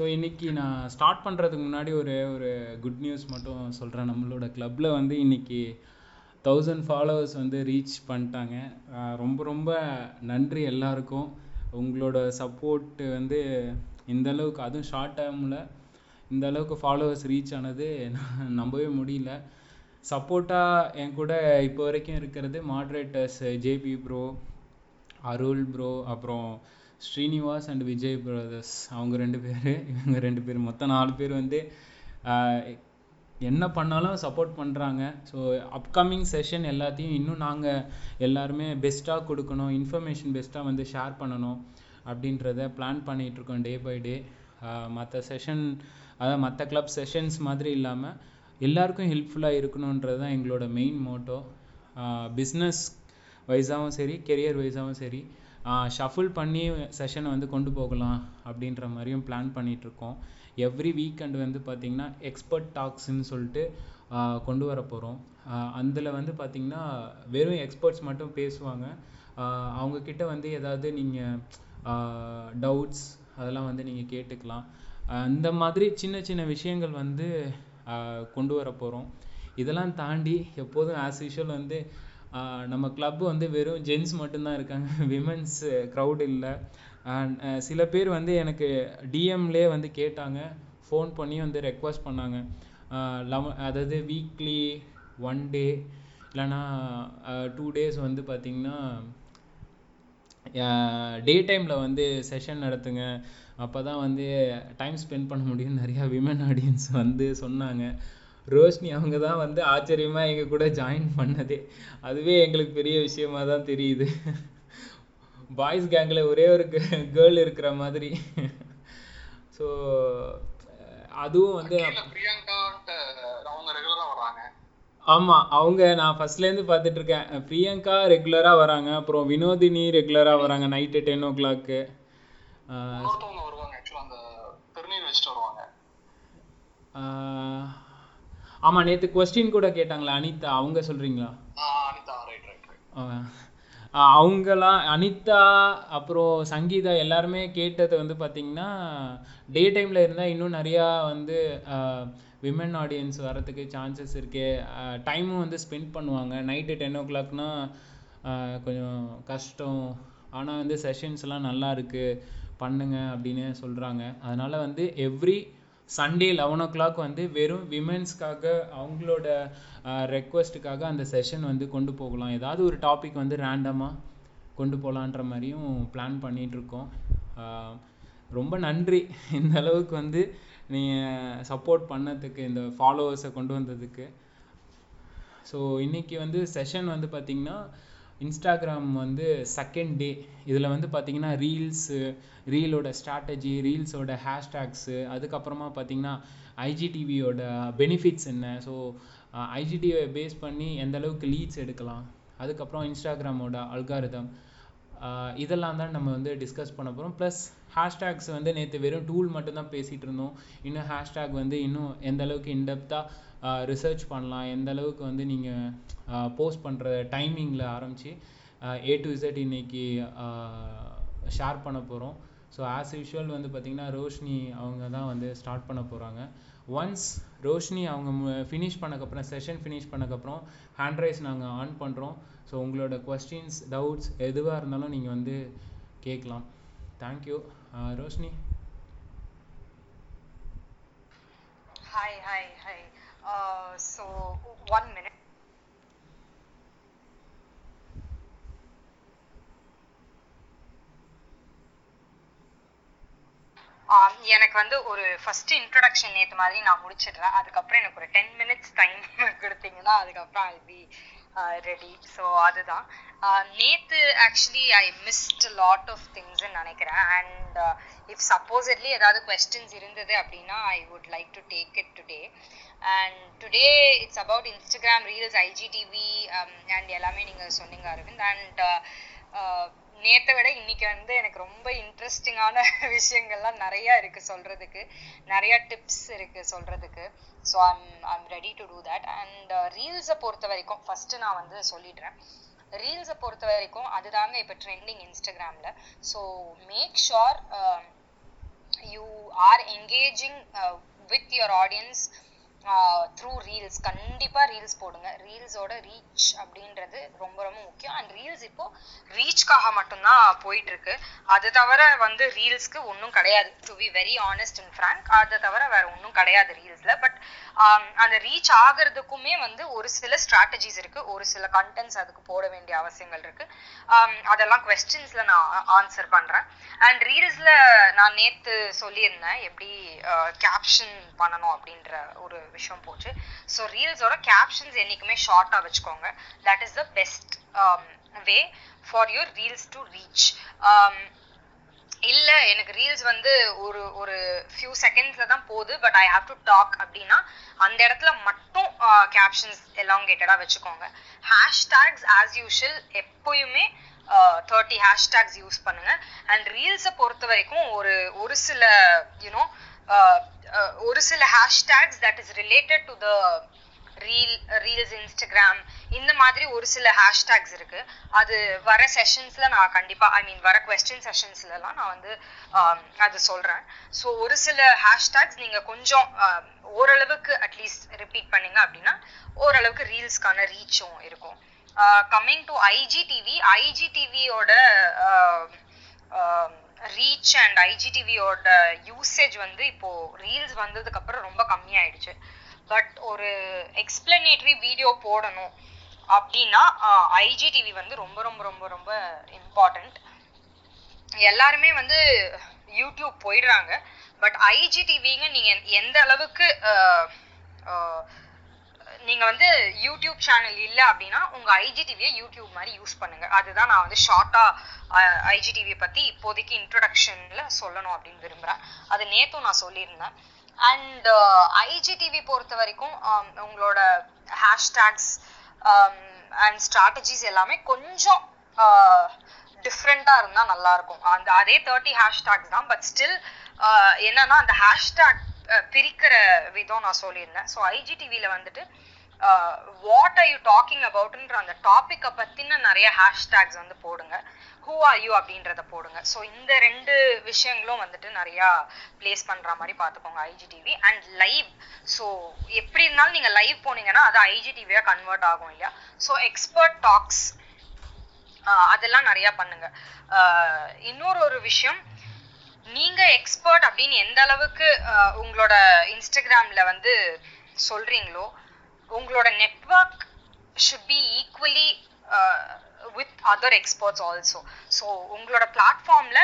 So இன்றைக்கி நான் start பண்ணுறதுக்கு முன்னாடி ஒரு ஒரு குட் நியூஸ் மட்டும் சொல்கிறேன். நம்மளோட கிளப்பில் வந்து இன்றைக்கி 1000 ஃபாலோவர்ஸ் வந்து ரீச் பண்ணிட்டாங்க. ரொம்ப ரொம்ப நன்றி எல்லாருக்கும். உங்களோட சப்போர்ட்டு வந்து இந்தளவுக்கு, அதுவும் ஷார்ட் டேர்மில் இந்தளவுக்கு ஃபாலோவர்ஸ் ரீச் ஆனது நான் நம்பவே முடியல. சப்போர்ட்டாக என் கூட இப்போ வரைக்கும் இருக்கிறது moderators JP bro, Arul bro, அப்புறம் ஸ்ரீனிவாஸ் அண்ட் விஜய் பிரதர்ஸ். அவங்க 2 பேர், இவங்க 2 பேர், மொத்தம் 4 பேர் வந்து என்ன பண்ணாலும் சப்போர்ட் பண்ணுறாங்க. ஸோ அப்கமிங் செஷன் எல்லாத்தையும் இன்னும் நாங்கள் எல்லாருமே பெஸ்ட்டாக கொடுக்கணும், இன்ஃபர்மேஷன் பெஸ்ட்டாக வந்து ஷேர் பண்ணணும் அப்படின்றத பிளான் பண்ணிகிட்ருக்கோம் டே பை டே. மற்ற செஷன், அதாவது மற்ற கிளப் செஷன்ஸ் மாதிரி இல்லாமல் எல்லாருக்கும் ஹெல்ப்ஃபுல்லாக இருக்கணுன்றது தான் எங்களோட மெயின் மோட்டோ. பிஸ்னஸ் வைஸாகவும் சரி, கெரியர் வைஸாகவும் சரி, ஷஃபுல் பண்ணி செஷனை வந்து கொண்டு போகலாம் அப்படின்ற மாதிரியும் பிளான் பண்ணிகிட்ருக்கோம். எவ்ரி வீக்கெண்டு வந்து பார்த்திங்கன்னா எக்ஸ்பர்ட் டாக்ஸ்ன்னு சொல்லிட்டு கொண்டு வர போகிறோம். அதில் வந்து பார்த்திங்கன்னா வெறும் எக்ஸ்பர்ட்ஸ் மட்டும் பேசுவாங்க. அவங்கக்கிட்ட வந்து ஏதாவது நீங்கள் டவுட்ஸ் அதெல்லாம் வந்து நீங்கள் கேட்டுக்கலாம். அந்த மாதிரி சின்ன சின்ன விஷயங்கள் வந்து கொண்டு வர போகிறோம். இதெல்லாம் தாண்டி எப்போதும் ஆஸ் யூஷுவல் வந்து நம்ம கிளப்பு வந்து வெறும் ஜென்ஸ் மட்டும்தான் இருக்காங்க, விமென்ஸ் க்ரௌட் இல்லை. சில பேர் வந்து எனக்கு டிஎம்லே வந்து கேட்டாங்க, ஃபோன் பண்ணி வந்து ரெக்வஸ்ட் பண்ணாங்க. அதாவது வீக்லி 1 டே இல்லைனா 2 டேஸ் வந்து பார்த்திங்கன்னா டே டைமில் வந்து செஷன் நடத்துங்க, அப்போ தான் வந்து டைம் ஸ்பெண்ட் பண்ண முடியும்னு நிறையா விமன் ஆடியன்ஸ் வந்து சொன்னாங்க. ரோஷ்னி அவங்க தான் வந்து ஆச்சரியமாக எங்கள் கூட ஜாயின் பண்ணதே, அதுவே எங்களுக்கு பெரிய விஷயமாக தான் தெரியுது. பாய்ஸ் கேங்கில் ஒரே ஒரு கேர்ள் இருக்கிற மாதிரி. ஸோ அதுவும் வந்து ஆமாம், அவங்க நான் ஃபர்ஸ்ட்லேருந்து பார்த்துட்ருக்கேன். பிரியங்கா ரெகுலராக வராங்க, அப்புறம் வினோதினி ரெகுலராக வராங்க நைட்டு 10 o'clock. ஆமாம், நேற்று கொஸ்டின் கூட கேட்டாங்களா அனிதா, அவங்க சொல்கிறீங்களா? அவங்களாம் அனிதா அப்புறம் சங்கீதா எல்லாருமே கேட்டது வந்து பார்த்திங்கன்னா டே டைமில் இருந்தால் இன்னும் நிறையா வந்து விமன் ஆடியன்ஸ் வரத்துக்கு சான்சஸ் இருக்குது, டைமும் வந்து ஸ்பெண்ட் பண்ணுவாங்க. நைட்டு 10 o'clock கொஞ்சம் கஷ்டம், ஆனால் வந்து செஷன்ஸ்லாம் நல்லா இருக்குது பண்ணுங்க அப்படின்னு சொல்கிறாங்க. அதனால் வந்து எவ்ரி சண்டே 11 o'clock வந்து வெறும் விமென்ஸ்க்காக அவங்களோட ரெக்வஸ்ட்டுக்காக அந்த செஷன் வந்து கொண்டு போகலாம். ஏதாவது ஒரு டாபிக் வந்து ரேண்டமாக கொண்டு போகலான்ற மாதிரியும் பிளான் பண்ணிகிட்ருக்கோம். ரொம்ப நன்றி இந்த அளவுக்கு வந்து நீங்கள் சப்போர்ட் பண்ணதுக்கு, இந்த ஃபாலோவர்ஸை கொண்டு வந்ததுக்கு. ஸோ இன்றைக்கி வந்து செஷன் வந்து பார்த்திங்கன்னா இன்ஸ்டாகிராம் வந்து 2nd day. இதில் வந்து பார்த்திங்கன்னா ரீல்ஸு, ரீலோட ஸ்ட்ராட்டஜி, ரீல்ஸோட ஹேஷ்டேக்ஸு, அதுக்கப்புறமா பார்த்திங்கன்னா ஐஜிடிவியோட பெனிஃபிட்ஸ் என்ன, ஸோ ஐஜிடிவியை பேஸ் பண்ணி எந்தளவுக்கு லீட்ஸ் எடுக்கலாம், அதுக்கப்புறம் இன்ஸ்டாகிராமோட அல்காரிதம், இதெல்லாம் தான் நம்ம வந்து டிஸ்கஸ் பண்ண போகிறோம். ப்ளஸ் ஹேஷ்டேக்ஸ் வந்து நேற்று வெறும் டூல் மட்டும்தான் பேசிகிட்டு இருந்தோம். இன்னும் ஹேஷ்டேக் வந்து இன்னும் எந்தளவுக்கு இன்டெப்த்தாக ரிசர்ச் பண்ணலாம், எந்தளவுக்கு வந்து நீங்கள் போஸ்ட் பண்ணுற டைமிங்கில் ஆரம்பித்து A to Z இன்றைக்கி ஷேர் பண்ண போகிறோம். ஸோ ஆஸ் யூஷுவல் வந்து பார்த்திங்கன்னா ரோஷ்னி அவங்க தான் வந்து ஸ்டார்ட் பண்ண போகிறாங்க. ஒன்ஸ் ரோஷ்னி அவங்க ஃபினிஷ் பண்ணக்கப்புறம், செஷன் ஃபினிஷ் பண்ணக்கப்புறம் ஹேண்ட் ரைஸ் நாங்கள் ஆன் பண்ணுறோம். ஸோ உங்களோட கொஸ்டின்ஸ், டவுட்ஸ் எதுவாக இருந்தாலும் நீங்கள் வந்து கேட்கலாம். Thank you Roshni. Hi. So 1 minute. எனக்கு வந்து ஒரு ஃபர்ஸ்ட் இன்ட்ரடக்ஷன் நேற்று மாதிரி நான் முடிச்சிடுறேன். அதுக்கப்புறம் எனக்கு ஒரு 10 minutes டைம் கொடுத்தீங்கன்னா அதுக்கப்புறம் I'll be ரெடி. ஸோ அதுதான் நேற்று actually I missed lot of திங்ஸ்ன்னு நினைக்கிறேன். அண்ட் இஃப் சப்போஸ்ட்லி ஏதாவது கொஸ்டின்ஸ் இருந்தது அப்படின்னா I would like to take it today. And today it's about Instagram, reels, IGTV and எல்லாமே நீங்கள் சொன்னீங்க அரவிந்த். அண்ட் நேற்றை விட இன்னைக்கு வந்து எனக்கு ரொம்ப இன்ட்ரெஸ்டிங்கான விஷயங்கள்லாம் நிறையா இருக்குது சொல்கிறதுக்கு, நிறையா டிப்ஸ் இருக்குது சொல்கிறதுக்கு. So I'm ready to do that. And ரீல்ஸை பொறுத்த வரைக்கும் ஃபஸ்ட்டு நான் வந்து சொல்லிடுறேன். ரீல்ஸை பொறுத்த வரைக்கும் அதுதாங்க இப்போ ட்ரெண்டிங் இன்ஸ்டாகிராமில். So make sure you are engaging with your audience through Reels. Kandipa Reels podunga. Reels oda reach abindrathu romba romba mukkiyam, and Reels ipo reach kaga mattumda poyittu irukku. Adhu thavara vandu Reels ku onnum kedaiyadhu, to be very honest and frank. Adhu thavara vera onnum kedaiyadhu Reels la. But and reach aagradhukume vandu oru sila strategies irukku, oru sila contents adukku poda vendiya avasyangal irukku. Adella questions la na answer pandren. And Reels la na nethu sollirna eppadi caption pananum abindra oru விஷயம் போச்சு. So reels oda captions என்னைக்குமே ஷார்ட்டா வெச்சுக்கோங்க. That is the best way for your reels to reach. இல்ல எனக்கு reels வந்து ஒரு few secondsல தான் போகுது, but I have to talk அப்படினா அந்த இடத்துல மட்டும் captions elongatedா வெச்சுக்கோங்க. Hashtags as usual எப்பவுமே 30 hashtags யூஸ் பண்ணுங்க. And reels பொறுத்த வரைக்கும் ஒரு சில ஒரு சில hashtags that is related to the reels Instagram இந்த மாதிரி ஒரு சில hashtags இருக்கு. அது வர செஷன்ஸ்ல நான் கண்டிப்பா வர question செஷன்ஸ்ல எல்லாம் நான் வந்து அது சொல்றேன். ஸோ ஒரு சில hashtags நீங்க கொஞ்சம் ஓரளவுக்கு அட்லீஸ்ட் ரிப்பீட் பண்ணீங்க அப்படின்னா ஓரளவுக்கு ரீல்ஸ்க்கான ரீச்சும் இருக்கும். கம்மிங் டு IGTVயோட reach and IGTV ஓட usage வந்து இப்போ reels வந்ததுக்கு அப்புறம் ரொம்ப கம்மி ஆயிடுச்சு. பட் ஒரு explanatory வீடியோ போடணும் அப்படின்னா IGTV வந்து ரொம்ப ரொம்ப ரொம்ப ரொம்ப இம்பார்ட்டன்ட். எல்லாருமே வந்து யூடியூப் போயிடுறாங்க, பட் IGTVங்க நீங்க எந்த அளவுக்கு நீங்க வந்து யூடியூப் சேனல் இல்ல அப்படின்னா உங்க ஐஜிடிவியை யூடியூப் மாதிரி யூஸ் பண்ணுங்க. அதுதான் நான் வந்து ஷார்ட்டா ஐஜிடிவியை பத்தி இப்போதைக்கு இன்ட்ரோடக்ஷன்ல சொல்லணும் அப்படின்னு விரும்புறேன். அது நேத்தும் நான் சொல்லியிருந்தேன். அண்ட் ஐஜிடிவி பொறுத்த வரைக்கும் உங்களோட ஹேஷ்டாக்ஸ் அண்ட் ஸ்ட்ராட்டஜிஸ் எல்லாமே கொஞ்சம் டிஃப்ரெண்டா இருந்தா நல்லா இருக்கும். அந்த அதே 30 ஹேஷ்டாக்ஸ் தான், பட் ஸ்டில் என்னன்னா அந்த ஹேஷ்டாக் பிரிக்கிற விதம் நான் சொல்லியிருந்தேன். ஸோ ஐஜிடிவியில வந்துட்டு வாட் ஆர் யூ டாக்கிங் அபவுட்ன்ற அந்த டாப்பிக்கை பத்தின நிறைய ஹேஷ்டாக்ஸ் வந்து போடுங்க. ஹூ ஆர் யூ அப்படின்றத போடுங்க. ஸோ இந்த ரெண்டு விஷயங்களும் வந்துட்டு நிறையா பிளேஸ் பண்ற மாதிரி பார்த்துக்கோங்க ஐஜிடிவி. அண்ட் லைவ், ஸோ எப்படி இருந்தாலும் நீங்க லைவ் போனீங்கன்னா அது ஐஜிடிவியா கன்வெர்ட் ஆகும் இல்லையா. ஸோ எக்ஸ்பர்ட் டாக்ஸ் அதெல்லாம் நிறைய பண்ணுங்க. இன்னொரு ஒரு விஷயம், நீங்க எக்ஸ்பர்ட் அப்படின்னு எந்த அளவுக்கு உங்களோட இன்ஸ்டாகிராம்ல வந்து சொல்றீங்களோ உங்களோட network should be equally with other experts also. So உங்களோட பிளாட்ஃபார்ம்ல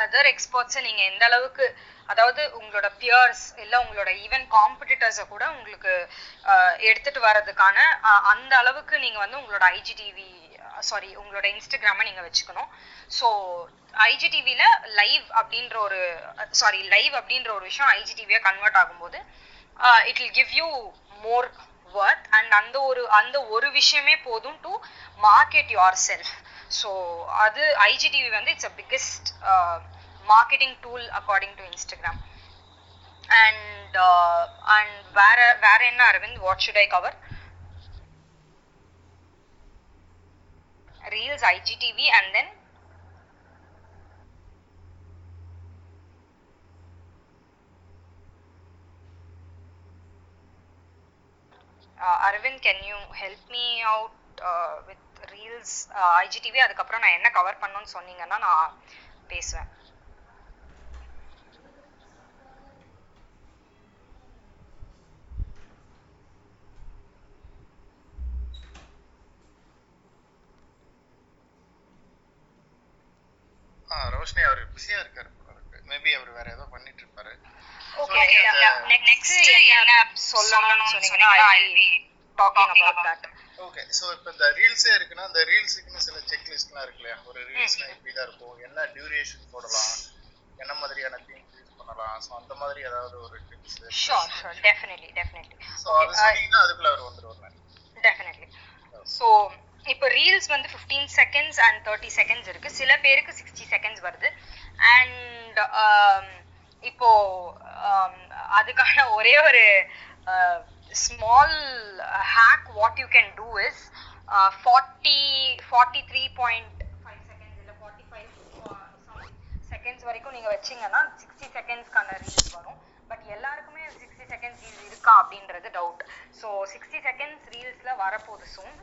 அதர் எக்ஸ்பர்ட்ஸை நீங்க எந்த அளவுக்கு, அதாவது உங்களோட பியர்ஸ் இல்லை உங்களோட ஈவன் காம்படிட்டர்ஸை கூட உங்களுக்கு எடுத்துட்டு வர்றதுக்கான அந்த அளவுக்கு நீங்க வந்து உங்களோட ஐஜிடிவி சாரி உங்களோட இன்ஸ்டாகிராமை நீங்க வச்சுக்கணும். ஸோ ஐஜிடிவில லைவ் அப்படின்ற ஒரு சாரி லைவ் அப்படின்ற ஒரு விஷயம் ஐஜிடிவியா கன்வெர்ட் ஆகும்போது it will give you more worth. And அந்த ஒரு விஷயமே போதும் to market yourself. So அது ஐஜிடிவி வந்து it's a biggest marketing tool according to Instagram. And and வேற என்ன Aravind, what should I cover? Reels, IGTV, and then Arvind, can you help me out with Reels, IGTV? அதுக்கப்புறம் நான் என்ன cover பண்ணணும்னு சொன்னீங்கன்னா நான் பேசுவேன். ரோஷினி அவர் பிஸியா இருக்காரு, மேபி அவர் வேற ஏதோ பண்ணிட்டு இருப்பாரு. ஓகே, நெக்ஸ்ட் என்ன சொல்லணும்னு சொன்னீங்கன்னா I will be talking about that. Okay, so இப்போ இந்த ரீல்ஸே இருக்குன்னா அந்த ரீல்ஸ்க்கு சில செக் லிஸ்ட்லாம் இருக்குல. ஒரு ரீல்ஸ்ல இப்படிதான் இருக்கும், என்ன டியூரேஷன் போடலாம், என்ன மாதிரியான திங்ஸ் யூஸ் பண்ணலாம். சோ அந்த மாதிரி ஏதாவது ஒரு tips? Sure sure, definitely. So அது சொன்னீங்கன்னா அதுக்குள்ள அவர் வந்துருவாங்க டெஃபினெட்லி. சோ இப்போ ரீல்ஸ் வந்து 15 செகண்ட்ஸ் அண்ட் 30 செகண்ட்ஸ் இருக்கு, சில பேருக்கு 60 செகண்ட்ஸ் வருது. அண்ட் இப்போ அதுக்கான ஒரே ஒரு small hack what you can do is 43.5 seconds இல்லை 45 செகண்ட்ஸ் seconds வரைக்கும் நீங்க வெச்சீங்கன்னா 60 செகண்ட்ஸ்க்கான ரீல்ஸ் வரும். பட் எல்லாருக்குமே 60 செகண்ட்ஸ் ரீல்ஸ் இருக்கா அப்படின்றது டவுட். ஸோ 60 செகண்ட்ஸ் ரீல்ஸ்ல வரப்போகுது சூன்,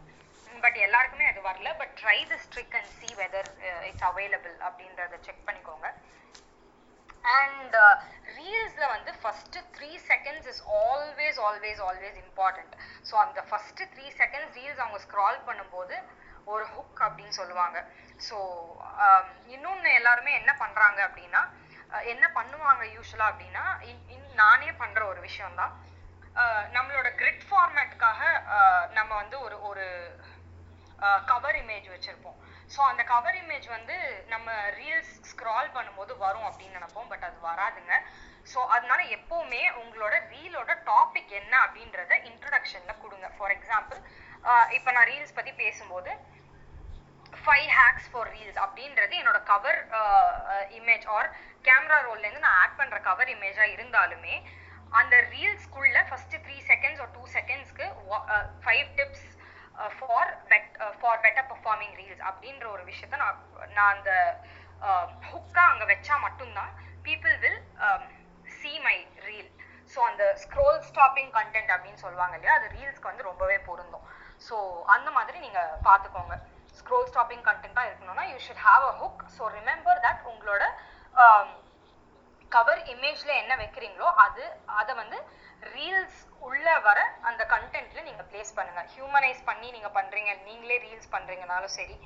பட் எல்லாருக்குமே அது வரல. But try this trick and see whether it's available அப்படின்றத செக் பண்ணிக்கோங்க. And reelsல வந்து first 3 seconds is always important. So அந்த first 3 seconds reels அவங்க ஸ்க்ரால் பண்ணும்போது ஒரு ஹுக் அப்படின்னு சொல்லுவாங்க. ஸோ இன்னொன்று எல்லாருமே என்ன பண்ணுறாங்க அப்படின்னா, என்ன பண்ணுவாங்க யூஸ்வலாக அப்படின்னா, நானே பண்ணுற ஒரு விஷயம்தான். நம்மளோட கிரிட் ஃபார்மேட்டுக்காக நம்ம வந்து ஒரு ஒரு கவர் இமேஜ் வச்சுருப்போம். ஸோ அந்த கவர் இமேஜ் வந்து நம்ம ரீல்ஸ் ஸ்க்ரால் பண்ணும்போது வரும் அப்படின்னு நினைப்போம், பட் அது வராதுங்க. ஸோ அதனால எப்போவுமே உங்களோட ரீலோட டாபிக் என்ன அப்படின்றத இன்ட்ரடக்ஷனில் கொடுங்க. ஃபார் எக்ஸாம்பிள், இப்போ நான் ரீல்ஸ் பற்றி பேசும்போது 5 hacks for reels அப்படின்றது என்னோட கவர் இமேஜ் ஆர் கேமரா ரோல்லேருந்து நான் ஆட் பண்ணுற கவர் இமேஜாக இருந்தாலுமே அந்த ரீல்ஸ்குள்ள ஃபர்ஸ்ட் 3 seconds or 2 secondsக்கு 5 tips for better performing reels அப்படின்ற ஒரு விஷயத்த நான் அந்த ஹுக்காக அங்கே வச்சா மட்டும்தான் people will see my reel. So அந்த ஸ்க்ரோல் ஸ்டாப்பிங் கண்டென்ட் அப்படின்னு சொல்லுவாங்க இல்லையா, அது ரீல்ஸ்க்கு வந்து ரொம்பவே பொருந்தும். ஸோ அந்த மாதிரி நீங்கள் பார்த்துக்கோங்க. ஸ்க்ரோல் ஸ்டாப்பிங் கண்டென்ட்டாக இருக்கணும்னா you should have a hook. So remember that உங்களோட கவர் இமேஜில் என்ன வைக்கிறீங்களோ அதை வந்து ரீல்ஸ் உள்ளே வர அந்த கண்டென்ட்ல நீங்கள் பிளேஸ் பண்ணுங்கள். ஹியூமனைஸ் பண்ணி நீங்கள் பண்ணுறீங்க, நீங்களே ரீல்ஸ் பண்ணுறீங்கனாலும் சரி,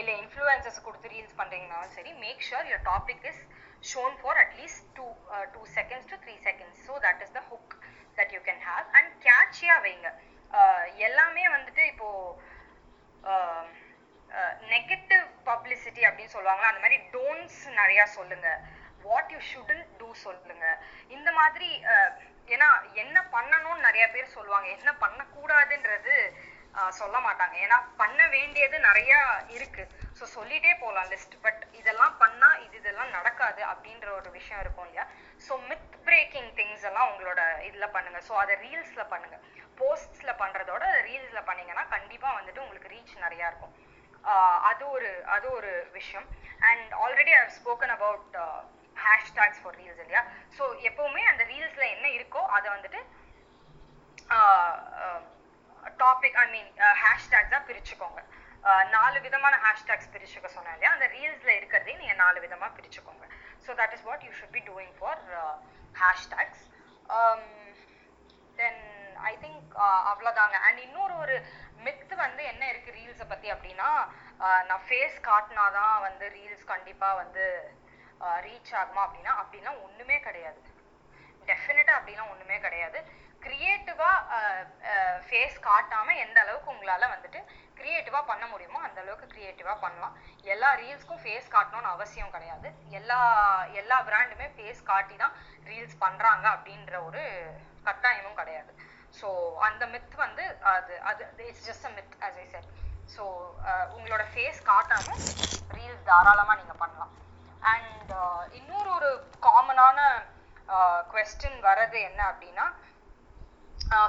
இல்லை இன்ஃப்ளூயன்சஸ் கொடுத்து ரீல்ஸ் பண்ணுறீங்கனாலும் சரி, make sure your topic is shown for at least 2 seconds to 3 seconds. So that is the hook that you can have and catchy ah veinga. Ellame vandute ipo negative publicity appdi solluvaanga, and mari don'ts nariya sollunga, what you shouldn't do sollunga. Indha madri ena enna pannanum nariya per solluvaanga, enna panna koodadendradhu சொல்ல மாட்டாங்க. ஏன்னா பண்ண வேண்டியது நிறைய இருக்கு. So சொல்லிட்டே போகலாம் list, but இதெல்லாம் பண்ணா இதெல்லாம் நடக்காது அப்படின்ற ஒரு விஷயம் இருக்கும் இல்லையா. ஸோ மித் பிரேக்கிங் திங்ஸ் எல்லாம் உங்களோட இதுல பண்ணுங்க. ஸோ அதை ரீல்ஸ்ல பண்ணுங்க. போஸ்ட்ஸ்ல பண்றதோட ரீல்ஸ்ல பண்ணீங்கன்னா கண்டிப்பா வந்துட்டு உங்களுக்கு ரீச் நிறைய இருக்கும். அது ஒரு விஷயம். And already I have spoken about hashtags for reels இல்லையா. ஸோ எப்பவுமே அந்த ரீல்ஸ்ல என்ன இருக்கோ அதை வந்துட்டு டாபிக் ஐ மீன் ஹேஷ்டாக்ஸா பிரிச்சுக்கோங்க. 4 விதமான ஹேஷ்டாக்ஸ் பிரிச்சுக்க சொன்னா இல்லையா, அந்த ரீல்ஸ்ல இருக்கிறதே நீங்க 4 விதமா பிரிச்சுக்கோங்க. So that is what you should be doing for hashtags. Then I think அவ்வளோதாங்க. அண்ட் இன்னொரு மித்து வந்து என்ன இருக்கு ரீல்ஸை பத்தி அப்படின்னா, நான் ஃபேஸ் காட்டினாதான் வந்து ரீல்ஸ் கண்டிப்பா வந்து ரீச் ஆகுமா அப்படின்னா, அப்படிலாம் ஒண்ணுமே கிடையாது. டெஃபினட்டா அப்படிலாம் ஒண்ணுமே கிடையாது. கிரியேட்டிவா ஃபேஸ் காட்டாம எந்த அளவுக்கு உங்களால வந்துட்டு கிரியேட்டிவா பண்ண முடியுமோ அந்த அளவுக்கு கிரியேட்டிவா பண்ணலாம். எல்லா ரீல்ஸ்க்கும் ஃபேஸ் காட்டணும்னு அவசியம் கிடையாது. எல்லா பிராண்டுமே ஃபேஸ் காட்டி தான் ரீல்ஸ் பண்றாங்க அப்படின்ற ஒரு கட்டாயமும் கிடையாது. ஸோ அந்த மித் வந்து அது it's just a myth as I said. So உங்களோட ஃபேஸ் காட்டாம ரீல்ஸ் தாராளமா நீங்க பண்ணலாம். அண்ட் இன்னொரு காமனான கொஸ்டின் வர்றது என்ன அப்படின்னா,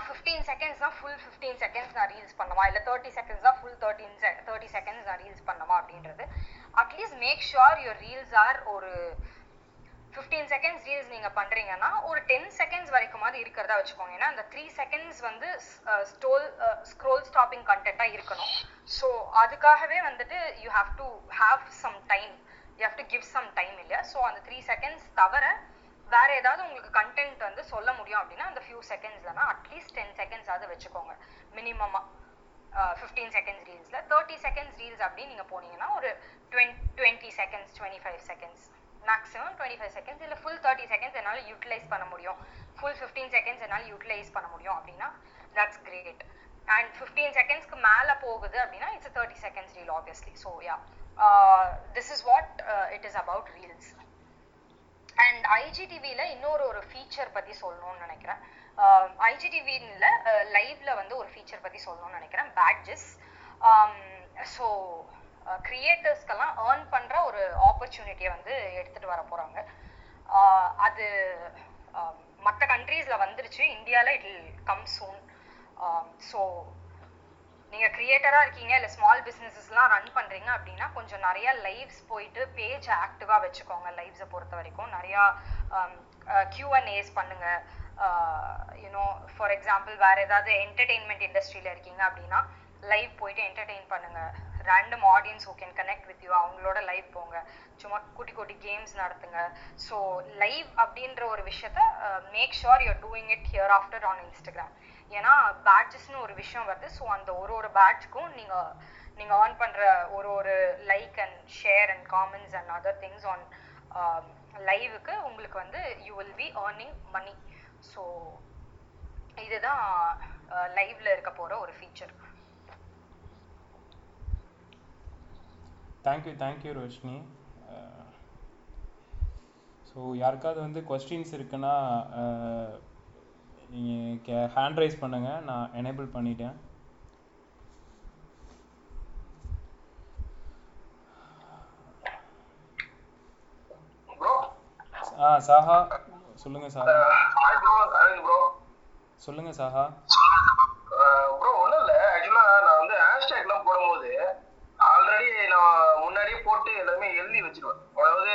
15 seconds தான் ஃபுல் 15 seconds நான் ரீல்ஸ் பண்ணுமா, இல்லை 30 seconds தான் ஃபுல் 30 seconds நான் ரீல்ஸ் பண்ணுமா அப்படின்றது. At least make sure your reels are ஒரு 15 seconds ரீல்ஸ் நீங்கள் பண்ணுறீங்கன்னா ஒரு 10 seconds வரைக்குமாவது இருக்கிறதா வச்சுக்கோங்க. ஏன்னா அந்த 3 seconds வந்து ஸ்க்ரோல் ஸ்டாப்பிங் கண்டென்ட்டாக இருக்கணும். ஸோ அதுக்காகவே வந்துட்டு you have to have some time, you have to give some time இல்லையா. ஸோ அந்த 3 seconds தவிர வேற ஏதாவது உங்களுக்கு கண்டென்ட் வந்து சொல்ல முடியும் அப்படின்னா அந்த ஃபியூ செகண்ட்ஸ்லனா அட்லீஸ்ட் 10 seconds அதை வச்சுக்கோங்க மினிமமா. 15 seconds ரீல்ஸ்ல 30 seconds ரீல்ஸ் அப்படின்னு நீங்க போனீங்கன்னா ஒரு 20 seconds 25 seconds மேக்ஸிமம் 25 seconds, இல்லை ஃபுல் 30 seconds என்னால யூட்டிலைஸ் பண்ண முடியும், ஃபுல் 15 seconds என்னால யூட்டிலைஸ் பண்ண முடியும் அப்படின்னா தட்ஸ் கிரேட். அண்ட் 15 secondsக்கு மேலே போகுது அப்படின்னா it's 30 seconds reel obviously. So yeah, this is what it is about reels. And ஐஜிடிவியில் இன்னொரு ஃபீச்சர் பற்றி சொல்லணும்னு நினைக்கிறேன். ஐஜிடிவியில் லைவ்ல வந்து ஒரு ஃபீச்சர் பற்றி சொல்லணும்னு நினைக்கிறேன், பேட்ஜஸ். ஸோ கிரியேட்டர்ஸ்க்கெல்லாம் ஏர்ன் பண்ணுற ஒரு ஆப்பர்ச்சுனிட்டியை வந்து எடுத்துகிட்டு வர போகிறாங்க. அது மற்ற கண்ட்ரீஸில் வந்துருச்சு, இந்தியாவில் it will come soon. So நீ நீங்க கிரியேட்டரா இருக்கீங்க இல்ல ஸ்மால் பிசினஸஸ்லாம் ரன் பண்றீங்க அப்படினா கொஞ்சம் நிறைய லைவ்ஸ் போயிட்டு பேஜ் ஆக்டிவா வெச்சுக்கோங்க. லைவ்ஸ பொறுத்த வரைக்கும் நிறைய Q&As பண்ணுங்க. ஃபார் எக்ஸாம்பிள் வேற ஏதாவது என்டர்டெயின்மெண்ட் இண்டஸ்ட்ரியில இருக்கீங்க அப்படின்னா லைவ் போயிட்டு என்டர்டெயின் பண்ணுங்க. Random audience who can connect with you அவங்களோட லைவ் போங்க. சும்மா குட்டி குட்டி கேம்ஸ் நடத்துங்க. ஸோ லைவ் அப்படின்ற ஒரு விஷயத்த make sure you are doing it hereafter on Instagram. ஏன்னா பேட்சஸ்னு ஒரு விஷயம் வருது. ஸோ அந்த ஒரு ஒரு பேட்சுக்கும் நீங்கள் ஆன் பண்ணுற ஒரு ஒரு like and share and comments and other things on லைவுக்கு உங்களுக்கு வந்து you will be earning money. So இதுதான் லைவ்ல இருக்க போகிற ஒரு ஃபீச்சர். தேங்க்யூ ரோஷினி. ஸோ யாருக்காவது வந்து கொஸ்டின்ஸ் இருக்குன்னா நீங்கள் ஹேண்ட் ரைஸ் பண்ணுங்கள். நான் எனேபிள் பண்ணிட்டேன். சாஹா சொல்லுங்கள். சாஹா சொல்லுங்கள். சாஹா ப்ரோ ஒன்றும் இல்லை. ஆக்சுவலாக நான் வந்து ஹேஷ்டேக்லாம் போடும்போது ஆல்ரெடி நான் முன்னாடியே போட்டு எல்லாமே எழுதி வச்சுருவேன். அதாவது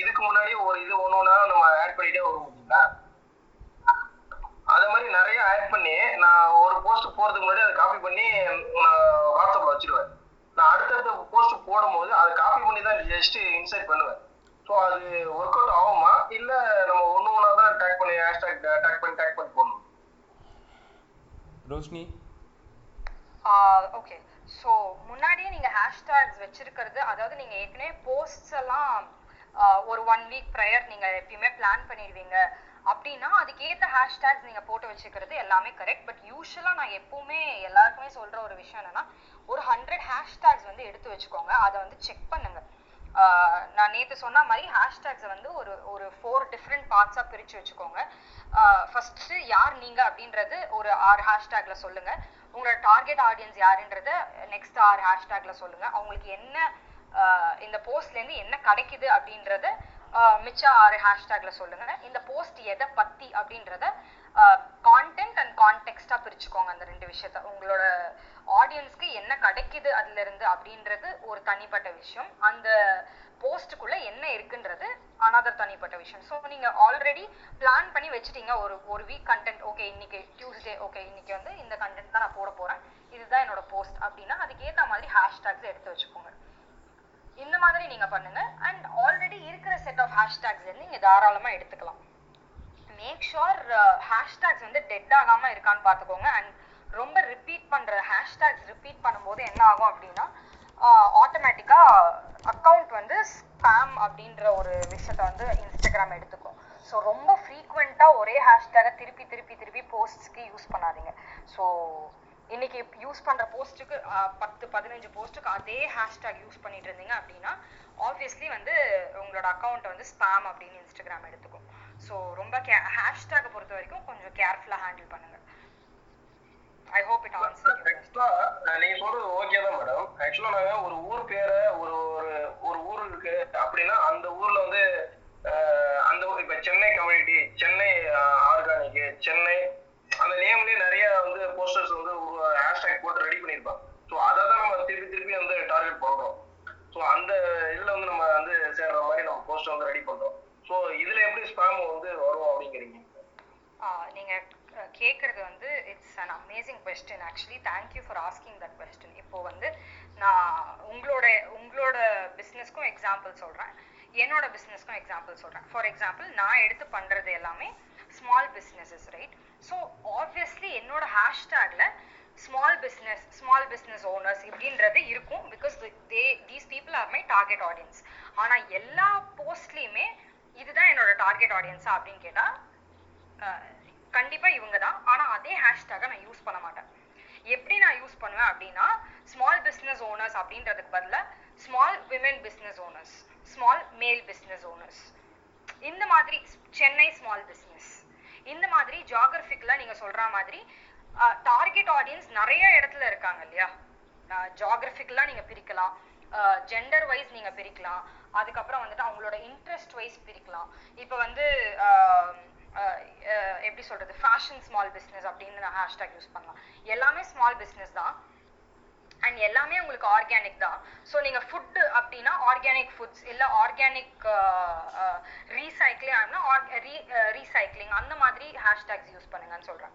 இதுக்கு முன்னாடி ஒரு இது ஒன்று ஒன்றா நம்ம ஆட் பண்ணிகிட்டே வருவோம் பார்த்தீங்களா. அதே மாதிரி நிறைய ஆட் பண்ணி நான் ஒரு போஸ்ட் போகிறதுக்கு முன்னாடி அதை காப்பி பண்ணி நான் வாட்ஸ்அப்பில் வச்சுருவேன். நான் அடுத்தடுத்த போஸ்ட் போடும்போது அதை காப்பி பண்ணி தான் ஜஸ்ட்டு இன்சர்ட் பண்ணுவேன். ஸோ அது ஒர்க் அவுட் ஆகுமா இல்லை நம்ம ஒன்று ஒன்றா தான் டேக் பண்ணி ஹேஷ்டாக் டேக் பண்ணி போடணும்? ரோஷினி ஓகே. ஸோ முன்னாடியே நீங்கள் ஹேஷ்டாக்ஸ் வச்சுருக்கிறது, அதாவது நீங்கள் ஏற்கனவே போஸ்ட்ஸ் எல்லாம் ஒரு ஒன் வீக் ப்ரையர் நீங்கள் எப்பயுமே பிளான் பண்ணிடுவீங்க அப்படின்னா அதுக்கேற்ற ஹேஷ்டாக்ஸ் நீங்கள் போட்டு வச்சுக்கிறது எல்லாமே கரெக்ட். பட் யூஸ்வலாக நான் எப்போவுமே எல்லாருக்குமே சொல்கிற ஒரு விஷயம் என்னென்னா ஒரு 100 ஹேஷ்டாக்ஸ் வந்து எடுத்து வச்சுக்கோங்க. அதை வந்து செக் பண்ணுங்கள். நான் நேற்று சொன்ன மாதிரி ஹேஷ்டாக்ஸை வந்து ஒரு ஒரு 4 டிஃப்ரெண்ட் பார்ட்ஸாக பிரித்து வச்சுக்கோங்க. ஃபஸ்ட்டு யார் நீங்கள் அப்படின்றது ஒரு 6 ஹேஷ்டாகில் சொல்லுங்கள். உங்களோட டார்கெட் ஆடியன்ஸ் யாருன்றத நெக்ஸ்ட் 6 ஹேஷ்டாகில் சொல்லுங்கள். அவங்களுக்கு என்ன இந்த போஸ்ட்லேருந்து என்ன கிடைக்குது அப்படின்றத மிச்சம் 6 ஹேஷ்டாகில் சொல்லுங்கள். இந்த போஸ்ட் எதை பற்றி அப்படின்றத கான்டென்ட் அண்ட் கான்டெக்ஸ்டாக பிரிச்சுக்கோங்க. அந்த 2 விஷயத்த உங்களோட ஆடியன்ஸ்க்கு என்ன கிடைக்குது அதுலேருந்து அப்படின்றது ஒரு தனிப்பட்ட விஷயம். அந்த போஸ்ட்டுக்குள்ளே என்ன இருக்குன்றது அனதர் தனிப்பட்ட விஷயம். ஸோ நீங்கள் ஆல்ரெடி பிளான் பண்ணி வச்சுட்டீங்க ஒரு ஒரு வீக் கண்டென்ட். ஓகே இன்னைக்கு டியூஸ்டே, ஓகே இன்னைக்கு வந்து இந்த கண்டென்ட் தான் நான் போட போகிறேன், இதுதான் என்னோட போஸ்ட் அப்படின்னா அதுக்கேற்ற மாதிரி ஹேஷ்டாக்ஸ் எடுத்து வச்சுக்கோங்க. இந்த மாதிரி நீங்கள் பண்ணுங்கள். அண்ட் ஆல்ரெடி இருக்கிற செட் ஆஃப் ஹேஷ்டாக்ஸ் வந்து நீங்கள் தாராளமாக எடுத்துக்கலாம். மேக் ஷுர் ஹேஷ்டாக்ஸ் வந்து டெட் ஆகாமல் இருக்கான்னு பார்த்துக்கோங்க. அண்ட் ரொம்ப ரிப்பீட் பண்ணுற ஹேஷ்டாக்ஸ் ரிப்பீட் பண்ணும்போது என்ன ஆகும் அப்படின்னா ஆட்டோமேட்டிக்காக அக்கௌண்ட் வந்து ஸ்பேம் அப்படின்ற ஒரு விஷயத்தை வந்து இன்ஸ்டாகிராம் எடுத்துக்கும். ஸோ ரொம்ப ஃப்ரீக்வெண்ட்டாக ஒரே ஹேஷ்டாகை திருப்பி திருப்பி திருப்பி போஸ்ட்ஸ்க்கு யூஸ் பண்ணாதீங்க. ஸோ இன்னைக்கு யூஸ் பண்ணுற போஸ்ட்டுக்கு 10-15 போஸ்ட்டுக்கு அதே ஹேஷ்டாக் யூஸ் பண்ணிட்டு இருந்தீங்க அப்படின்னா ஆப்வியஸ்லி வந்து உங்களோட அக்கௌண்ட்டை வந்து ஸ்பேம் அப்படின்னு இன்ஸ்டாகிராம் எடுத்துக்கும். ஸோ ரொம்ப ஹேஷ்டாகை பொறுத்த வரைக்கும் கொஞ்சம் கேர்ஃபுல்லாக ஹேண்டில் பண்ணுங்க. I hope it answers. ஆக்சுவலாக நீங்கள் சொல்கிறது ஓகே தான் மேடம். ஆக்சுவலாக நாங்கள் ஒரு ஊர் பேரை ஒரு ஒரு ஊர் இருக்கு அப்படின்னா அந்த ஊரில் வந்து அந்த ஊர் இப்போ சென்னை கம்யூனிட்டி, சென்னை ஆர்கானிக்கு, சென்னை அந்த நேம்லேயே நிறைய வந்து போஸ்டர்ஸ் வந்து ஒரு ஹேஷ்டாக் போட்டு ரெடி பண்ணியிருப்பாங்க. ஸோ அதை தான் நம்ம திருப்பி திருப்பி வந்து டார்கெட் பண்ணுறோம். ஸோ அந்த இதில் வந்து நம்ம வந்து சேர்ற மாதிரி நம்ம போஸ்டர் வந்து ரெடி பண்ணுறோம். ஸோ இதில் எப்படி ஸ்பேம் வந்து வரும் அப்படிங்கிறீங்க? நீங்கள் கேட்குறது வந்து it's an amazing question. Actually thank you for asking that question. இப்போது வந்து நான் உங்களோட பிஸ்னஸ்க்கும் எக்ஸாம்பிள் சொல்கிறேன், என்னோட பிஸ்னஸ்க்கும் எக்ஸாம்பிள் சொல்கிறேன். ஃபார் எக்ஸாம்பிள் நான் எடுத்து பண்ணுறது எல்லாமே small businesses, right? So obviously என்னோட ஹேஷ்டாகில் ஸ்மால் பிஸ்னஸ் ஓனர்ஸ் இப்படின்றது இருக்கும். Because these people are my target audience. ஆனால் எல்லா போஸ்ட்லேயுமே இதுதான் என்னோட டார்கெட் ஆடியன்ஸா அப்படின்னு கேட்டால் கண்டிப்பா இவங்க தான். ஆனா அதே ஹேஷ்டாக நான் யூஸ் பண்ண மாட்டேன். எப்படி நான் யூஸ் பண்ணுவேன் அப்படின்னா ஸ்மால் பிஸ்னஸ் ஓனர்ஸ் அப்படின்றதுக்கு பதில small women business owners, small male business owners, இந்த மாதிரி சென்னை ஸ்மால் பிஸ்னஸ், இந்த மாதிரி ஜியாகிரபிக்ல நீங்க சொல்ற மாதிரி டார்கெட் ஆடியன்ஸ் நிறைய இடத்துல இருக்காங்க இல்லையா. ஜியாகிரபிக்லாம் நீங்க பிரிக்கலாம், ஜெண்டர் வைஸ் நீங்க பிரிக்கலாம், அதுக்கப்புறம் வந்துட்டு அவங்களோட இன்ட்ரெஸ்ட் வைஸ் பிரிக்கலாம். இப்போ வந்து எப்படி சொல்றது, ஃபேஷன் ஸ்மால் பிஸ்னஸ் அப்படின்னு நான் ஹேஷ்டாக் யூஸ் பண்ணலாம். எல்லாமே ஸ்மால் பிஸ்னஸ் தான். and எல்லாமே உங்களுக்கு ஆர்கானிக் தான். ஸோ நீங்கள் ஃபுட்டு அப்படின்னா ஆர்கானிக் ஃபுட்ஸ் இல்லை ஆர்கானிக் ரீசைக்ளிங் அப்படின்னா ரீசைக்ளிங் அந்த மாதிரி ஹேஷ்டேக்ஸ் யூஸ் பண்ணுங்கன்னு சொல்கிறேன்.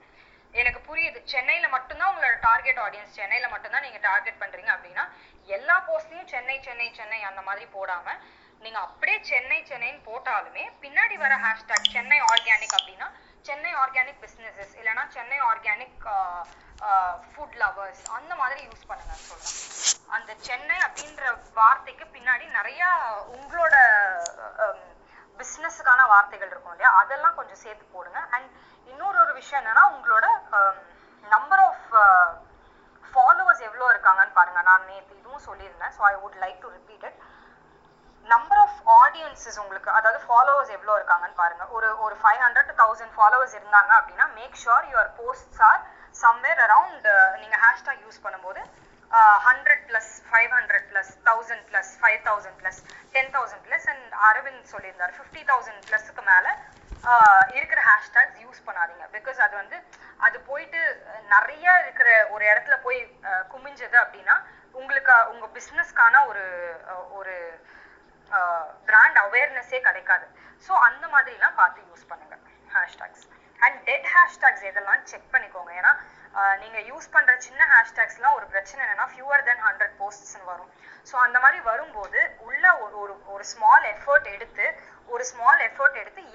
எனக்கு புரியுது சென்னையில் மட்டும்தான் உங்களோட டார்கெட் ஆடியன்ஸ், சென்னையில் மட்டும்தான் நீங்கள் டார்கெட் பண்ணுறீங்க அப்படின்னா எல்லா போஸ்ட்லையும் சென்னை சென்னை சென்னை அந்த மாதிரி போடாமல் நீங்கள் அப்படியே சென்னை சென்னைன்னு போட்டாலுமே பின்னாடி வர ஹேஷ்டேக் சென்னை ஆர்கானிக் அப்படின்னா சென்னை ஆர்கானிக் பிஸ்னஸஸ் இல்லைனா சென்னை ஆர்கானிக் ஃபுட் லவர்ஸ் அந்த மாதிரி யூஸ் பண்ணுங்கன்னு சொல்லலாம். அந்த சென்னை அப்படின்ற வார்த்தைக்கு பின்னாடி நிறையா உங்களோட பிஸ்னஸுக்கான வார்த்தைகள் இருக்கும் இல்லையா, அதெல்லாம் கொஞ்சம் சேர்த்து போடுங்க. அண்ட் இன்னொரு ஒரு விஷயம் என்னென்னா உங்களோட நம்பர் ஆஃப் ஃபாலோவர்ஸ் எவ்வளோ இருக்காங்கன்னு பாருங்கள். நான் நேற்று இதுவும் சொல்லியிருந்தேன், so I would like to repeat it. Number of audiences உங்களுக்கு, அதாவது ஃபாலோவர்ஸ் எவ்வளோ இருக்காங்கன்னு பாருங்கள். ஒரு 500 to 1000 ஃபாலோவர்ஸ் இருந்தாங்க அப்படின்னா make sure your posts are somewhere around, நீங்கள் ஹேஷ்டாக் யூஸ் பண்ணும்போது 100+, 500+, 1000+, 5000+, அண்ட் அரவிந்த் சொல்லியிருந்தார் 50,000+க்கு மேலே இருக்கிற ஹேஷ்டாக்ஸ் யூஸ் பண்ணாதீங்க. பிகாஸ் அது வந்து அது போயிட்டு நிறைய இருக்கிற ஒரு இடத்துல போய் குமிஞ்சது அப்படின்னா உங்களுக்கு உங்கள் பிஸ்னஸ்க்கான ஒரு பிராண்ட் அவேர்னஸே கிடைக்காது. ஸோ அந்த மாதிரிலாம் பார்த்து யூஸ் பண்ணுங்க ஹேஷ்டாக்ஸ். அண்ட் டெட் ஹேஷ்டாக்ஸ் இதெல்லாம் செக் பண்ணிக்கோங்க. ஏன்னா நீங்கள் யூஸ் பண்ணுற சின்ன ஹேஷ்டாக்ஸ்லாம் ஒரு பிரச்சனை என்னன்னா fewer than 100 போஸ்ட்ஸ்ன்னு வரும். ஸோ அந்த மாதிரி வரும்போது உள்ள ஒரு ஸ்மால் எஃபர்ட் எடுத்து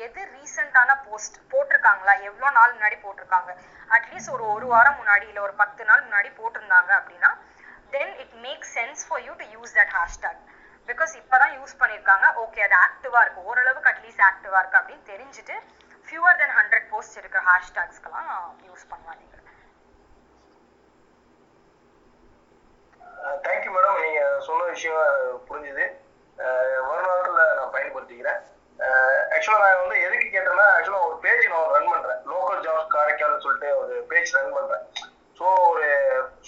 எது ரீசெண்டான போஸ்ட் போட்டிருக்காங்களா, எவ்வளோ நாள் முன்னாடி போட்டிருக்காங்க, அட்லீஸ்ட் ஒரு வாரம் முன்னாடி இல்லை ஒரு 10 நாள் முன்னாடி போட்டிருந்தாங்க அப்படின்னா then it make sense for you to use that hashtag. Because இப்போ தான் யூஸ் பண்ணியிருக்காங்க, ஓகே அது ஆக்டிவாக இருக்குது, ஓரளவுக்கு அட்லீஸ்ட் ஆக்டிவாக இருக்குது அப்படின்னு தெரிஞ்சுட்டு fewer than 100 போஸ்ட் இருக்கிற ஹேஷ்டாக்ஸ்க்கெல்லாம் யூஸ் பண்ணலாம் நீங்கள். தேங்க்யூ மேடம், நீங்கள் சொன்ன விஷயம் புரிஞ்சுது, வருங்காலத்தில் நான் பயன்படுத்திக்கிறேன். ஆக்சுவலாக நான் வந்து எதுக்கு கேட்டேன்னா, ஆக்சுவலாக ஒரு பேஜ் நான் ரன் பண்ணுறேன், லோக்கல் ஜாப்ஸ் காரைக்கால்னு சொல்லிட்டு ஒரு பேஜ் ரன் பண்ணுறேன். ஸோ ஒரு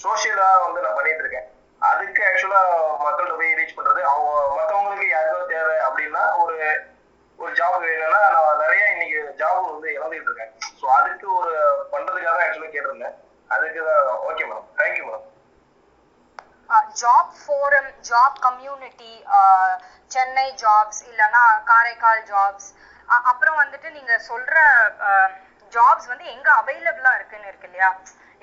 சோஷியலாக வந்து நான் பண்ணிட்டு இருக்கேன். அதுக்கு ஆக்சுவலாக மக்கள்கிட்ட போய் ரீச் பண்ணுறது, அவங்க மற்றவங்களுக்கு யாருக்காவது தேவை அப்படின்னா ஒரு ஜாப் வேணும்னா, நான் நிறைய இன்னைக்கு ஜாப் வந்து இழந்துகிட்டு இருக்கேன். ஸோ அதுக்கு ஒரு பண்ணுறதுக்காக தான் ஆக்சுவலாக கேட்டிருந்தேன். அதுக்கு தான். Okay madam, thank you madam. Job forum, job community, Chennai jobs இல்லைன்னா காரைக்கால் ஜாப்ஸ், அப்புறம் வந்துட்டு நீங்கள் சொல்கிற ஜாப்ஸ் வந்து எங்கே அவைலபிளாக இருக்குன்னு இருக்கு இல்லையா.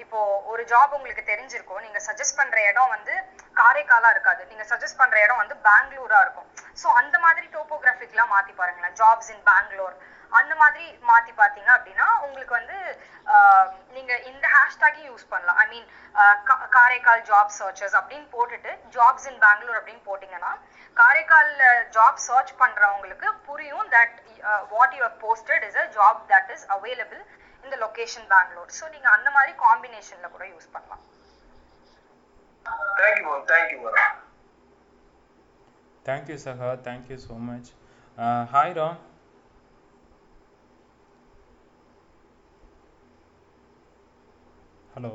இப்போது ஒரு ஜாப் உங்களுக்கு தெரிஞ்சிருக்கும், நீங்கள் சஜஸ்ட் பண்ணுற இடம் வந்து காரைக்காலாக இருக்காது, நீங்கள் சஜஸ்ட் பண்ணுற இடம் வந்து பெங்களூராக இருக்கும். ஸோ அந்த மாதிரி டோப்போகிராஃபிக்லாம் மாற்றி பாருங்களேன், ஜாப்ஸ் இன் பெங்களூர் அந்த மாதிரி மாற்றி பார்த்தீங்க அப்படின்னா உங்களுக்கு வந்து நீங்கள் இந்த ஹேஷ்டாகையும் யூஸ் பண்ணலாம். I mean Karaikal job searches அப்படின்னு போட்டுட்டு ஜாப்ஸ் இன் பெங்களூர் அப்படின்னு போட்டிங்கன்னா காரைக்காலில் ஜாப் சர்ச் பண்ணுறவங்களுக்கு புரியும் that what you have posted is a job that is available இந்த லொகேஷன் பெங்களூர். ஸோ நீங்கள் அந்த மாதிரி காம்பினேஷனில் கூட யூஸ் பண்ணலாம். Thank you ma'am, thank you ma'am. Thank you Saha, thank you so much. Hi Ram. Hello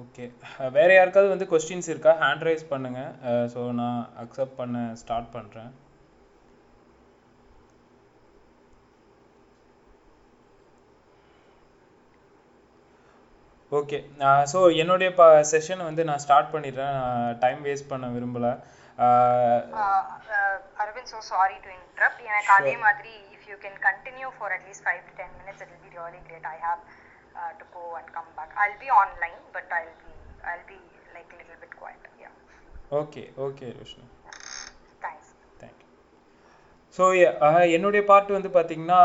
okay, வேறு யாருக்காவது வந்து கொஸ்டின்ஸ் இருக்கா ஹேண்ட் ரைஸ் பண்ணுங்கள். ஸோ நான் அக்செப்ட் பண்ண ஸ்டார்ட் பண்ணுறேன். ஓகே, ஸோ என்னுடைய செஷன் வந்து நான் ஸ்டார்ட் பண்ணிடுறேன், டைம் வேஸ்ட் பண்ண விரும்பலை. Arvind, so sorry to interrupt. Sure. Madhuri, if you can continue for at least 5 to 10 minutes, it will be really great. I have to go and come back. I'll be online, but I'll be like a little bit quiet. Yeah. Okay, Roshni. So என்னுடைய part வந்து பார்த்திங்கன்னா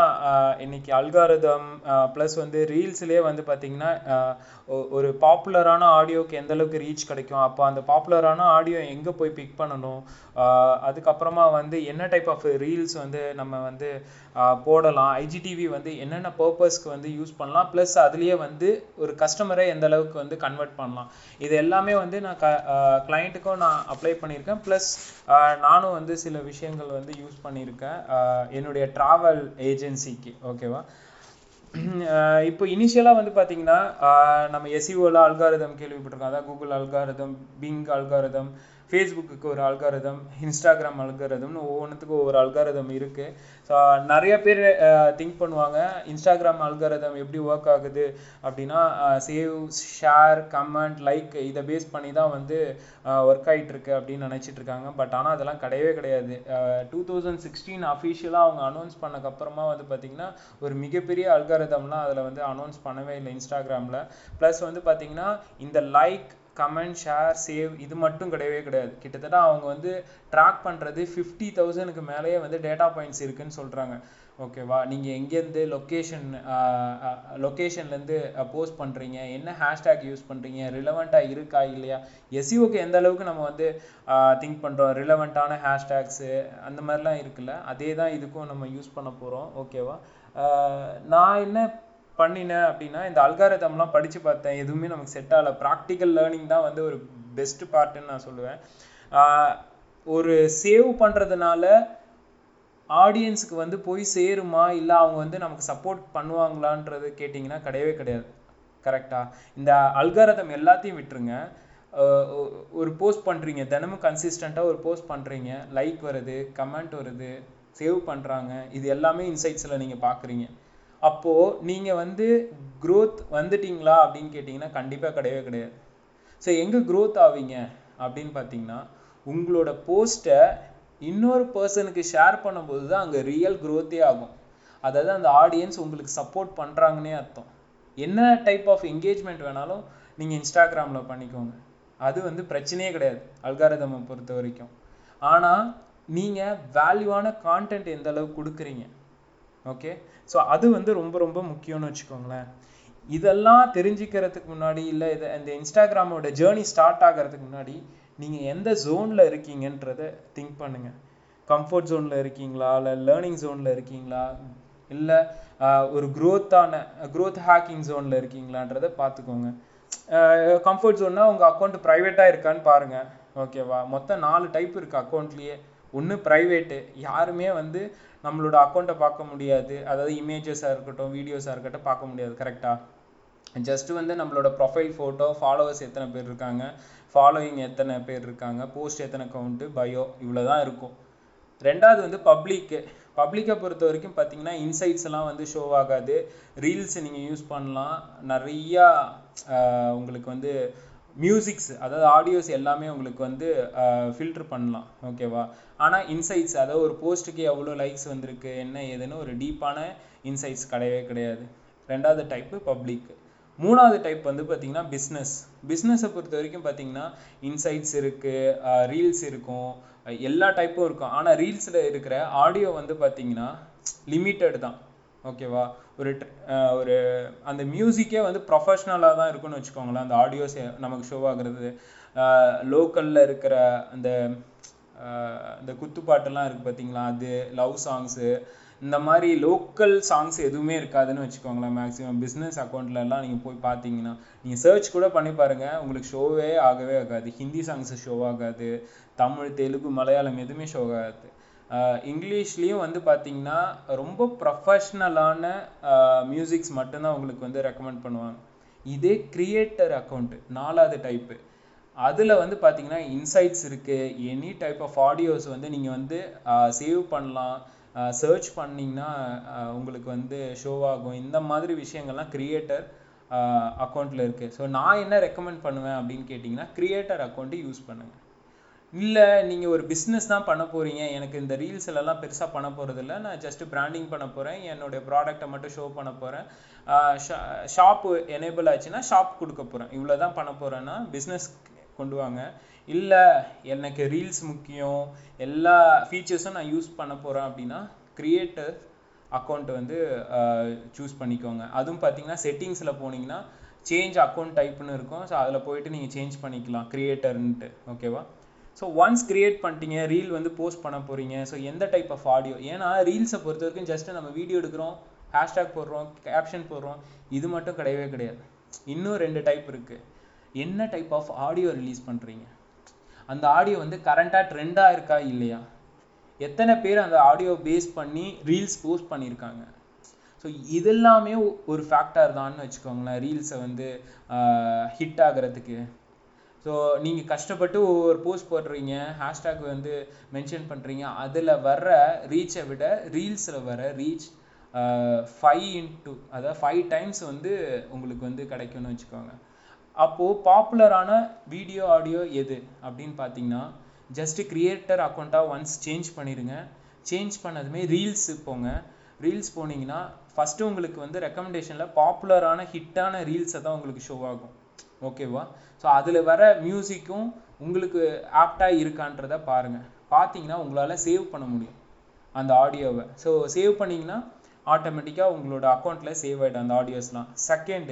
இன்றைக்கி algorithm plus வந்து ரீல்ஸ்லேயே வந்து பார்த்திங்கன்னா ஒரு பாப்புலரான ஆடியோக்கு எந்தளவுக்கு ரீச் கிடைக்கும், அப்போ அந்த பாப்புலரான ஆடியோ எங்கே போய் பிக் பண்ணணும், அதுக்கப்புறமா வந்து என்ன டைப் ஆஃப் ரீல்ஸ் வந்து நம்ம வந்து போடலாம், ஐஜிடிவி வந்து என்னென்ன பர்பஸ்க்கு வந்து யூஸ் பண்ணலாம், ப்ளஸ் அதுலேயே வந்து ஒரு கஸ்டமரை எந்தளவுக்கு வந்து கன்வெர்ட் பண்ணலாம், இது எல்லாமே வந்து நான் கிளைண்ட்டுக்கும் நான் அப்ளை பண்ணியிருக்கேன். ப்ளஸ் நானும் வந்து சில விஷயங்கள் வந்து யூஸ் பண்ணியிருக்கேன் என்னுடைய டிராவல் ஏஜென்சிக்கு. ஓகேவா, இப்போ இனிஷியலாக வந்து பார்த்தீங்கன்னா நம்ம எஸ்இஓவில் அல்காரிதம் கேள்விப்பட்டிருக்கோம், அதாவது Google algorithm, Bing algorithm, Facebook ஒரு algorithm, Instagram algorithm, ஒவ்வொன்றுத்துக்கு ஒவ்வொரு algorithm இருக்கு. ஸோ நிறைய பேர் திங்க் பண்ணுவாங்க இன்ஸ்டாகிராம் algorithm எப்படி ஒர்க் ஆகுது அப்படின்னா சேவ், ஷேர், கமெண்ட், லைக் இதை பேஸ் பண்ணி தான் வந்து ஒர்க் ஆகிட்டு இருக்கு அப்படின்னு நினச்சிட்டு இருக்காங்க. பட் ஆனால் அதெல்லாம் கிடையவே கிடையாது. 2016 அஃபிஷியலாக அவங்க அனௌன்ஸ் பண்ணக்கப்புறமா வந்து பார்த்திங்கன்னா ஒரு மிகப்பெரிய அல்காரிதம்லாம் அதில் வந்து அனௌன்ஸ் பண்ணவே இல்லை இன்ஸ்டாகிராமில். ப்ளஸ் வந்து பார்த்திங்கன்னா இந்த லைக், கமெண்ட், ஷேர், சேவ் இது மட்டும் கிடையவே கிடையாது. கிட்டத்தட்ட அவங்க வந்து ட்ராக் பண்ணுறது 50,000க்கு மேலேயே வந்து டேட்டா பாயிண்ட்ஸ் இருக்குதுன்னு சொல்கிறாங்க. ஓகேவா, நீங்கள் எங்கேருந்து லொக்கேஷன்லேருந்து போஸ்ட் பண்ணுறீங்க, என்ன ஹேஷ்டேக் யூஸ் பண்ணுறீங்க, ரிலவெண்ட்டாக இருக்கா இல்லையா, எஸ்இஓக்கு எந்த அளவுக்கு நம்ம வந்து திங்க் பண்ணுறோம், ரிலவெண்ட்டான ஹேஷ்டேக்ஸு அந்த மாதிரிலாம் இருக்குல்ல, அதே தான் இதுக்கும் நம்ம யூஸ் பண்ண போகிறோம். ஓகேவா, நான் என்ன பண்ணினேன் அப்படின்னா இந்த அல்காரிதம்லாம் படித்து பார்த்தேன், எதுவுமே நமக்கு செட் ஆகலை. ப்ராக்டிக்கல் லேர்னிங் தான் வந்து ஒரு பெஸ்ட் பார்ட்டுன்னு நான் சொல்லுவேன். ஒரு சேவ் பண்ணுறதுனால ஆடியன்ஸுக்கு வந்து போய் சேருமா இல்லை அவங்க வந்து நமக்கு சப்போர்ட் பண்ணுவாங்களான்றது கேட்டிங்கன்னா கிடையவே கிடையாது. கரெக்டாக இந்த அல்காரிதம் எல்லாத்தையும் விட்டுருங்க. ஒரு போஸ்ட் பண்ணுறீங்க, தினமும் கன்சிஸ்டண்ட்டாக ஒரு போஸ்ட் பண்ணுறீங்க, லைக் வருது, கமெண்ட் வருது, சேவ் பண்ணுறாங்க, இது எல்லாமே இன்சைட்ஸில் நீங்கள் பார்க்குறீங்க. அப்போது நீங்கள் வந்து க்ரோத் வந்துட்டிங்களா அப்படின்னு கேட்டிங்கன்னா கண்டிப்பாக கிடையவே கிடையாது. ஸோ எங்கே க்ரோத் ஆவீங்க அப்படின்னு பார்த்தீங்கன்னா உங்களோட போஸ்ட்டை இன்னொரு பர்சனுக்கு ஷேர் பண்ணும்போது தான் அங்கே ரியல் க்ரோத்தே ஆகும். அதாவது அந்த ஆடியன்ஸ் உங்களுக்கு சப்போர்ட் பண்ணுறாங்கன்னே அர்த்தம். என்ன டைப் ஆஃப் என்கேஜ்மெண்ட் வேணாலும் நீங்கள் இன்ஸ்டாகிராமில் பண்ணிக்கோங்க, அது வந்து பிரச்சனையே கிடையாது அல்காரிதமை பொறுத்த வரைக்கும். ஆனால் நீங்கள் வேல்யூவான கான்டென்ட் எந்த அளவுக்கு கொடுக்குறீங்க, ஓகே, ஸோ அது வந்து ரொம்ப ரொம்ப முக்கியம்னு வச்சுக்கோங்களேன். இதெல்லாம் தெரிஞ்சுக்கிறதுக்கு முன்னாடி இல்லை இதை இந்த இன்ஸ்டாகிராமோட ஜேர்னி ஸ்டார்ட் ஆகிறதுக்கு முன்னாடி நீங்கள் எந்த ஜோனில் இருக்கீங்கன்றதை திங்க் பண்ணுங்கள். கம்ஃபர்ட் ஜோனில் இருக்கீங்களா, இல்லை லேர்னிங் ஜோனில் இருக்கீங்களா, இல்லை ஒரு க்ரோத் ஹேக்கிங் ஜோனில் இருக்கீங்களான்றதை பார்த்துக்கோங்க. கம்ஃபர்ட் ஜோன்னா உங்கள் அக்கௌண்ட் ப்ரைவேட்டாக இருக்கான்னு பாருங்கள். ஓகேவா, மொத்தம் 4 டைப் இருக்குது அக்கௌண்ட்லேயே. ஒன்று ப்ரைவேட்டு, யாருமே வந்து நம்மளோட அக்கௌண்ட்டை பார்க்க முடியாது, அதாவது இமேஜஸாக இருக்கட்டும் வீடியோஸாக இருக்கட்டும் பார்க்க முடியாது. கரெக்டாக ஜஸ்ட்டு வந்து நம்மளோட ப்ரொஃபைல் ஃபோட்டோ, ஃபாலோவர்ஸ் எத்தனை பேர் இருக்காங்க, ஃபாலோயிங் எத்தனை பேர் இருக்காங்க, போஸ்ட் எத்தனை கவுண்ட்டு, பயோ இவ்வளோ தான் இருக்கும். ரெண்டாவது வந்து பப்ளிக்கை பொறுத்த வரைக்கும் பார்த்திங்கன்னா இன்சைட்ஸ்லாம் வந்து ஷோ ஆகாது. ரீல்ஸ் நீங்கள் யூஸ் பண்ணலாம், நிறையா உங்களுக்கு வந்து மியூசிக்ஸ் அதாவது ஆடியோஸ் எல்லாமே உங்களுக்கு வந்து ஃபில்ட்ரு பண்ணலாம். ஓகேவா, ஆனால் இன்சைட்ஸ் அதாவது ஒரு போஸ்ட்டுக்கு எவ்வளோ லைக்ஸ் வந்திருக்கு என்ன ஏதுன்னு ஒரு டீப்பான இன்சைட்ஸ் கிடையவே கிடையாது. ரெண்டாவது டைப்பு பப்ளிக். மூணாவது டைப் வந்து பார்த்திங்கன்னா பிஸ்னஸை பொறுத்த வரைக்கும் பார்த்திங்கன்னா இன்சைட்ஸ் இருக்குது, ரீல்ஸ் இருக்கும், எல்லா டைப்பும் இருக்கும். ஆனால் ரீல்ஸில் இருக்கிற ஆடியோ வந்து பார்த்திங்கன்னா லிமிட்டட் தான். ஓகேவா, ஒரு அந்த மியூசிக்கே வந்து ப்ரொஃபஷ்னலாக தான் இருக்குன்னு வச்சுக்கோங்களேன். அந்த ஆடியோஸ் நமக்கு ஷோ ஆகுறது, லோக்கலில் இருக்கிற அந்த குத்துப்பாட்டெல்லாம் இருக்குது பார்த்திங்களா, அது லவ் சாங்ஸு இந்த மாதிரி லோக்கல் சாங்ஸ் எதுவுமே இருக்காதுன்னு வச்சுக்கோங்களேன். மேக்ஸிமம் பிஸ்னஸ் அக்கௌண்ட்லலாம் நீங்கள் போய் பார்த்தீங்கன்னா நீங்கள் சர்ச் கூட பண்ணி பாருங்கள், உங்களுக்கு ஷோவே ஆகவே ஆகாது. ஹிந்தி சாங்ஸு ஷோ ஆகாது, தமிழ், தெலுங்கு, மலையாளம் எதுவுமே ஷோ ஆகாது. இங்கிலீஷ்லேயும் வந்து பார்த்திங்கன்னா ரொம்ப ப்ரொஃபஷ்னலான மியூசிக்ஸ் மட்டும்தான் உங்களுக்கு வந்து ரெக்கமெண்ட் பண்ணுவாங்க. இதே க்ரியேட்டர் அக்கௌண்ட்டு 4வது டைப்பு, அதில் வந்து பார்த்திங்கன்னா இன்சைட்ஸ் இருக்குது, எனி டைப் ஆஃப் ஆடியோஸ் வந்து நீங்கள் வந்து சேவ் பண்ணலாம், சர்ச் பண்ணிங்கன்னா உங்களுக்கு வந்து ஷோ ஆகும். இந்த மாதிரி விஷயங்கள்லாம் க்ரியேட்டர் அக்கௌண்ட்டில் இருக்குது. ஸோ நான் என்ன ரெக்கமெண்ட் பண்ணுவேன் அப்படின்னு கேட்டிங்கன்னா க்ரியேட்டர் அக்கௌண்ட்டு யூஸ் பண்ணுங்கள். இல்லை நீங்கள் ஒரு பிஸ்னஸ் தான் பண்ண போகிறீங்க, எனக்கு இந்த ரீல்ஸ்லலாம் பெருசாக பண்ண போகிறதில்ல, நான் ஜஸ்ட்டு ப்ராண்டிங் பண்ண போகிறேன், என்னுடைய ப்ராடக்டை மட்டும் ஷோ பண்ண போகிறேன், ஷாப்பு எனேபிள் ஆச்சுன்னா ஷாப் கொடுக்க போகிறேன், இவ்வளோ தான் பண்ண போகிறேன்னா பிஸ்னஸ் கொண்டு வாங்க. இல்லை எனக்கு ரீல்ஸ் முக்கியம், எல்லா ஃபீச்சர்ஸும் நான் யூஸ் பண்ண போகிறேன் அப்படின்னா க்ரியேட்டர் அக்கௌண்ட்டு வந்து சூஸ் பண்ணிக்கோங்க. அதுவும் பார்த்திங்கன்னா செட்டிங்ஸில் போனீங்கன்னா சேஞ்ச் அக்கௌண்ட் டைப்புன்னு இருக்கும். ஸோ அதில் போய்ட்டு நீங்கள் சேஞ்ச் பண்ணிக்கலாம் க்ரியேட்டர்ன்ட்டு. ஓகேவா, ஸோ ஒன்ஸ் க்ரியேட் பண்ணிட்டீங்க, ரீல் வந்து போஸ்ட் பண்ண போகிறீங்க. ஸோ எந்த டைப் ஆஃப் ஆடியோ, ஏன்னா ரீல்ஸை பொறுத்த வரைக்கும் ஜஸ்ட்டு நம்ம வீடியோ எடுக்கிறோம், ஹேஷ்டாக் போடுறோம், கேப்ஷன் போடுறோம், இது மட்டும் கிடையவே கிடையாது. இன்னும் 2 டைப் இருக்குது. என்ன டைப் ஆஃப் ஆடியோ ரிலீஸ் பண்ணுறீங்க, அந்த ஆடியோ வந்து கரண்ட்டாக ட்ரெண்டாக இருக்கா இல்லையா, எத்தனை பேர் அந்த ஆடியோ பேஸ் பண்ணி ரீல்ஸ் போஸ்ட் பண்ணியிருக்காங்க. ஸோ இதெல்லாமே ஒரு ஃபேக்டர் தான்னு வச்சுக்கோங்களேன் ரீல்ஸை வந்து ஹிட் ஆகிறதுக்கு. So, you post a hashtag mention that reach reels reach 5 times popular video audio just creator account once change reels reels first recommendation popular hit reels show okay va so adile vara music ungalku apt ah irukkaன்றதை பாருங்க பாத்தீங்கன்னா உங்களால save பண்ண முடியும் அந்த ஆடியோவை so save பண்ணீங்கன்னா ஆட்டோமேட்டிக்கா உங்களோட அக்கவுண்ட்ல சேவ் ஆயிடும் அந்த ஆடியோஸ்லாம் செகண்ட்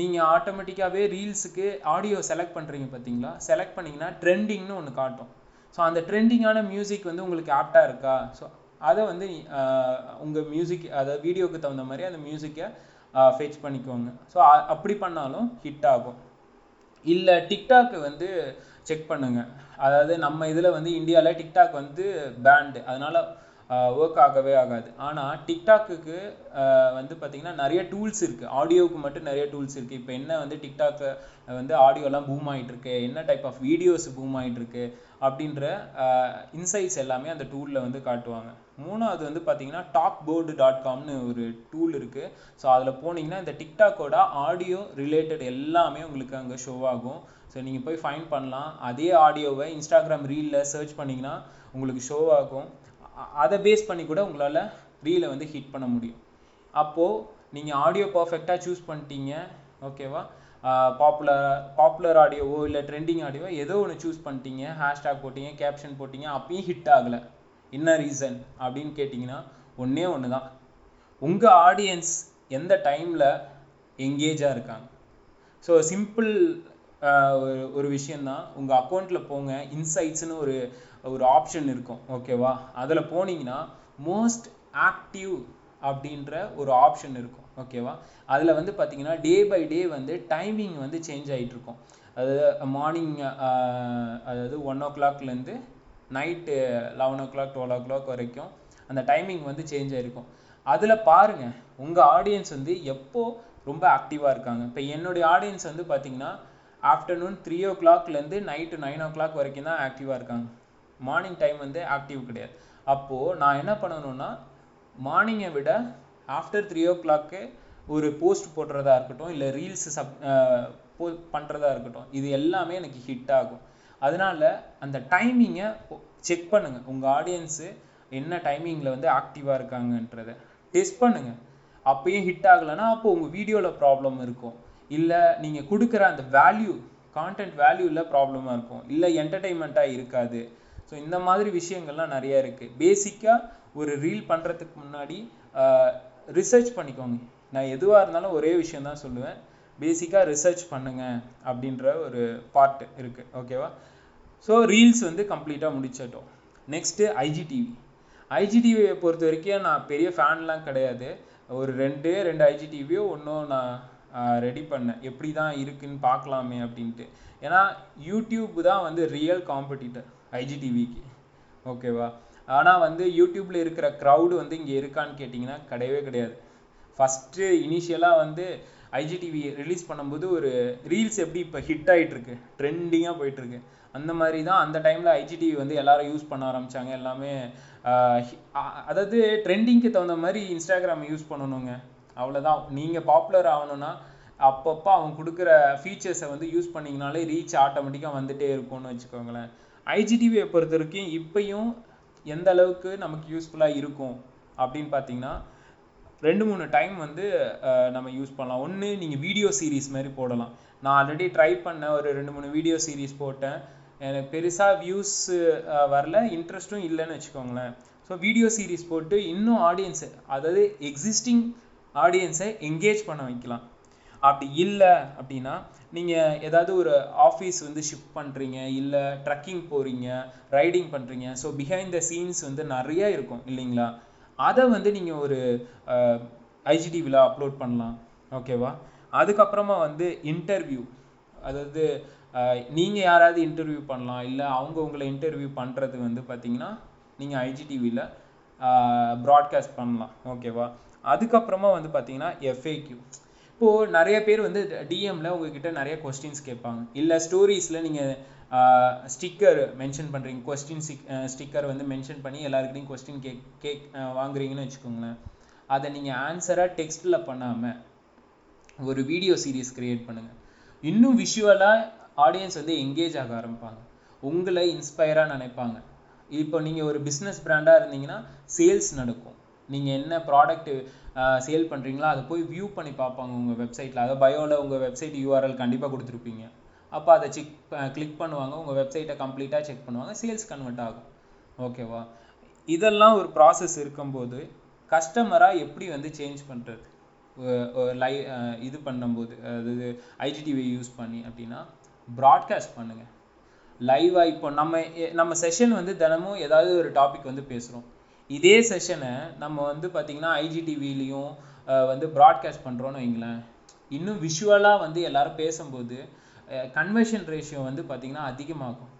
நீங்க ஆட்டோமேட்டிக்காவே ரீல்ஸ்க்கு ஆடியோ செலக்ட் பண்றீங்க பாத்தீங்களா செலக்ட் பண்ணீங்கன்னா ட்ரெண்டிங் னு ஒன்னு காட்டும் so அந்த ட்ரெண்டிங் ஆன music உங்களுக்கு apt ah இருக்கா so அதை உங்க music அத வீடியோக்கு தகுந்த மாதிரி அந்த music fetch பண்ணிக்கோங்க so அப்படி பண்ணாலும் ஹிட் ஆகும் இல்ல டிக்டாக் செக் பண்ணுங்க அதாவது நம்ம இதுல இந்தியால டிக்டாக் பேண்ட் அதனால வர்க் ஆகவே ஆகாது ஆனா டிக்டாக்குக்கு பாத்தீங்கன்னா நிறைய டூல்ஸ் இருக்கு ஆடியோக்கு மட்டும் நிறைய டூல்ஸ் இருக்கு இப்போ என்ன டிக்டாக் ஆடியோ எல்லாம் பூம் ஆயிட்டு இருக்கு என்ன டைப் ஆஃப் வீடியோஸ் பூம் ஆயிட்டு இருக்கு அப்படிங்கற இன்சைட்ஸ் எல்லாமே அந்த டூல்ல காட்டுவாங்க மூணாவது பாத்தீங்கன்னா talkboard.com னு ஒரு டூல் இருக்கு சோ அதுல போனீங்கன்னா இந்த டிக்டாக்கோட ஆடியோ ரிலேட்டட் எல்லாமே உங்களுக்கு அங்க ஷோ ஆகும் சோ நீங்க போய் ஃபைண்ட் பண்ணலாம் அதே ஆடியோவை இன்ஸ்டாகிராம் ரீல்ல சர்ச் பண்ணீங்கன்னா உங்களுக்கு ஷோ ஆகும் அதை பேஸ் பண்ணி கூட உங்களால ரீல ஹிட் பண்ண முடியும் அப்போ நீங்க ஆடியோ பெர்ஃபெக்ட்டா சூஸ் பண்ணிட்டீங்க ஓகேவா பாப்புலர் ஆடியோவோ இல்ல ட்ரெண்டிங் ஆடியோவோ ஏதோ ஒன்னு சூஸ் பண்ணிட்டீங்க ஹேஷ்டேக் போட்டீங்க கேப்ஷன் போட்டீங்க அப்பயும் ஹிட் ஆகல என்ன ரீசன் அப்படினு கேட்டிங்கனா ஒண்ணே ஒண்ணுதான் உங்க ஆடியன்ஸ் எந்த டைம்ல எங்கேஜா இருக்காங்க சோ சிம்பிள் ஒரு விஷயம்தான் உங்க அக்கவுண்ட்ல போங்க இன்சைட்ஸ் னு ஒரு ஆப்ஷன் இருக்கும் ஓகேவா அதுல போனீங்கனா மோஸ்ட் ஆக்டிவ் அப்படிங்கற ஒரு ஆப்ஷன் இருக்கும் ஓகேவா அதுல பாத்தீங்கன்னா day by day timing change ஆயிட்டு இருக்கும் அதாவது மார்னிங் அதாவது 1 o'clock ல இருந்து நைட் 11 o'clock 12 o'clock வரைக்கும் அந்த டைமிங் சேஞ்ச் ஆயிருக்கும் அதுல பாருங்க உங்க ஆடியன்ஸ் எப்போ ரொம்ப ஆக்டிவா இருக்காங்க இப்போ என்னோட ஆடியன்ஸ் பாத்தீங்கன்னா ஆஃப்டர்நூன் 3 o'clock ல இருந்து நைட் 9 o'clock வரைக்கும் தான் ஆக்டிவா இருக்காங்க மார்னிங் டைம் ஆக்டிவ் கிடையாது அப்போ நான் என்ன பண்ணணும்னா மார்னிங்கை விட ஆஃப்டர் 3 o'clock ஒரு போஸ்ட் போடுறதா இருக்கட்டும் இல்ல ரீல்ஸ் பண்றதா இருக்கட்டும் இது எல்லாமே எனக்கு ஹிட் ஆகும் அதனால அந்த டைமிங்கை செக் பண்ணுங்க உங்க ஆடியன்ஸ் என்ன டைமிங்ல ஆக்டிவா இருக்காங்கன்றதை டெஸ்ட் பண்ணுங்க அப்பயும் ஹிட் ஆகலன்னா அப்போ உங்க வீடியோல ப்ராப்ளம் இருக்கும் இல்ல நீங்க கொடுக்கிற அந்த வேல்யூ கான்டென்ட் வேல்யூல ப்ராப்ளமா இருக்கும் இல்ல என்டர்டெயின்மெண்டா இருக்காது சோ இந்த மாதிரி விஷயங்கள்லாம் நிறைய இருக்கு பேசிக்கா ஒரு ரீல் பண்றதுக்கு முன்னாடி ரிசர்ச் பண்ணிக்கோங்க நான் எதுவா இருந்தாலும் ஒரே விஷயம் தான் சொல்லுவேன் பேசிக்கா ரிசர்ச் பண்ணுங்க அப்படிங்கற ஒரு பார்ட் இருக்கு ஓகேவா சோ ரீல்ஸ் கம்ப்ளீட்டா முடிச்சிட்டோம் நெக்ஸ்ட் ஐஜிடிவி ஐஜிடிவியை பொறுத்த வரைக்கும் நான் பெரிய ஃபேன்லாம் கிடையாது ஒரு ரெண்டு ஐஜிடிவியோ ஒன்னும் நான் ரெடி பண்ண எப்படி தான் இருக்குன்னு பார்க்கலாமே அப்படின்ட்டு ஏன்னா யூடியூப் தான் ரியல் காம்படிட்டர் ஐஜிடிவிக்கு ஓகேவா ஆனா யூடியூப்ல இருக்கிற க்ரௌடு இங்கே இருக்கான்னு கேட்டிங்கன்னா கிடையவே கிடையாது ஃபர்ஸ்ட் இனிஷியலா ஐஜிடிவி ரிலீஸ் பண்ணும்போது ஒரு ரீல்ஸ் எப்படி இப்போ ஹிட் ஆயிட்டு இருக்கு ட்ரெண்டிங்கா போயிட்டு இருக்கு அந்த மாதிரி தான் அந்த டைம்ல ஐஜிடிவி எல்லாரும் யூஸ் பண்ண ஆரம்பிச்சாங்க எல்லாமே அதாவது ட்ரெண்டிங்க்கு தகுந்த மாதிரி இன்ஸ்டாகிராம் யூஸ் பண்ணணுங்க அவ்வளவுதான் நீங்க பாப்புலர் ஆகணும்னா அப்பப்போ அவங்க கொடுக்குற ஃபீச்சர்ஸை யூஸ் பண்ணீங்கனாலே ரீச் ஆட்டோமேட்டிக்கா வந்துட்டே இருக்கும்னு வச்சுக்கோங்களேன் ஐஜிடிவியை பொறுத்த வரைக்கும் இப்பயும் எந்த அளவுக்கு நமக்கு யூஸ்ஃபுல்லா இருக்கும் அப்படின்னு பாத்தீங்கன்னா 2-3 டைம் நம்ம யூஸ் பண்ணலாம் ஒன்னு நீங்க வீடியோ சீரிஸ் மாதிரி போடலாம் நான் ஆல்ரெடி ட்ரை பண்ண ஒரு 2-3 வீடியோ சீரிஸ் போட்டேன் எனக்கு பெருசா வியூஸ் வரல இன்ட்ரெஸ்டும் இல்லைன்னு வச்சுக்கோங்களேன் ஸோ வீடியோ சீரிஸ் போட்டு இன்னும் ஆடியன்ஸ் அதாவது எக்ஸிஸ்டிங் ஆடியன்ஸை என்கேஜ் பண்ண வைக்கலாம் அப்படி இல்லை அப்படின்னா நீங்கள் ஏதாவது ஒரு ஆஃபீஸ் ஷிஃப்ட் பண்ணுறீங்க இல்லை ட்ரக்கிங் போகிறீங்க ரைடிங் பண்ணுறீங்க ஸோ பிஹைண்ட் த சீன்ஸ் நிறையா இருக்கும் இல்லைங்களா அதை நீங்கள் ஒரு ஐஜிடிவியில் அப்லோட் பண்ணலாம் ஓகேவா அதுக்கப்புறமா இன்டர்வியூ அதாவது நீங்கள் யாராவது இன்டர்வியூ பண்ணலாம் இல்லை அவங்க உங்களை இன்டர்வியூ பண்ணுறது பார்த்தீங்கன்னா நீங்கள் ஐஜிடிவியில் ப்ராட்காஸ்ட் பண்ணலாம் ஓகேவா அதுக்கப்புறமா பார்த்தீங்கன்னா FAQ இப்போது நிறைய பேர் வந்து டிஎம்மில் உங்கள்கிட்ட நிறைய கொஸ்டின்ஸ் கேட்பாங்க, இல்லை ஸ்டோரிஸில் நீங்கள் ஸ்டிக்கர் மென்ஷன் பண்ணுறீங்க, கொஸ்டின் ஸ்டிக்கர் வந்து மென்ஷன் பண்ணி எல்லாருக்கிட்டையும் கொஸ்டின் கேக் வாங்குறீங்கன்னு வச்சுக்கோங்களேன். அதை நீங்கள் ஆன்சராக டெக்ஸ்ட்டில் பண்ணாமல் ஒரு வீடியோ சீரீஸ் க்ரியேட் பண்ணுங்கள். இன்னும் விஷுவலாக ஆடியன்ஸ் வந்து எங்கேஜ் ஆக ஆரம்பிப்பாங்க, உங்களை இன்ஸ்பயராக நினைப்பாங்க. இப்போ நீங்கள் ஒரு பிஸ்னஸ் ப்ராண்டாக இருந்தீங்கன்னா சேல்ஸ் நடக்கும், நீங்கள் என்ன ப்ராடக்ட்டு சேல் பண்ணுறீங்களோ அதை போய் வியூ பண்ணி பார்ப்பாங்க உங்கள் வெப்சைட்டில். அதை பயோவில் உங்கள் வெப்சைட் யூஆர்எல் கண்டிப்பாக கொடுத்துருப்பீங்க, அப்போ அதை கிளிக் பண்ணுவாங்க, உங்கள் வெப்சைட்டை கம்ப்ளீட்டாக செக் பண்ணுவாங்க, சேல்ஸ் கன்வெர்ட் ஆகும். ஓகேவா? இதெல்லாம் ஒரு ப்ராசஸ் இருக்கும்போது கஸ்டமராக எப்படி வந்து சேஞ்ச் பண்ணுறது இது பண்ணும்போது, அது ஐஜிடிவி யூஸ் பண்ணி அப்படின்னா ப்ராட்காஸ்ட் பண்ணுங்கள் லைவாக. இப்போ நம்ம செஷன் வந்து தினமும் ஏதாவது ஒரு டாபிக் வந்து பேசுகிறோம். இதே செஷனை நம்ம வந்து பார்த்திங்கன்னா ஐஜிடிவிலையும் வந்து ப்ராட்காஸ்ட் பண்ணுறோன்னு வைங்களேன், இன்னும் விஷுவலாக வந்து எல்லோரும் பேசும்போது கன்வர்ஷன் ரேஷியோ வந்து பார்த்திங்கன்னா அதிகமாகும்.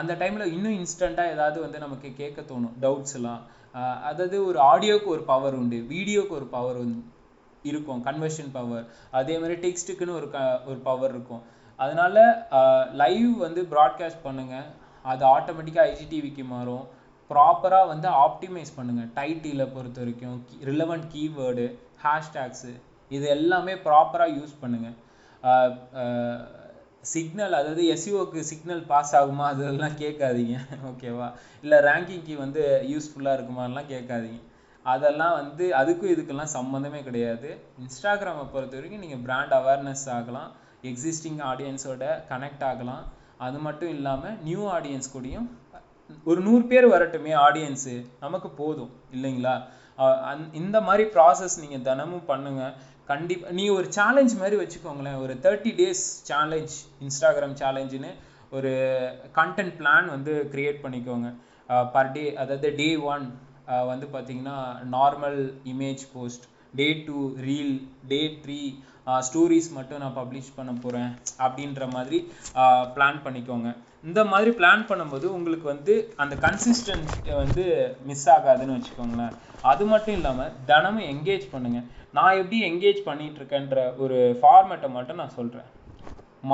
அந்த டைமில் இன்னும் இன்ஸ்டண்ட்டாக ஏதாவது வந்து நமக்கு கேட்க தோணும் டவுட்ஸ்லாம். அதாவது ஒரு ஆடியோவுக்கு ஒரு பவர் உண்டு, வீடியோவுக்கு ஒரு பவர் இருக்கும், கன்வர்ஷன் பவர். அதே மாதிரி டெக்ஸ்ட்டுக்குன்னு ஒரு பவர் இருக்கும். அதனால் லைவ் வந்து ப்ராட்காஸ்ட் பண்ணுங்கள், அது ஆட்டோமேட்டிக்காக ஐஜிடிவிக்கு மாறும். ப்ராப்பராக வந்து ஆப்டிமைஸ் பண்ணுங்கள். டைட்டிலில் பொறுத்த வரைக்கும் ரிலவெண்ட் கீவேர்டு, ஹேஷ்டேக்ஸு, இது எல்லாமே ப்ராப்பராக யூஸ் பண்ணுங்கள். சிக்னல், அதாவது எஸ்இஓக்கு சிக்னல் பாஸ் ஆகுமா அதெல்லாம் கேட்காதீங்க. ஓகேவா? இல்லை ரேங்கிங்க்கு வந்து யூஸ்ஃபுல்லாக இருக்குமாலாம் கேட்காதீங்க. அதெல்லாம் வந்து அதுக்கும் இதுக்கெல்லாம் சம்மந்தமே கிடையாது. இன்ஸ்டாகிராமை பொறுத்த வரைக்கும் நீங்கள் பிராண்ட் அவேர்னஸ் ஆகலாம், எக்ஸிஸ்டிங் ஆடியன்ஸோட கனெக்ட் ஆகலாம். அது மட்டும் இல்லாமல் நியூ ஆடியன்ஸ் கூடயும் ஒரு 100 பேர் வரட்டுமே ஆடியன்ஸு, நமக்கு போதும் இல்லைங்களா? இந்த மாதிரி ப்ராசஸ் நீங்கள் தினமும் பண்ணுங்கள். கண்டிப்பாக நீ ஒரு சேலஞ்ச் மாதிரி வச்சுக்கோங்களேன், ஒரு 30 days சேலஞ்ச், இன்ஸ்டாகிராம் சேலஞ்சுன்னு ஒரு கண்டென்ட் பிளான் வந்து க்ரியேட் பண்ணிக்கோங்க. பர் டே, அதாவது day 1 வந்து பார்த்திங்கன்னா normal image post, day 2 reel, day 3 stories மட்டும் நான் பப்ளிஷ் பண்ண போகிறேன் அப்படின்ற மாதிரி பிளான் பண்ணிக்கோங்க. இந்த மாதிரி பிளான் பண்ணும்போது உங்களுக்கு வந்து அந்த கன்சிஸ்டன்சி வந்து மிஸ் ஆகாதுன்னு வச்சுக்கோங்களேன். அது மட்டும் இல்லாமல் தினமும் என்கேஜ் பண்ணுங்கள். நான் எப்படி என்கேஜ் பண்ணிகிட்ருக்கேன்ற ஒரு ஃபார்மேட்டை மட்டும் நான் சொல்கிறேன்.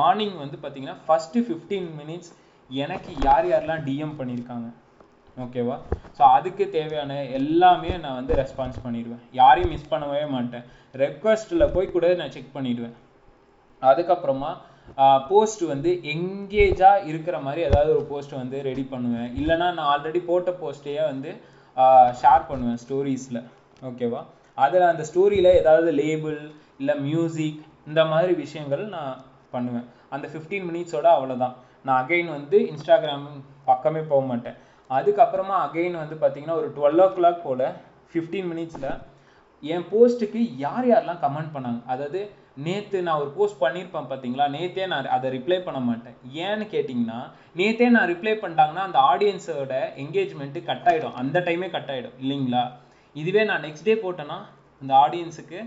மார்னிங் வந்து பார்த்திங்கன்னா ஃபஸ்ட்டு 15 minutes எனக்கு யார் யாரெலாம் டிஎம் பண்ணியிருக்காங்க, ஓகேவா? ஸோ அதுக்கு தேவையான எல்லாமே நான் வந்து ரெஸ்பான்ஸ் பண்ணிடுவேன், யாரையும் மிஸ் பண்ணவே மாட்டேன். ரெக்வஸ்ட்டில் போய் கூட நான் செக் பண்ணிடுவேன். அதுக்கப்புறமா போஸ்ட் வந்து எங்கேஜாக இருக்கிற மாதிரி ஏதாவது ஒரு போஸ்ட்டை வந்து ரெடி பண்ணுவேன். இல்லைனா நான் ஆல்ரெடி போட்ட போஸ்ட்டையே வந்து ஷேர் பண்ணுவேன் ஸ்டோரிஸில். ஓகேவா? அதில் அந்த ஸ்டோரியில் ஏதாவது லேபிள் இல்லை மியூசிக் இந்த மாதிரி விஷயங்கள் நான் பண்ணுவேன். அந்த 15 minutes அவ்வளோதான். நான் அகெயின் வந்து இன்ஸ்டாகிராம் பக்கமே போக மாட்டேன். அதுக்கப்புறமா அகெயின் வந்து பார்த்திங்கன்னா ஒரு 12 o'clock போல் 15 minutes என் போஸ்ட்டுக்கு யார் யாரெலாம் கமெண்ட் பண்ணாங்க, அதாவது நேற்று நான் ஒரு போஸ்ட் பண்ணியிருப்பேன் பார்த்தீங்களா, நேற்றே நான் அதை ரிப்ளை பண்ண மாட்டேன். ஏன்னு கேட்டிங்கன்னா நேற்றே நான் ரிப்ளை பண்ணிட்டாங்கன்னா அந்த ஆடியன்ஸோட என்கேஜ்மெண்ட்டு கட் ஆகிடும், அந்த டைமே கட் ஆகிடும் இல்லைங்களா? இதுவே நான் நெக்ஸ்ட் டே போட்டேன்னா அந்த ஆடியன்ஸுக்கு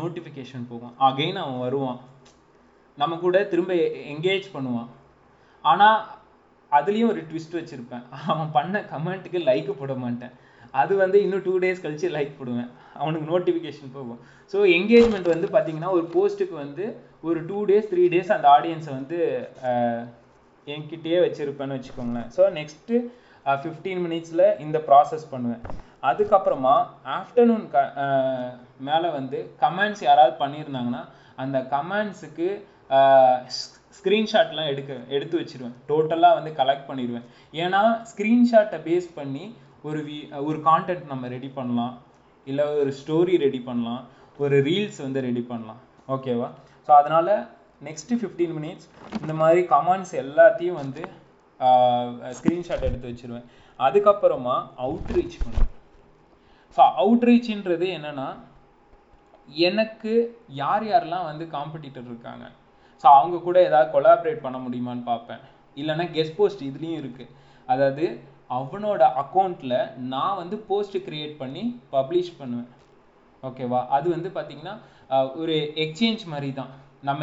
நோட்டிஃபிகேஷன் போகும், அகெயின் அவன் வருவான், நம்ம கூட திரும்ப என்கேஜ் பண்ணுவான். ஆனால் அதுலேயும் ஒரு ட்விஸ்ட் வச்சுருப்பேன், அவன் பண்ண கமெண்ட்டுக்கு லைக்கு போட மாட்டேன், அது வந்து இன்னும் 2 days கழித்து லைக் போடுவேன், அவனுக்கு நோட்டிஃபிகேஷன் போகும். ஸோ என்கேஜ்மெண்ட் வந்து பார்த்திங்கன்னா ஒரு போஸ்ட்டுக்கு வந்து ஒரு 2 days 3 days அந்த ஆடியன்ஸை வந்து என்கிட்டயே வச்சுருப்பேன்னு வச்சுக்கோங்களேன். ஸோ நெக்ஸ்ட்டு 15 minutes இந்த ப்ராசஸ் பண்ணுவேன். அதுக்கப்புறமா ஆஃப்டர்நூன் மேலே வந்து கமெண்ட்ஸ் யாராவது பண்ணியிருந்தாங்கன்னா அந்த கமெண்ட்ஸுக்கு ஸ்க்ரீன்ஷாட்லாம் எடுத்து வச்சுருவேன், டோட்டலாக வந்து கலெக்ட் பண்ணிடுவேன். ஏன்னா ஸ்க்ரீன்ஷாட்டை பேஸ் பண்ணி ஒரு கான்டென்ட் நம்ம ரெடி பண்ணலாம், இல்லை ஒரு ஸ்டோரி ரெடி பண்ணலாம், ஒரு ரீல்ஸ் வந்து ரெடி பண்ணலாம். ஓகேவா? ஸோ அதனால் நெக்ஸ்ட்டு 15 minutes இந்த மாதிரி கமெண்ட்ஸ் எல்லாத்தையும் வந்து ஸ்க்ரீன்ஷாட் எடுத்து வச்சுருவேன். அதுக்கப்புறமா அவுட்ரீச் பண்ணுவேன். ஸோ அவுட்ரீச்சுன்றது என்னென்னா எனக்கு யார் யாரெலாம் வந்து காம்படிட்டர் இருக்காங்க, ஸோ அவங்க கூட ஏதாவது கொலாபரேட் பண்ண முடியுமான்னு பார்ப்பேன். இல்லைன்னா கெஸ்ட் போஸ்ட் இதுலேயும் இருக்குது, அதாவது அவனோட அக்கௌண்ட்டில் நான் வந்து போஸ்ட் க்ரியேட் பண்ணி பப்ளிஷ் பண்ணுவேன். ஓகேவா? அது வந்து பார்த்திங்கன்னா ஒரு எக்ஸ்சேஞ்ச் மாதிரி தான். நம்ம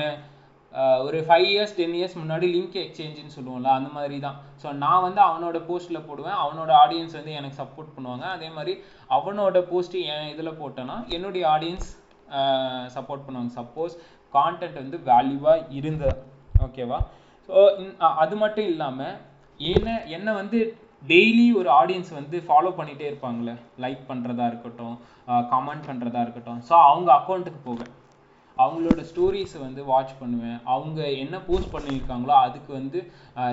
ஒரு 5 years 10 years முன்னாடி லிங்க் எக்ஸ்சேஞ்சுன்னு சொல்லுவோம்ல, அந்த மாதிரி தான். ஸோ நான் வந்து அவனோட போஸ்ட்டில் போடுவேன், அவனோட ஆடியன்ஸ் வந்து எனக்கு சப்போர்ட் பண்ணுவாங்க. அதே மாதிரி அவனோட போஸ்ட்டு என் இதில் போட்டேன்னா என்னுடைய ஆடியன்ஸ் support பண்ணுவாங்க. சப்போஸ் கான்டென்ட் வந்து வேல்யூவாக இருந்தது ஓகேவா. ஸோ அது மட்டும் இல்லாமல் என்ன வந்து டெய்லி ஒரு ஆடியன்ஸ் வந்து ஃபாலோ பண்ணிகிட்டே இருப்பாங்களே, லைக் பண்ணுறதா இருக்கட்டும், கமெண்ட் பண்ணுறதா இருக்கட்டும். ஸோ அவங்க அக்கௌண்ட்டுக்கு போவேன், அவங்களோட ஸ்டோரிஸை வந்து வாட்ச் பண்ணுவேன், அவங்க என்ன போஸ்ட் பண்ணியிருக்காங்களோ அதுக்கு வந்து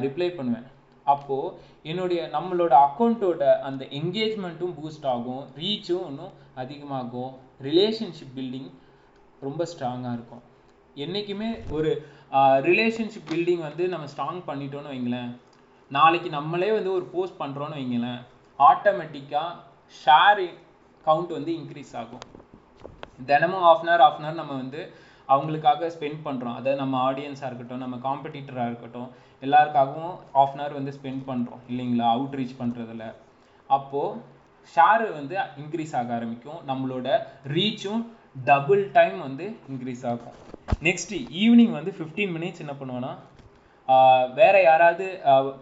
ரிப்ளை பண்ணுவேன். அப்போது என்னுடைய நம்மளோட அக்கௌண்ட்டோட அந்த என்கேஜ்மெண்ட்டும் பூஸ்ட் ஆகும், ரீச்சும் இன்னும் அதிகமாகும், ரிலேஷன்ஷிப் பில்டிங் ரொம்ப ஸ்ட்ராங்காக இருக்கும். என்றைக்குமே ஒரு ரிலேஷன்ஷிப் பில்டிங் வந்து நம்ம ஸ்ட்ராங் பண்ணிட்டோன்னு வைங்களேன், நாளைக்கு நம்மளே வந்து ஒரு போஸ்ட் பண்ணுறோன்னு வைங்களேன், ஆட்டோமேட்டிக்காக ஷேர் கவுண்ட் வந்து இன்க்ரீஸ் ஆகும். தினமும் half an hour நம்ம வந்து அவங்களுக்காக ஸ்பெண்ட் பண்ணுறோம். அதாவது நம்ம ஆடியன்ஸாக இருக்கட்டும், நம்ம காம்படிட்டராக இருக்கட்டும், எல்லாருக்காகவும் half an hour வந்து ஸ்பெண்ட் பண்ணுறோம் இல்லைங்களா, அவுட்ரீச் பண்ணுறதுல. அப்போது ஷேர் வந்து இன்க்ரீஸ் ஆக ஆரம்பிக்கும், நம்மளோட ரீச்சும் டபுள் டைம் வந்து இன்க்ரீஸ் ஆகும். நெக்ஸ்ட்டு ஈவினிங் வந்து 15 minutes என்ன பண்ணுவோன்னா, வேறு யாராவது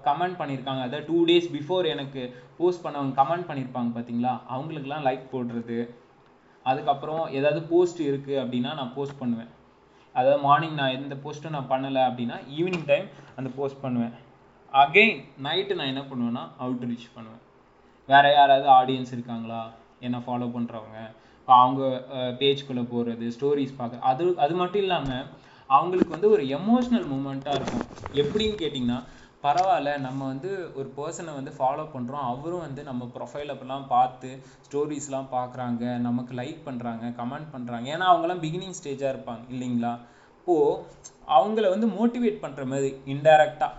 கமெண்ட் பண்ணியிருக்காங்க, அதாவது 2 days பிஃபோர் எனக்கு போஸ்ட் பண்ணவங்க கமெண்ட் பண்ணியிருப்பாங்க பார்த்தீங்களா, அவங்களுக்குலாம் லைக் போடுறது. அதுக்கப்புறம் ஏதாவது போஸ்ட் இருக்குது அப்படின்னா நான் போஸ்ட் பண்ணுவேன். அதாவது மார்னிங் நான் எந்த போஸ்ட்டும் நான் பண்ணலை அப்படின்னா ஈவினிங் டைம் அந்த போஸ்ட் பண்ணுவேன். அகெயின் நைட்டு நான் என்ன பண்ணுவேன்னா அவுட்ரீச் பண்ணுவேன். வேறு யாராவது ஆடியன்ஸ் இருக்காங்களா, என்னை ஃபாலோ பண்ணுறவங்க, அவங்க பேஜ்குள்ளே போடுறது, ஸ்டோரிஸ் பார்க்க. அது மட்டும் இல்லாமல் அவங்களுக்கு வந்து ஒரு எமோஷ்னல் மூமெண்ட்டாக இருக்கும். எப்படின்னு கேட்டிங்கன்னா, பரவாயில்ல நம்ம வந்து ஒரு பர்சனை வந்து ஃபாலோ பண்ணுறோம், அவரும் வந்து நம்ம ப்ரொஃபைல் அப்பெல்லாம் பார்த்து ஸ்டோரிஸ்லாம் பார்க்குறாங்க, நமக்கு லைக் பண்ணுறாங்க, கமெண்ட் பண்ணுறாங்க. ஏன்னா அவங்களாம் பிகினிங் ஸ்டேஜாக இருப்பாங்க இல்லைங்களா. அப்போது அவங்கள வந்து மோட்டிவேட் பண்ணுற மாதிரி இன்டைரக்டாக.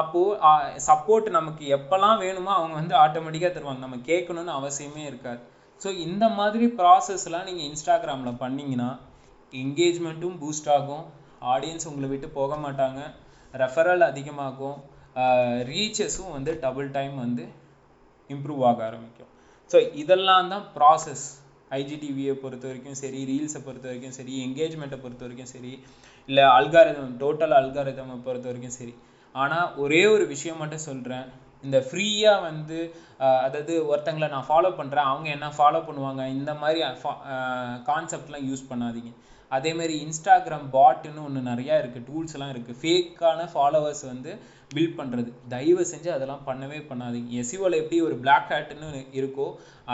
அப்போது சப்போர்ட் நமக்கு எப்போல்லாம் வேணுமோ அவங்க வந்து ஆட்டோமேட்டிக்காக தருவாங்க, நம்ம கேட்கணுன்னு அவசியமே இருக்காது. ஸோ இந்த மாதிரி ப்ராசஸ்லாம் நீங்கள் இன்ஸ்டாகிராமில் பண்ணிங்கன்னா என்கேஜ்மெண்ட்டும் பூஸ்ட் ஆகும், ஆடியன்ஸ் உங்களை விட்டு போக மாட்டாங்க, ரெஃபரல் அதிகமாகும், ரீச்சஸும் வந்து டபுள் டைம் வந்து இம்ப்ரூவ் ஆக ஆரம்பிக்கும். ஸோ இதெல்லாம் தான் ப்ராசஸ். ஐஜிடிவியை பொறுத்த வரைக்கும் சரி, ரீல்ஸை பொறுத்த வரைக்கும் சரி, என்கேஜ்மெண்ட்டை பொறுத்த வரைக்கும் சரி, இல்லை அல்காரிதம், டோட்டல் அல்காரிதமை பொறுத்த வரைக்கும் சரி. ஆனால் ஒரே ஒரு விஷயம் மட்டும் சொல்கிறேன், இந்த ஃப்ரீயாக வந்து அதாவது ஒருத்தங்களை நான் ஃபாலோ பண்ணுறேன், அவங்க என்ன ஃபாலோ பண்ணுவாங்க, இந்த மாதிரி கான்செப்ட்லாம் யூஸ் பண்ணாதீங்க. அதேமாரி இன்ஸ்டாகிராம் பாட்டுன்னு ஒன்று நிறையா இருக்குது, டூல்ஸ்லாம் இருக்குது, ஃபேக்கான ஃபாலோவர்ஸ் வந்து பில்ட் பண்ணுறது. தயவு செஞ்சு அதெல்லாம் பண்ணவே பண்ணாதீங்க. எஸ்இஓவில் எப்படி ஒரு பிளாக் ஹேட்டுன்னு இருக்கோ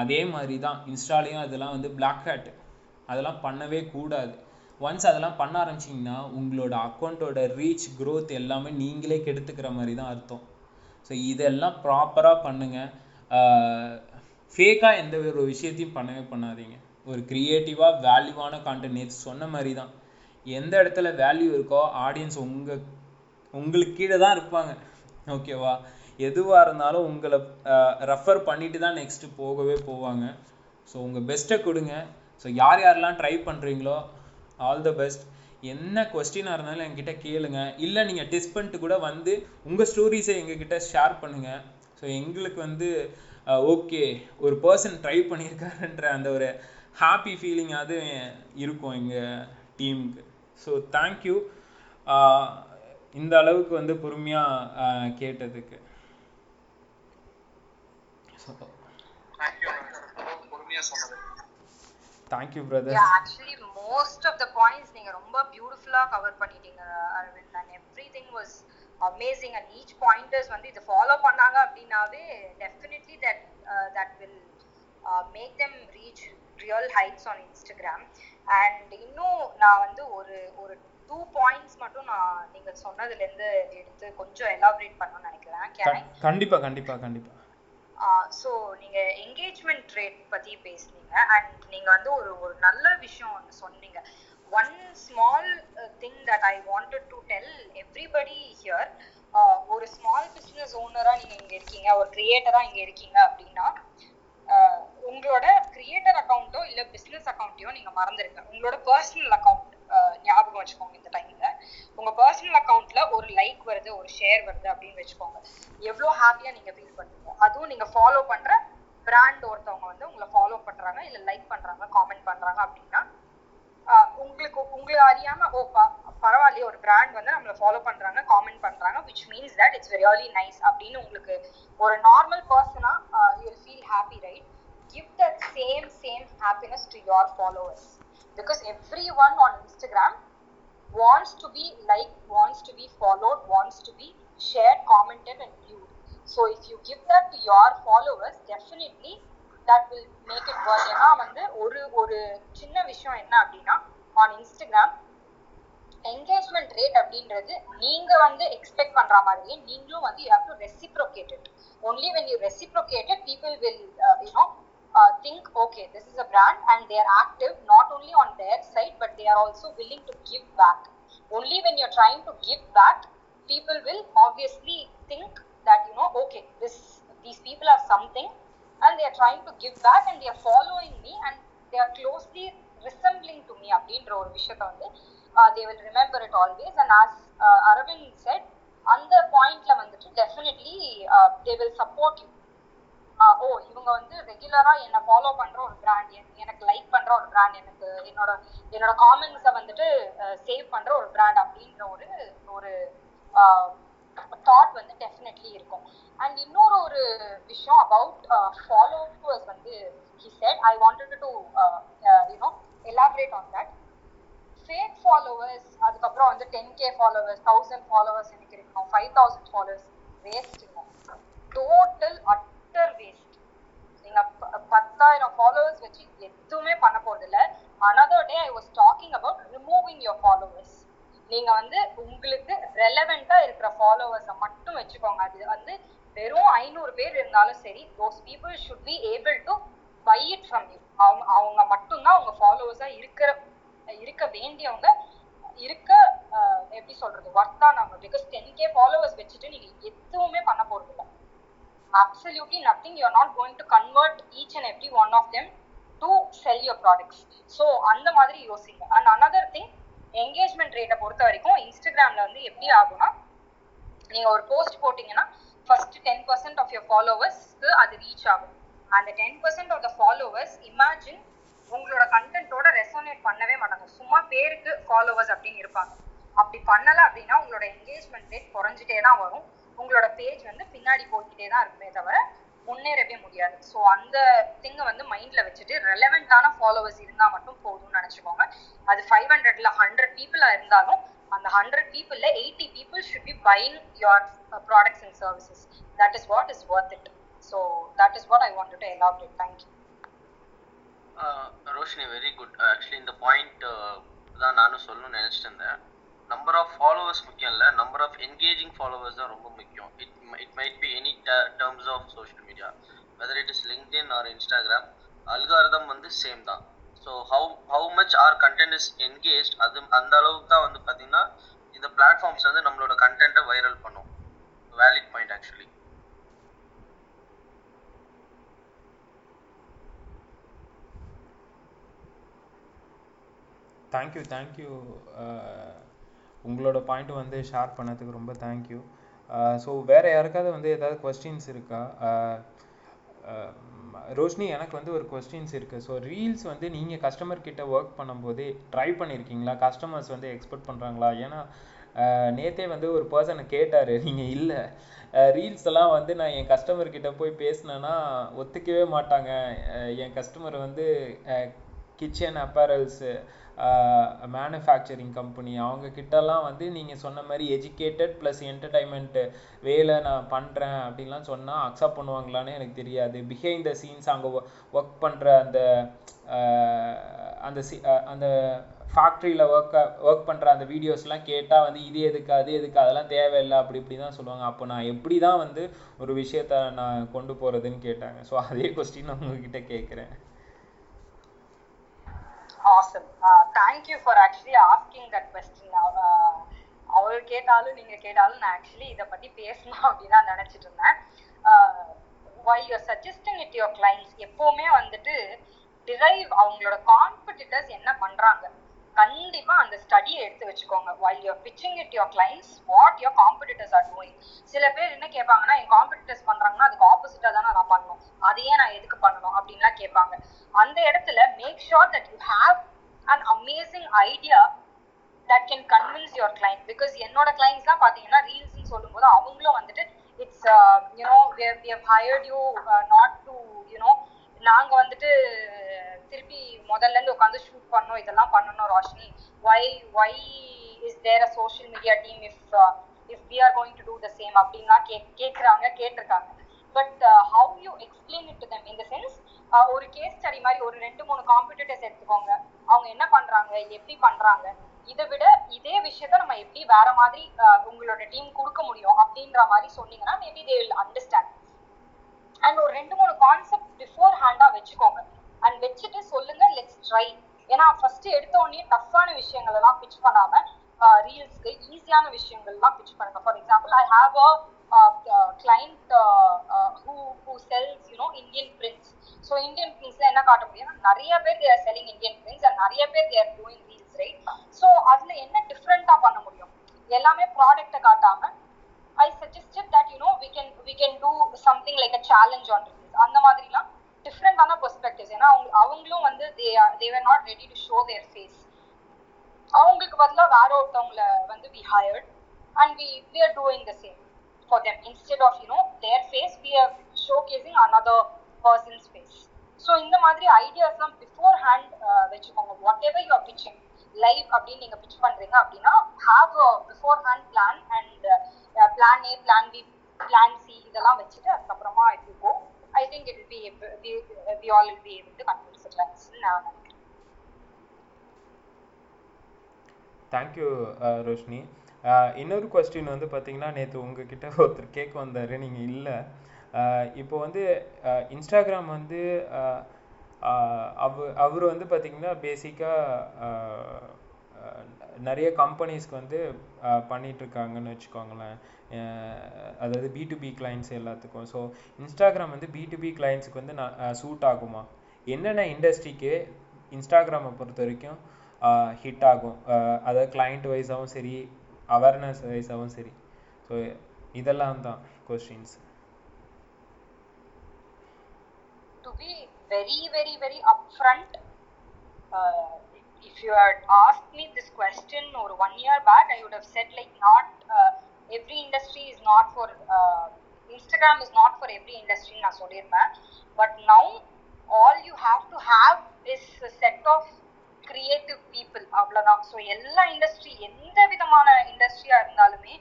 அதே மாதிரி தான் இன்ஸ்டாலேயும் அதெல்லாம் வந்து பிளாக் ஹேட்டு, அதெல்லாம் பண்ணவே கூடாது. ஒன்ஸ் அதெல்லாம் பண்ண ஆரம்பிச்சிங்கன்னா உங்களோட அக்கௌண்ட்டோட ரீச், க்ரோத் எல்லாமே நீங்களே கெடுத்துக்கிற மாதிரி தான் அர்த்தம். ஸோ இதெல்லாம் ப்ராப்பராக பண்ணுங்கள். ஃபேக்காக எந்த ஒரு விஷயத்தையும் பண்ணவே பண்ணாதீங்க. ஒரு க்ரியேட்டிவாக வேல்யூவான கான்டென்ட், நேற்று சொன்ன மாதிரி தான், எந்த இடத்துல வேல்யூ இருக்கோ ஆடியன்ஸ் உங்களுக்கு கீழே தான் இருப்பாங்க ஓகேவா. எதுவாக இருந்தாலும் உங்களை ரெஃபர் பண்ணிட்டு தான் நெக்ஸ்ட்டு போகவே போவாங்க. ஸோ உங்கள் பெஸ்ட்டை கொடுங்க. ஸோ யார் யாரெல்லாம் ட்ரை பண்ணுறீங்களோ ஆல் த பெஸ்ட். என்ன கொஸ்டினாக இருந்தாலும் எங்ககிட்ட கேளுங்க, இல்லை நீங்கள் டெஸ்ட் பண்ணிட்டு கூட வந்து உங்கள் ஸ்டோரிஸை எங்ககிட்ட ஷேர் பண்ணுங்கள். ஸோ எங்களுக்கு வந்து ஓகே ஒரு பர்சன் ட்ரை பண்ணியிருக்காருன்ற அந்த ஒரு ஹாப்பி ஃபீலிங்காவது இருக்கும் எங்கள் டீமுக்கு. ஸோ தேங்க்யூ இந்த அளவுக்கு வந்து பொறுமையாக கேட்டதுக்கு. Thank you brother. Actually most of the points நீங்க ரொம்ப பியூட்டிஃபுல்லா கவர் பண்ணிட்டீங்க Aravind. And everything was amazing. And each pointers வந்து இத ஃபாலோ பண்ணாங்க அப்படினாவே definitely that will make them reach real heights on Instagram. அண்ட் இன்னும் நான் வந்து ஒரு 2 points மட்டும் நான் நீங்க சொன்னதுல இருந்து எடுத்து கொஞ்சம் எலாபரேட் பண்ணனும் நினைக்கிறேன். கண்டிப்பா ஸோ நீங்கள் என்கேஜ்மெண்ட் ரேட் பற்றி பேசுனீங்க. அண்ட் நீங்கள் வந்து ஒரு நல்ல விஷயம் ஒன்று சொன்னீங்க. One small thing that I wanted to tell everybody here, ஒரு ஸ்மால் பிஸ்னஸ் ஓனராக நீங்கள் இங்கே இருக்கீங்க, ஒரு கிரியேட்டராக இங்கே இருக்கீங்க அப்படின்னா உங்களோட கிரியேட்டர் அக்கௌண்ட்டோ இல்லை பிஸ்னஸ் அக்கௌண்ட்டையோ நீங்கள் மறந்துருங்க. உங்களோட பர்சனல் அக்கௌண்ட் ஞாபகம் வச்சுக்கோங்க. இந்த டைம்ல உங்க பர்சனல் அக்கௌண்ட்ல ஒரு லைக் வருது, ஒரு ஷேர் வருது அப்படின்னு வச்சுக்கோங்க, எவ்வளோ ஹாப்பியா நீங்க ஃபீல் பண்ணுவீங்க. அதுவும் நீங்க ஃபாலோ பண்ற பிராண்ட் ஒருத்தவங்க வந்து உங்களை ஃபாலோ பண்றாங்க, இல்லை லைக் பண்றாங்க, காமெண்ட் பண்றாங்க அப்படின்னா உங்களுக்கு உங்களை அறியாம ஓ பரவாயில்லையே ஒரு பிராண்ட் வந்து நம்மளை ஃபாலோ பண்றாங்க, காமெண்ட் பண்றாங்க, which means that it's really nice அப்படின்னு உங்களுக்கு ஒரு நார்மல் பர்சனா you will feel happy right. give that same happiness to your followers, because everyone on Instagram wants to be liked, wants to be followed, wants to be shared, commented and viewed. So if you give that to your followers, definitely that will make it work. On Instagram, engagement rate அப்படின்றது நீங்க வந்து expect பண்ற மாதிரி நீங்களும் வந்து you have to reciprocate it. Only when you reciprocate it, people will think, okay, this is a brand and they are active not only on their side but they are also willing to give back. Only when you're trying to give back, people will obviously think that, you know, okay, these people are something and they are trying to give back and they are following me and they are closely resembling to me அப்படின்ற ஒரு விஷயத்தை வந்து they will remember it always. And as Arvind said, on the point la vandu definitely they will support you. Ivanga vandu regularly enna follow pandra or brand, enak like pandra or brand, enak enoda comments ah vandu save pandra or brand அப்படின்ற ஒரு thought vandu definitely irukum. And innoru oru vishayam about followers vandu he said, I wanted to elaborate on that. Fake followers, adukapra vandu 10k followers, 1000 followers enikku irukku, 5000 followers waste inga, total utter waste. Ninga 10000 followers vechi edhume panna poradilla. Another day I was talking about removing your followers. Ninga vandu ungalukku relevant ah irukra followers mattum vechukonga. Adu vandu verum 500 per irundhalum seri, those people should be able to buy it from you. அவங்க மட்டும் தான் அவங்க ஃபாலோவர்ஸா இருக்க வேண்டியவங்க இருக்க எப்படி சொல்றது வர்த்தான அவங்க, because 10k followers வச்சிட்டு நீங்க எதுவுமே பண்ண போறது இல்லை. Absolutely nothing. You are not going to convert each and every one of them to sell your products. So அந்த மாதிரி யோசிங்க. And another thing, engagement rate பொறுத்த வரைக்கும் இன்ஸ்டாகிராம்ல வந்து எப்படி ஆகும்னா, நீங்க ஒரு போஸ்ட் போட்டீங்கன்னா first 10% of your followers அது reach ஆகும். And the 10% of the followers, imagine ungala content oda resonate pannave mattanga, summa perukku followers appdi irupanga. Appdi pannala appadina ungala engagement rate koranjite da varum, ungala page vandu pinnadi poikitte da irukume thavara munnerave mudiyadhu. So andha thing vandu mind la vechitte relevant ana followers irundha mattum podum nenichukonga. Adu 500 la 100 people ah irundhalum, and the 100 people la 80 people should be buying your products and services. That is what is worth it. So that is what I wanted to elaborate. Thank you. Roshni, very good. Actually, in the point, da nanu sollu nenichitenda. Number of followers mukkiyam illa, number of engaging followers da romba mukkiyam. It might be any terms of social media, whether it is LinkedIn or Instagram, algorithm vandu same da. So how much our content is engaged, adu andalukku da vandu pathina indha platforms vandu nammaloda content viral pannum. Valid point actually. Thank you உங்களோட point வந்து share பண்ணதுக்கு ரொம்ப thank you. So வேறு யாருக்காவது வந்து ஏதாவது questions இருக்கா? ரோஷினி, எனக்கு வந்து ஒரு கொஸ்டின்ஸ் இருக்குது. ஸோ ரீல்ஸ் வந்து நீங்கள் கஸ்டமர்கிட்ட ஒர்க் பண்ணும்போதே ட்ரை பண்ணியிருக்கீங்களா? கஸ்டமர்ஸ் வந்து எக்ஸ்பெக்ட் பண்ணுறாங்களா? ஏன்னா நேற்றே வந்து ஒரு பர்சனை கேட்டார், நீங்கள் இல்லை ரீல்ஸ் எல்லாம் வந்து நான் என் கஸ்டமர்கிட்ட போய் பேசினேன்னா ஒத்துக்கவே மாட்டாங்க, என் கஸ்டமர் வந்து கிச்சன் அப்பரல்ஸு மேனுஃபேக்சரிங் கம்பெனி, அவங்கக்கிட்டலாம் வந்து நீங்கள் சொன்ன மாதிரி எஜுகேட்டட் ப்ளஸ் என்டர்டைன்மெண்ட்டு வேலை நான் பண்ணுறேன் அப்படின்லாம் சொன்னால் அக்செப்ட் பண்ணுவாங்களான்னு எனக்கு தெரியாது. பிஹைண்ட் த சீன்ஸ் அங்கே ஒர்க் பண்ணுற அந்த ஃபேக்ட்ரியில் ஒர்க் பண்ணுற அந்த வீடியோஸ்லாம் கேட்டால் வந்து இது எதுக்கு அது எதுக்கு அதெல்லாம் தேவையில்லை அப்படி இப்படி தான் சொல்லுவாங்க. அப்போ நான் எப்படி தான் வந்து ஒரு விஷயத்த நான் கொண்டு போகிறதுன்னு கேட்டாங்க. ஸோ அதே கொஸ்டின் நான் உங்ககிட்ட கேட்குறேன். Awesome. Thank you for actually asking that question. அவரு கேட்டாலும் நீங்க கேட்டாலும் நான் ஆக்சுவலி இதை பத்தி பேசணும் அப்படின்னு நான் நினைச்சிட்டு இருந்தேன். While you are suggesting it to your clients, எப்பவுமே வந்துட்டு டிரைவ் அவங்களோட காம்படிட்டர்ஸ் என்ன பண்றாங்க கண்டிப்பா அந்த ஸ்டடியை எடுத்து வச்சுக்கோங்க. While you are pitching it to your clients, what your competitors are doing. சில பேர் என்ன கேட்பாங்கன்னா, என் காம்படிட்டர்ஸ் பண்றாங்கன்னா அதுக்கு ஆப்போசிட்டா தானே நான் பண்ணணும், அதையே நான் எதுக்கு பண்ணணும் அப்படின்லாம் கேட்பாங்க. அந்த இடத்துல make sure that you have an amazing idea that can convince your client. Because என்னோட கிளைண்ட்ஸ்லாம் பார்த்தீங்கன்னா ரீல்ஸ்ன்னு சொல்லும்போது அவங்களும் வந்துட்டு it's we have hired you not to நாங்க வந்துட்டு திருப்பி முதல்ல இருந்து உட்காந்து ஷூட் பண்ணோம், இதெல்லாம் பண்ணணும் Roshini. why is there a social media team if we are going to do the same அப்படின்லாம் கேட்டிருக்காங்க. But how you explain it to them in the sense, ஒரு கேஸ் ஸ்டடி மாதிரி ஒரு 2-3 காம்படிட்டர்ஸ் எடுத்துக்கோங்க, அவங்க என்ன பண்றாங்க, எப்படி பண்றாங்க, இதை விட இதே விஷயத்த நம்ம எப்படி வேற மாதிரி உங்களோட டீம் கொடுக்க முடியும் அப்படின்ற மாதிரி சொன்னீங்கன்னா maybe they will understand. And ஒரு 2-3 கான்செப்ட் பிஃபோர் ஹேண்டா வச்சுக்கோங்க அண்ட் வச்சுட்டு சொல்லுங்க லெட்ஸ் ட்ரை. ஏன்னா ஃபர்ஸ்ட் எடுத்த உடனே டஃப்பான விஷயங்கள் எல்லாம் பிட்ச் பண்ணாம ரீல்ஸ்க்கு ஈஸியான விஷயங்கள்லாம் பிட்ச் பண்ணுங்க. For example, I have a client who sells, you know, Indian prints. So Indian prints la enna kaata mudiyum, nariya per they are selling Indian prints and nariya per they are doing reels, right? So adla enna different ah panna mudiyum, ellame product ah kaatama. I suggested that, you know, we can do something like a challenge on reels. Andha madri la different ana perspectives, ena avangalum vandu they were not ready to show their face. Avangalukku badla vera ottavangala vandu we hired and we are doing the same for them. Instead of, you know, their face, we are showcasing another person's face. So in the madri ideas la before hand vechukonga. Whatever you are pitching live appdi neenga pitch pandringa appadina have a before hand plan and plan A, plan B, plan C idella vechittu adukapurama if you go, I think it will be we all will be able to convince the clients. Thank you Roshni. இன்னொரு question வந்து பார்த்தீங்கன்னா, நேற்று உங்ககிட்ட ஒருத்தர் கேட்க வந்தார், நீங்கள் இல்லை. இப்போ வந்து இன்ஸ்டாகிராம் வந்து அவர் வந்து பார்த்திங்கன்னா பேசிக்காக நிறைய கம்பெனிஸ்க்கு வந்து பண்ணிகிட்ருக்காங்கன்னு வச்சுக்கோங்களேன், அதாவது B2B கிளைண்ட்ஸ் எல்லாத்துக்கும். ஸோ இன்ஸ்டாகிராம் வந்து B2B கிளைண்ட்ஸுக்கு வந்து சூட் ஆகுமா? என்னென்ன இண்டஸ்ட்ரிக்கு இன்ஸ்டாகிராமை பொறுத்த வரைக்கும் ஹிட் ஆகும்? அதாவது கிளைண்ட் வைஸாகவும் சரி, அவேர்னஸ் வைஸாகவும் சரி. ஸோ இதெல்லாம் தான் questions. To be very very very upfront, if you had asked me this question ஒரு 1 year back, I would have said like not every industry is not for Instagram is not for every இண்டஸ்ட்ரின்னு நான் சொல்லியிருப்பேன். But now all you have to have is set of creative people, அவ்வளவுதான். So எல்லா industry, எந்த விதமான இண்டஸ்ட்ரியா இருந்தாலுமே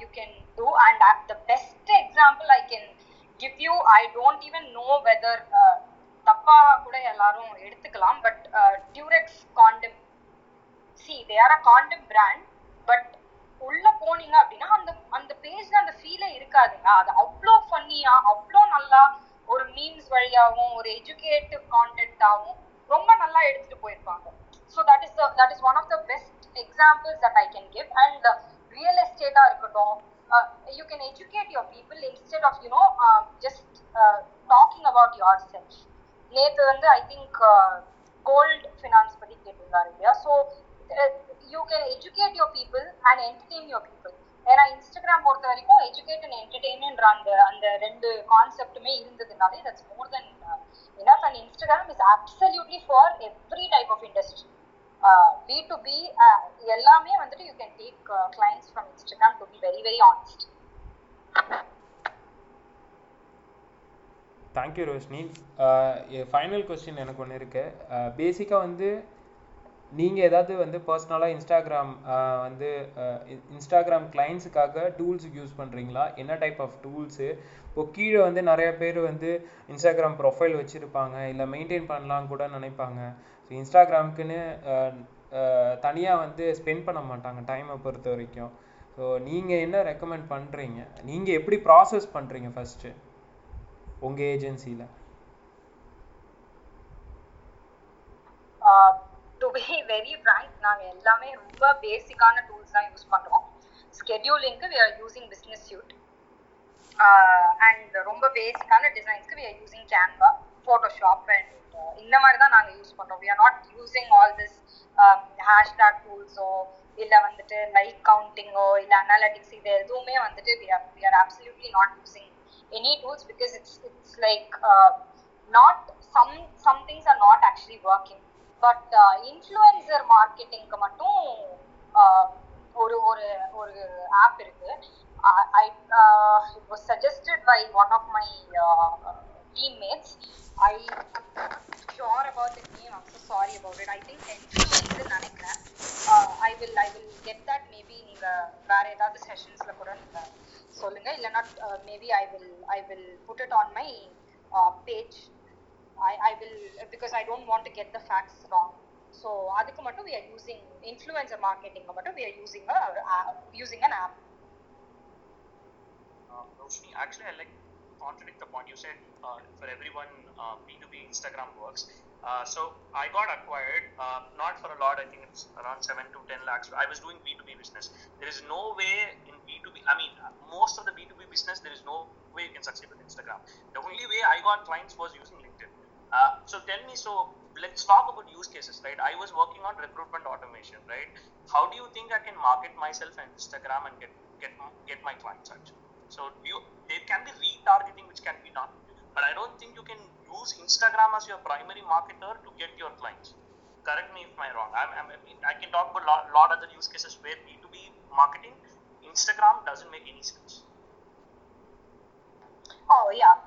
you can do. And the best example I can give you, I don't even know whether தப்பா கூட எல்லாரும் எடுத்துக்கலாம், but Durex condom, see they are a condom brand, but உள்ள போனீங்க அப்படின்னா அந்த பேஜ்ல அந்த ஃபீலே இருக்காதுங்க. அது அவ்வளோ ஃபன்னியா, அவ்வளோ நல்லா ஒரு மீம்ஸ் வழியாகவும் ஒரு எஜுகேட்டிவ் கான்டென்ட்டாகவும் ரொம்ப நல்லா எடுத்துட்டு போயிருப்பாங்க. So that is one of the best examples that I can give. And real எஸ்டேட்டா இருக்கட்டும், you can educate your people instead of you know just talking about yourself. நேற்று வந்து ஐ திங்க் கோல்டு ஃபினான்ஸ் பற்றி கேட்டிருந்தாரு இல்லையா? So you can educate your people and entertain your people. ஏன்னா Instagram பொறுத்த வரைக்கும் எஜுகேட் அண்ட் என்டர்டெயின்மெண்ட் அந்த 2 கான்செப்டுமே இருந்ததுனாலே that's more then enough. And Instagram is absolutely for every type of industry. B2B, எல்லாமே வந்துட்டு you can take clients from Instagram, to be very very honest. Thank you Roshni. Final question எனக்கு ஒன்று இருக்கு. பேசிக்காக வந்து நீங்கள் ஏதாவது வந்து பர்சனலாக இன்ஸ்டாகிராம் வந்து இன்ஸ்டாகிராம் கிளைண்ட்ஸுக்காக டூல்ஸுக்கு யூஸ் பண்ணுறீங்களா? என்ன டைப் ஆஃப் டூல்ஸு? இப்போ கீழே வந்து நிறையா பேர் வந்து இன்ஸ்டாகிராம் ப்ரொஃபைல் வச்சுருப்பாங்க, இல்லை மெயின்டைன் பண்ணலாம் கூட நினைப்பாங்க. ஸோ இன்ஸ்டாகிராமுக்குன்னு தனியாக வந்து ஸ்பெண்ட் பண்ண மாட்டாங்க டைமை பொறுத்த வரைக்கும். ஸோ நீங்கள் என்ன ரெக்கமெண்ட் பண்ணுறீங்க? நீங்கள் எப்படி ப்ராசஸ் பண்ணுறீங்க ஃபஸ்ட்டு உங்கள் ஏஜென்சியில்? To be very frank, நாங்க எல்லாமே ரொம்ப பேசிக்கான டூல்ஸ் தான் யூஸ் பண்றோம். ஸ்கெட்யூலிங்க்கு we are using business suite, and ரொம்ப பேசிக்கான டிசைன்ஸ்க்கு we are using canva, photoshop and இந்த மாதிரி தான் நாங்க யூஸ் பண்றோம். we are not using all this hashtag tools or இல்ல வந்துட்டு லைக் கவுண்டிங் ஓ இல்ல அனாலிட்டிக்ஸ், இது எதுவுமே வந்துட்டு we are absolutely not using any tools, because it's like not some things are not actually working. But influencer marketingக்கு மட்டும் ஒரு app இருக்கு. I was suggested by one of my teammates. I'm sure about the name. I'm so sorry about it. I think I will get that maybe in the sessions. Maybe I will put it on my page. I will, because I don't want to get the facts wrong. So we are using influencer marketing. We are using an app. Roshni, actually, I like to contradict the point you said. For everyone, B2B Instagram works. So I got acquired, not for a lot. I think it's around 7 to 10 lakhs. I was doing B2B business. There is no way in B2B. I mean, most of the B2B business, there is no way you can succeed with Instagram. The only way I got clients was using LinkedIn. So let's talk about use cases, right? I was working on recruitment automation, right? How do you think I can market myself on Instagram and get my clients actually? So there can be retargeting which can be done, but I don't think you can use Instagram as your primary marketer to get your clients. Correct me if I'm wrong. I can talk about a lot other use cases where B2B marketing, Instagram doesn't make any sense. Oh yeah,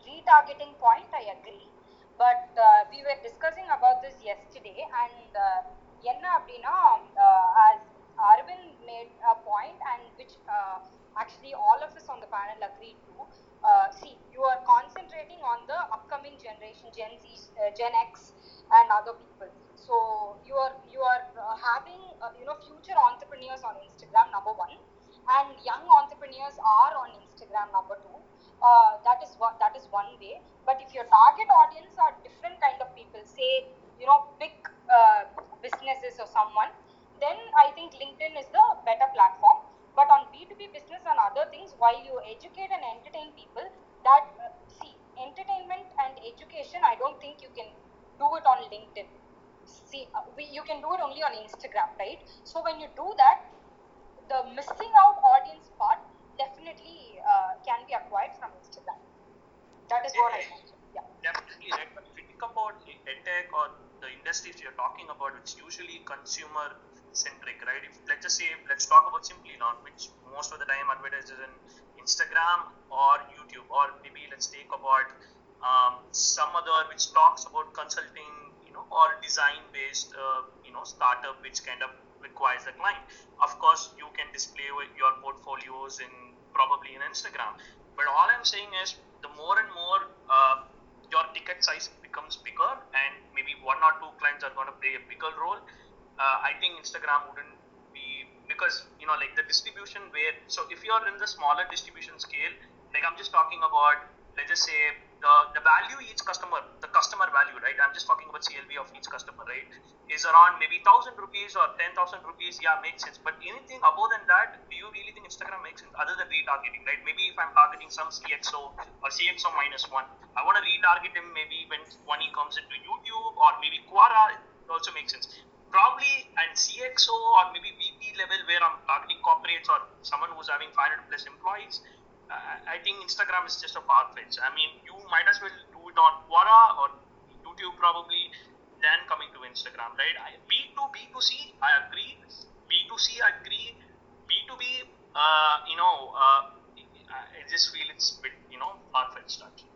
retargeting point, I agree, but we were discussing about this yesterday, and as Arvind made a point, and which actually all of us on the panel agreed to, you are concentrating on the upcoming generation, Gen Z, Gen X and other people. So you are having future entrepreneurs on Instagram, number one, and young entrepreneurs are on Instagram, number two. That is one way. But if your target audience are different kind of people, say big businesses or someone, then I think LinkedIn is the better platform. But on B2B business and other things, while you educate and entertain people, that entertainment and education, I don't think you can do it on LinkedIn. You can do it only on Instagram, right? So when you do that, the missing out audience part definitely can be acquired from Instagram. That is what I think. Yeah. Definitely right. But if you think about edtech or the industries you're talking about, it's usually consumer centric, right? Let's talk about Simply Not, which most of the time advertises in Instagram or YouTube, or maybe let's take about some other which talks about consulting, or design based, startup which kind of requires a client. Of course, you can display your portfolios probably in Instagram. But all I'm saying is the more and more your ticket size becomes bigger and maybe one or two clients are going to play a bigger role, I think Instagram wouldn't be, because, the distribution where, so if you're in the smaller distribution scale, like I'm just talking about, let's just say the value each customer, the customer value, right? I'm just talking about CLV of each customer, right? Is around maybe 1,000 rupees or 10,000 rupees. Yeah, makes sense. But anything above than that, do you really think Instagram makes sense other than retargeting, right? Maybe if I'm targeting some CXO or CXO -1, I want to retarget him maybe when he comes into YouTube or maybe Quora, it also makes sense. Probably at CXO or maybe VP level where I'm targeting corporates or someone who's having 500 plus employees, I think Instagram is just a far-fetched. I mean, you might as well do it on Quora or YouTube probably than coming to Instagram, right? B2C, I agree. B2C, I agree. B2B, I just feel it's a bit, far-fetched actually.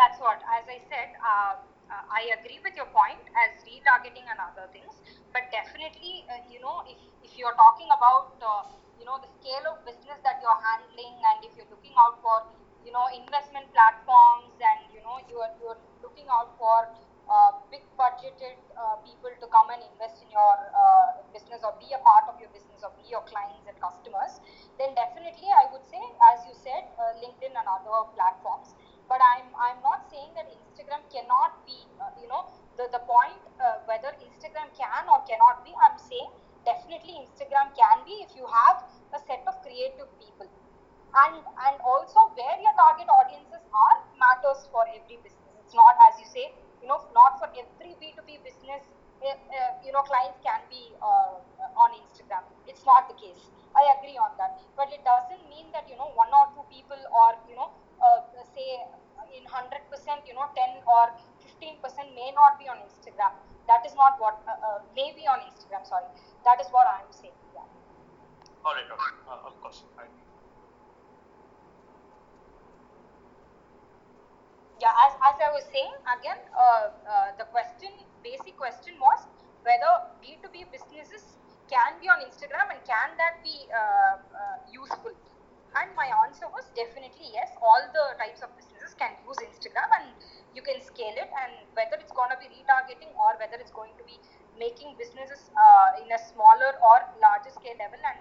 That's what, as I said, I agree with your point as retargeting and other things, but definitely, if you're talking about the scale of business that you're handling, and if you're looking out for, investment platforms, and, you're looking out for big budgeted people to come and invest in your business or be a part of your business or be your clients and customers, then definitely I would say, as you said, LinkedIn and other platforms. But I'm not saying that Instagram cannot be, the point whether Instagram can or cannot be, I'm saying definitely Instagram can be if you have a set of creative people, and also where your target audiences are matters for every business. It's not, as you say, not for every B2B business, clients can be on Instagram. It's not the case. I agree on that, but it doesn't mean that one or two people or say in 100%, 10 or 15% may not be on Instagram. That is not what maybe on Instagram. Sorry, that is what I am saying. Yeah. All right. Of course. was saying again, the basic question was whether B2B businesses can be on Instagram and can that be useful? And my answer was definitely yes. All the types of businesses can use Instagram and you can scale it, and whether it's going to be retargeting or whether it's going to be making businesses in a smaller or larger scale level and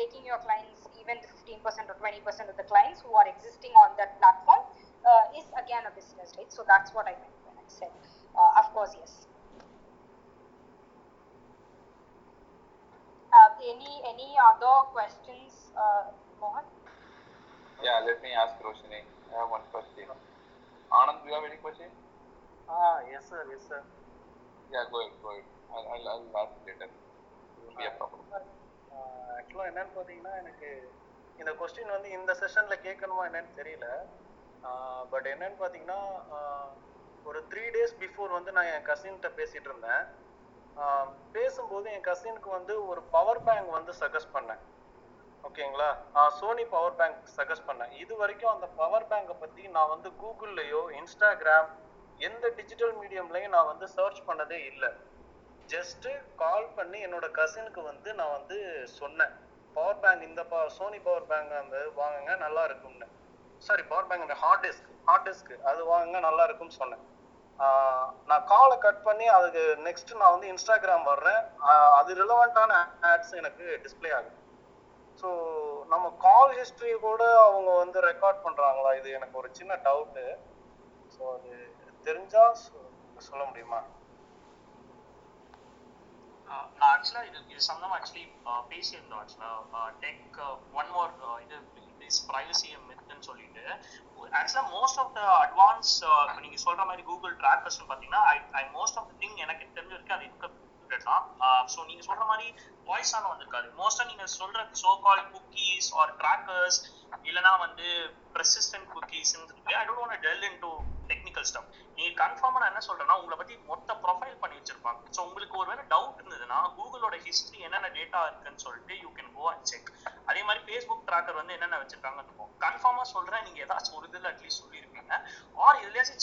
taking your clients, even the 15% or 20% of the clients who are existing on that platform is again a business, right? So that's what I meant when I said, of course, yes. Any other questions, Mohan? Yeah, let me ask Roshni. I have one question. Anand, do you have any question? Yes, sir. Yes, sir. Yeah, go ahead. I'll ask later. It will be a problem. Actually, I have a question in the session. But I have 3 days before I had a cousin. My cousin a power bank. Okay, Sony power bank suggest panna. Idu varaikum andha power bank patti na vandu Google layo, Instagram, endha digital medium layo na vandu search pannadhe illa. Just call panni enoda cousin ku vandu na vandu sonna. Power bank indha Sony power bank andha vaanga nalla irukumnu. Sorry, power bank andha hard disk adu vaanga nalla irukum sonna. Na call cut panni adhu next na vandu Instagram varren. Adu relevant ana ads enakku display agum. So நம்ம கால் history கூட அவங்க வந்து record பண்றாங்களா, இது எனக்கு ஒரு சின்ன doubt. So அது தெரிஞ்சா சொல்ல முடியுமா? நான் ஆக்சுவலா இது சம்பந்தமா ஆக்சுவலி பேசியிருந்தோம். ஆக்சுவலா டெக் ஒன் மோர் இது பிரைவசி மித்னு சொல்லிட்டு ஆக்சுவலா மோஸ்ட் ஆஃப் த அட்வான்ஸ் நீங்க சொல்ற மாதிரி கூகுள் ட்ராக்கர்ஸ் பாத்தீங்கன்னா மோஸ்ட் ஆஃப் த திங் எனக்கு தெரிஞ்சிருக்கு அது இருக்க. So நீங்க சொல்ற மாதிரி வாய்ஸ் ஆன வந்திருக்காது. மோஸ்டா நீங்க சொல்ற so called cookies or trackers இல்லனா வந்து persistent cookies இருக்கு. I don't want to delve into technical stuff. நீங்க கன்ஃபார்மா நான் என்ன சொல்றேன்னா உங்களை பத்தி மொத்த ப்ரொஃபைல் பண்ணி வச்சிருப்பாங்க. சோ உங்களுக்கு ஒருவேளை டவுட் இருந்ததுன்னா கூகுளோட ஹிஸ்டரி என்னென்ன டேட்டா இருக்குன்னு சொல்லிட்டு you can go and check. அதே மாதிரி ஃபேஸ்புக் ட்ராக்கர் வந்து என்னென்ன வச்சிருக்காங்கன்னு இருக்கும். கன்ஃபார்மா சொல்றேன், நீங்க ஏதாச்சும் ஒரு இதில் அட்லீஸ்ட் சொல்லியிருப்பீங்க ஆர் எதுலையாச்சும்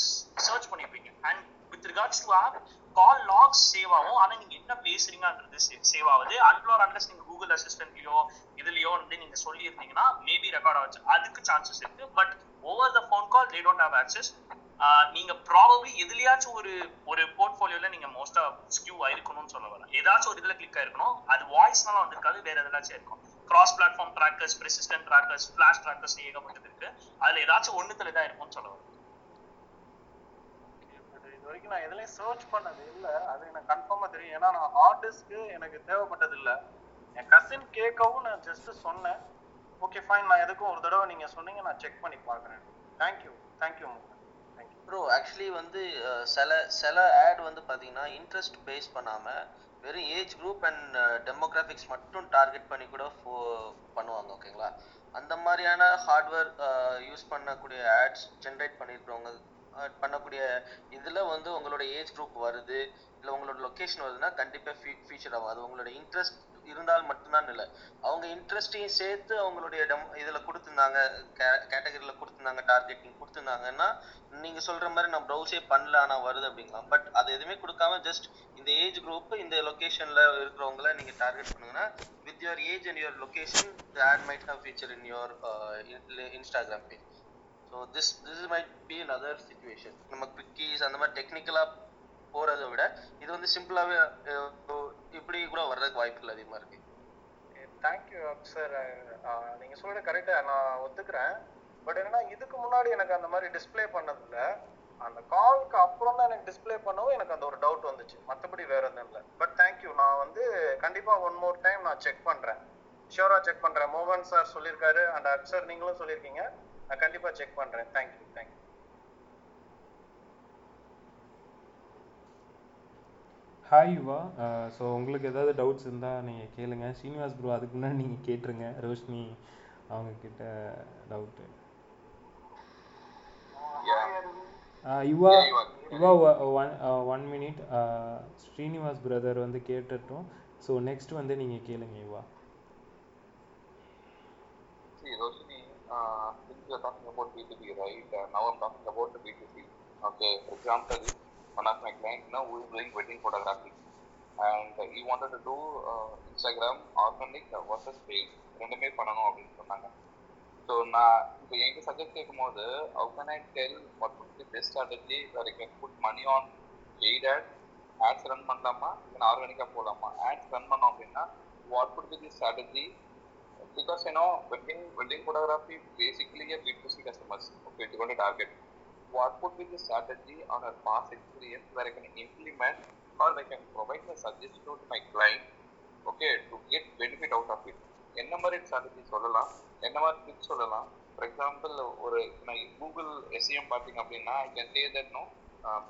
சர்ச் பண்ணியிருப்பீங்க. And with regards to app call logs save ஆகும். ஆனா நீங்க என்ன பேசுறீங்கன்றது சேவ் ஆகுது. அன்லோர் அன்லஸ் நீங்க கூகுள் அசிஸ்டன்ட்லயோ இதுலயோ வந்து நீங்க சொல்லி இருந்தீங்கன்னா மேபி ரெக்கார்ட் ஆச்சு, அதுக்கு சான்சஸ் இருக்கு. But over the phone call they don't have access. நீங்க ப்ராபப்லி எதுலையாச்சும் ஒரு போர்ட்ஃபோலியோல நீங்க மோஸ்டா ஸ்கியூ ஆயிருக்கணும்னு சொல்ல வரேன். ஏதாச்சும் ஒரு இதுல கிளிக் ஆயிருக்கணும். அது வாய்ஸ்னால வந்திருக்காது, வேற எதாச்சும் இருக்கும். Cross platform trackers, persistent trackers, flash trackers ஏகப்பட்டது இருக்கு. அதுல ஏதாச்சும் ஒண்ணுத்துல தான் இருக்கும்னு சொல்ல வரேன். வரைக்கும் நான் எதுலையும் சர்ச் பண்ணது இல்லை, அது எனக்கு கன்ஃபார்மாக தெரியும். ஏன்னா நான் ஹார்ட் டிஸ்க்கு எனக்கு தேவைப்பட்டது இல்லை. என் கசின் கேட்கவும் நான் ஜஸ்ட்டு சொன்னேன் ஓகே ஃபைன், நான் எதுக்கும் ஒரு தடவை நீங்கள் சொன்னீங்க நான் செக் பண்ணி பார்க்குறேன். Thank you thank you bro. ஆக்சுவலி வந்து சில ஆட் வந்து பார்த்தீங்கன்னா இன்ட்ரெஸ்ட் பேஸ் பண்ணாமல் வெறும் ஏஜ் குரூப் அண்ட் டெமோகிராஃபிக்ஸ் மட்டும் டார்கெட் பண்ணி கூட பண்ணுவாங்க. ஓகேங்களா, அந்த மாதிரியான ஹார்ட்வேர் யூஸ் பண்ணக்கூடிய ஆட்ஸ் ஜென்ரேட் பண்ணியிருக்கிறவங்க பண்ணக்கூடிய இதில் வந்து உங்களோட ஏஜ் குரூப் வருது இல்லை உங்களோட லொக்கேஷன் வருதுன்னா கண்டிப்பாக ஃபீச்சர் ஆகும். அது உங்களோட இன்ட்ரெஸ்ட் இருந்தால் மட்டும்தான் இல்லை, அவங்க இன்ட்ரெஸ்ட்டையும் சேர்த்து அவங்களுடைய இதில் கொடுத்துருந்தாங்க, கேட்டகரியில் கொடுத்துருந்தாங்க, டார்கெட்டிங் கொடுத்துருந்தாங்கன்னா நீங்கள் சொல்கிற மாதிரி நான் ப்ரௌஸே பண்ணல ஆனால் வருது அப்படிங்களா. பட் அது எதுவுமே கொடுக்காம ஜஸ்ட் இந்த ஏஜ் குரூப்பு இந்த லொக்கேஷனில் இருக்கிறவங்கள நீங்கள் டார்கெட் பண்ணுங்கன்னா with your age and your location the ad might have feature in your Instagram page. So this might be another situation. நம்ம குக்கீஸ் அந்த மாதிரி டெக்னிக்கலாக போகிறத விட இது வந்து சிம்பிளாகவே இப்படி கூட வர்றதுக்கு வாய்ப்புகள் அதிகமாக இருக்குது. தேங்க்யூ சார், நீங்கள் சொல்கிறது கரெக்டாக நான் ஒத்துக்கிறேன். பட் என்னென்னா இதுக்கு முன்னாடி எனக்கு அந்த மாதிரி டிஸ்பிளே பண்ணதில்லை. அந்த காலுக்கு அப்புறம் தான் எனக்கு டிஸ்பிளே பண்ணவும் எனக்கு அந்த ஒரு டவுட் வந்துச்சு, மற்றபடி வேறு எதுவும் இல்லை. பட் தேங்க்யூ, நான் வந்து கண்டிப்பாக ஒன் மோர் டைம் நான் செக் பண்ணுறேன், ஷியோராக செக் பண்ணுறேன். மோகன் சார் சொல்லியிருக்காரு அண்ட் அப் சார் நீங்களும் சொல்லியிருக்கீங்க, நான் கண்டிப்பா செக் பண்றேன். Thank you hi Yuva. ஸோ உங்களுக்கு ஏதாவது டவுட்ஸ் இருந்தால் நீங்கள் கேளுங்க. ஸ்ரீனிவாஸ் ப்ரோ அதுக்கு முன்னாடி நீங்கள் கேட்டுருங்க ரோஷினி அவங்கக்கிட்ட doubt. Yuva Yuva one minute, Srinivas brother வந்து கேட்டுட்டோம். ஸோ நெக்ஸ்ட் வந்து நீங்கள் கேளுங்க யுவா. Since we are talking about B2B, right? Now I'm talking about the B2C. Okay, example, one of my clients now who is doing wedding photography, and he wanted to do Instagram organic versus paid. So now, the subject is how can I tell what would be the best strategy where I can put money on paid ads run mandama, and organic ads run mandama. What would be the strategy? Because you know, wedding photography basically a B2C customers, okay, you want to target. What would be the strategy on a past experience where I can implement or I can provide the suggestion to my client, okay, to get benefit out of it? Enumerate strategies, enumerate tips. For example, or Google SEM parting up, I can say that no,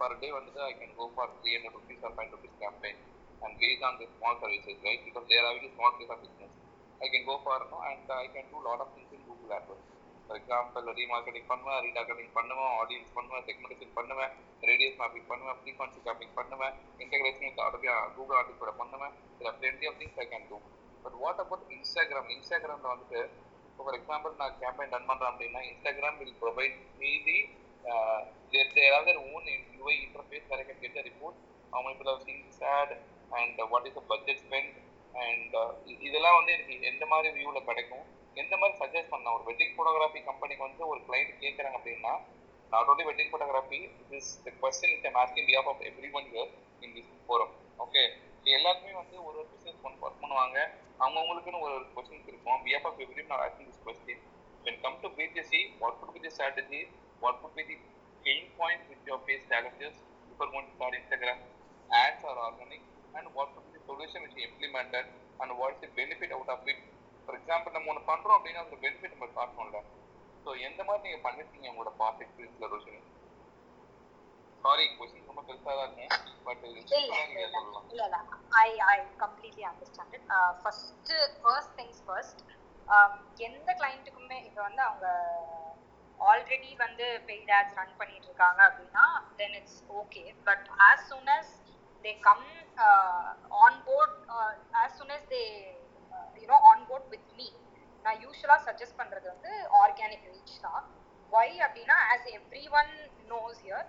per day I can go for 300 rupees or 5 rupees campaign and based on the small services, right? Because they are having a small piece of business. I can go for no, and I can do a lot of things in Google AdWords. For example, remarketing, retargeting, audience, segmentation, radius mapping, frequency mapping, integration with Google Analytics. There are plenty of things I can do. But what about Instagram? Instagram, for example, na campaign done Instagram will provide me the they have their own UI interface where I can get a report, how many people have seen this ad, and what is the budget spent. And இதெல்லாம் வந்து எனக்கு எந்த மாதிரி வியூல கிடைக்கும் எந்த மாதிரி suggest பண்ண ஒரு வெட்டிங் ஃபோட்டோகிராஃபி கம்பெனிக்கு வந்து ஒரு கிளைண்ட் கேட்குறாங்க அப்படின்னா not only wedding photography is the question I am asking behalf of everyone here in this forum. Okay, எல்லாருமே வந்து ஒரு ஒரு பிசினஸ் பண்ண ஒர்க் பண்ணுவாங்க, அவங்கவுங்களுக்குன்னு ஒரு ஒரு கொஸ்டின்ஸ் இருக்கும். Behalf of everyone not asking this question when come to B2C, what could be the strategy, what could be the pain points which you face challenges people want to start Instagram ads or organic, and what could be the solution which you implemented and what is the benefit out of it. For example, நம்ம ஒன்று பண்ணுறோம் அப்படின்னா அந்த benefit நம்ம பார்க்கணும்ல. So எந்த மாதிரி நீங்கள் பண்ணிருக்கீங்க உங்களோட பாஸ்ட் எக்ஸ்பீரியன்ஸ்ல ரோஷினி? சாரி, கொஸ்டின் ரொம்ப பெருசாக தான் இருக்கும், பட் நீங்கள் சொல்லலாம். இல்லை, I completely understand it. First things first, எந்த கிளைண்ட்டுக்குமே இப்போ வந்து அவங்க ஆல்ரெடி வந்து பெய்ட் ஆட்ஸ் ரன் பண்ணிட்டு இருக்காங்க அப்படின்னா then it's okay. But as soon as they come on board as soon as they on board with me, na usually suggest பண்றது வந்து organic reach da. Why அப்படினா, as everyone knows here,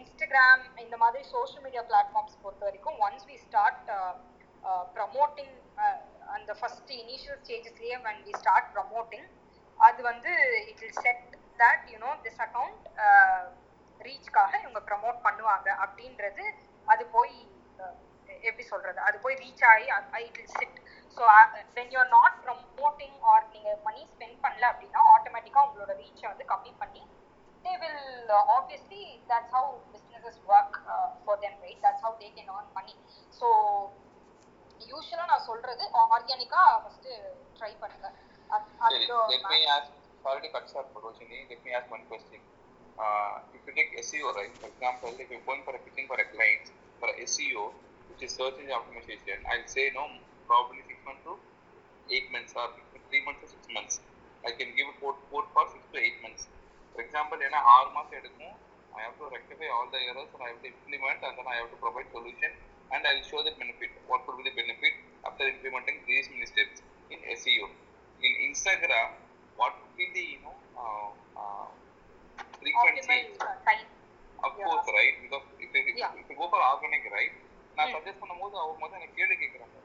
Instagram இந்த மாதிரி social media platforms பொறுத்த வரைக்கும் once we start promoting and the first initial stages here when we start promoting அது வந்து it will set that this account reach காக இவங்க promote பண்ணுவாங்க அப்படின்றது அது போய் எப்படி சொல்றது அது போய் ரீச் ஆகி it'll sit. So when you are not promoting or நீங்கள் மணி ஸ்பெண்ட் பண்ணல அப்படின்னா ஆட்டோமேட்டிக்காக உங்களோட ரீச்சை வந்து கம்மி பண்ணி they will obviously that's how businesses work for them, right? That's how they can earn money. So usually நான் சொல்றது ஆர்கானிக்கா ஃபர்ஸ்ட் ட்ரை பண்ணுங்க. Let me ask, sorry to cut short Roshni, let me ask one question. If you take SEO, right? For example, if you're going for a pitching for a client for a SEO, which is search engine optimization, I'll say probably 6 months to 8 months, or 3 months to 6 months. I can give a quote for 6 to 8 months. For example, in 6 months, I have to rectify all the errors and I have to implement, and then I have to provide solution and I'll show the benefit. What could be the benefit after implementing these many steps in SEO? In Instagram, what could be the frequency time, of course, right? Because if you go for organic, right, நான் suggest பண்ணும்போது அவங்க மொத்தம் எனக்கு கேள்வி கேட்குறாங்க,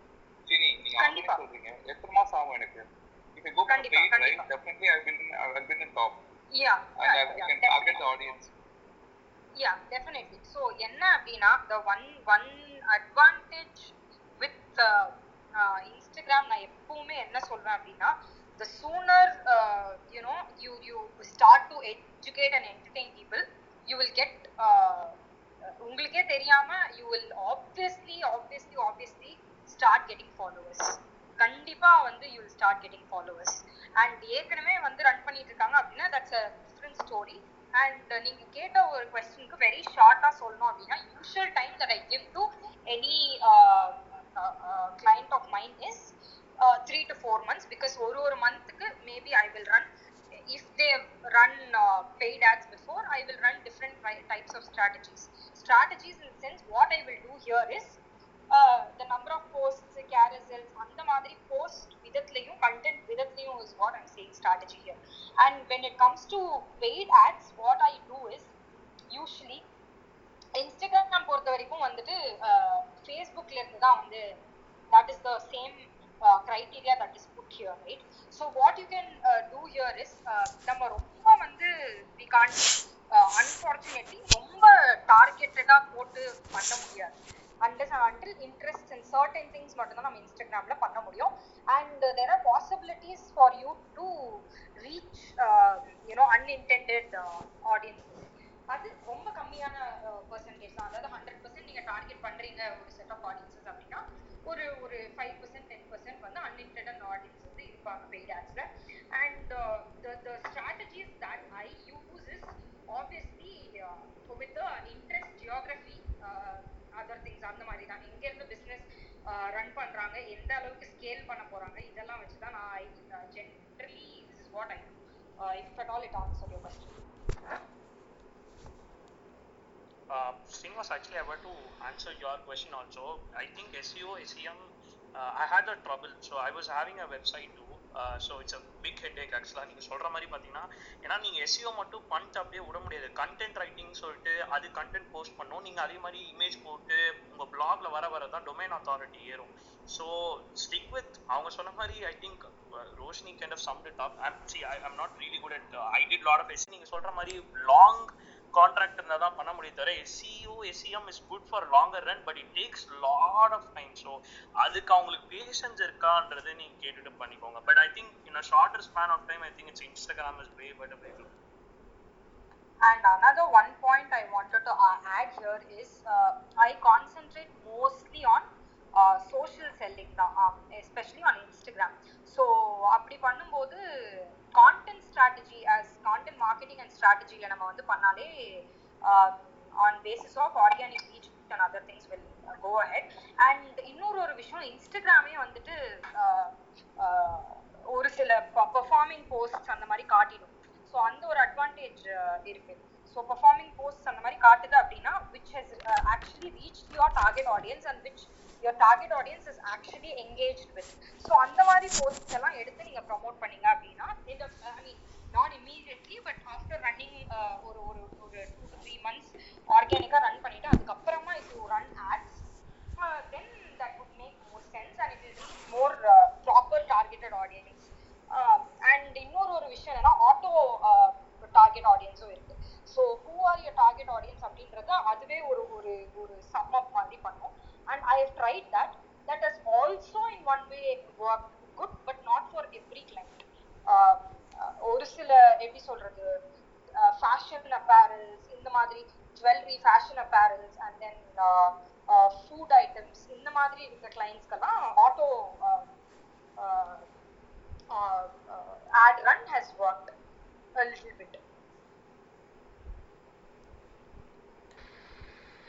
சரி நீங்கள் organic சொல்கிறீங்க எத்தனை மாதம் ஆகும் எனக்கு? If you go for paid, right, definitely I've been in top. And I can target the audience. Definitely. So என்ன அப்படின்னா, the one advantage with Instagram, நான் எப்பவுமே என்ன சொல்றேன் அப்படின்னா, the sooner you start to educate and entertain people, you will get ungalke theriyama you will obviously start getting followers. Kandipa vandu you will start getting followers, and yekaname vandu run pannit irukanga appadina that's a different story. And neenga ketta or question ku very short ah solnom appadina, usual time that I give to any client of mine is 3 to 4 months, because one month maybe I will run, if they run paid ads before, I will run different types of strategies in the sense what I will do here is the number of posts, carousels, and the madri post vidathleyum content vidathleyum is what I'm saying strategy here. And when it comes to paid ads, what I do is usually Instagram பொறுத்த வரைக்கும் வந்துட்டு Facebookல இருந்து தான் வந்து that is the same criteria that is put here, right? So what you can do here is நம்ம ரொம்ப வந்து we can't unfortunately ரொம்ப targeted-ஆ போட்டு பண்ண முடியாது. Unless and until interests in certain things மட்டும்தான் நம்ம இன்ஸ்டாகிராம்ல பண்ண முடியும். And there are possibilities for you to reach unintended audiences. அது ரொம்ப கம்மியான percentage தான். அதாவது 100% நீங்க டார்கெட் பண்றீங்க ஒரு செட் ஆஃப் ஆடியன்சஸ் அப்படின்னா ஒரு ஒரு 5% 10% வந்து அன்இன்டென்டட் ஆடியன்ஸ் வந்து இருப்பாங்க பெய்ட் ஆட்ஸ்ல. And the strategies that I use is obviously with the interest, geography, other things அந்த மாதிரி தான். எங்க இருந்து பிசினஸ் ரன் பண்றாங்க, எந்த அளவுக்கு ஸ்கேல் பண்ண போறாங்க, இதெல்லாம் வச்சு தான் நான் generally this is what I do. If at all it answers your question. Srinivas, actually I want to answer your question also. I think SEO, SEM, I had that trouble. So I was having a website too. So it's a big headache actually. நீங்க சொல்ற மாதிரி பாத்தீங்கன்னா ஏன்னா நீங்க SEO மட்டும் பண்ணிட்டு அப்படியே விட முடியாது. கண்டென்ட் ரைட்டிங் சொல்லிட்டு அது கண்டென்ட் போஸ்ட் பண்ணும். நீங்க அதே மாதிரி இமேஜ் போட்டு உங்க பிளாக்ல வரதான் டொமைன் அத்தாரிட்டி ஏறும். ஸோ ஸ்டிக் வித் அவங்க சொன்ன மாதிரி I think Roshni kind of summed it up. I'm not really good at I did lot of SEO. நீங்க சொல்ற மாதிரி லாங் contract இருந்தா தான் பண்ண முடியும் தவிர SEO SEM is good for longer run but it takes lot of time. So அதுக்கு அவங்களுக்கு பேஷன்ஸ் இருக்கான்றது நீங்க கேட்டுட்டு பண்ணிக்கோங்க. But I think in a shorter span of time I think it's Instagram is way better way to. And another one point I wanted to add here is I concentrate mostly on social selling now, especially on Instagram. So அப்படி பண்ணும்போது content strategy as content marketing and strategy la nama vandu pannale on basis of organic reach and other things will go ahead. And innoru oru vishayam Instagram e vandittu oru sila performing posts andha mari kaatidum. So andha oru advantage irukku. So performing posts andha mari kaatudha appadina which has actually reached your target audience and which your target audience is actually engaged with. So andha mari posts ella eduthu neenga promote panninga appadina I mean not immediately but after running over 2 to 3 months organic ah run pannita adukapparama if you run ads then that would make more sense and it will reach more proper targeted audience. And innoru oru vishayam ena auto target audience irukku. So who are your target audience அப்படின்றத அதுவே ஒரு ஒரு ஒரு sum up மாதிரி பண்ணும். And I have tried that has also in one way worked good but not for every client. ஒரு சில எப்படி சொல்றது fashion apparels இந்த மாதிரி jewelry fashion apparels and then food items இந்த மாதிரி இருக்கிற clientsக்கெல்லாம் auto ad run has worked a little bit.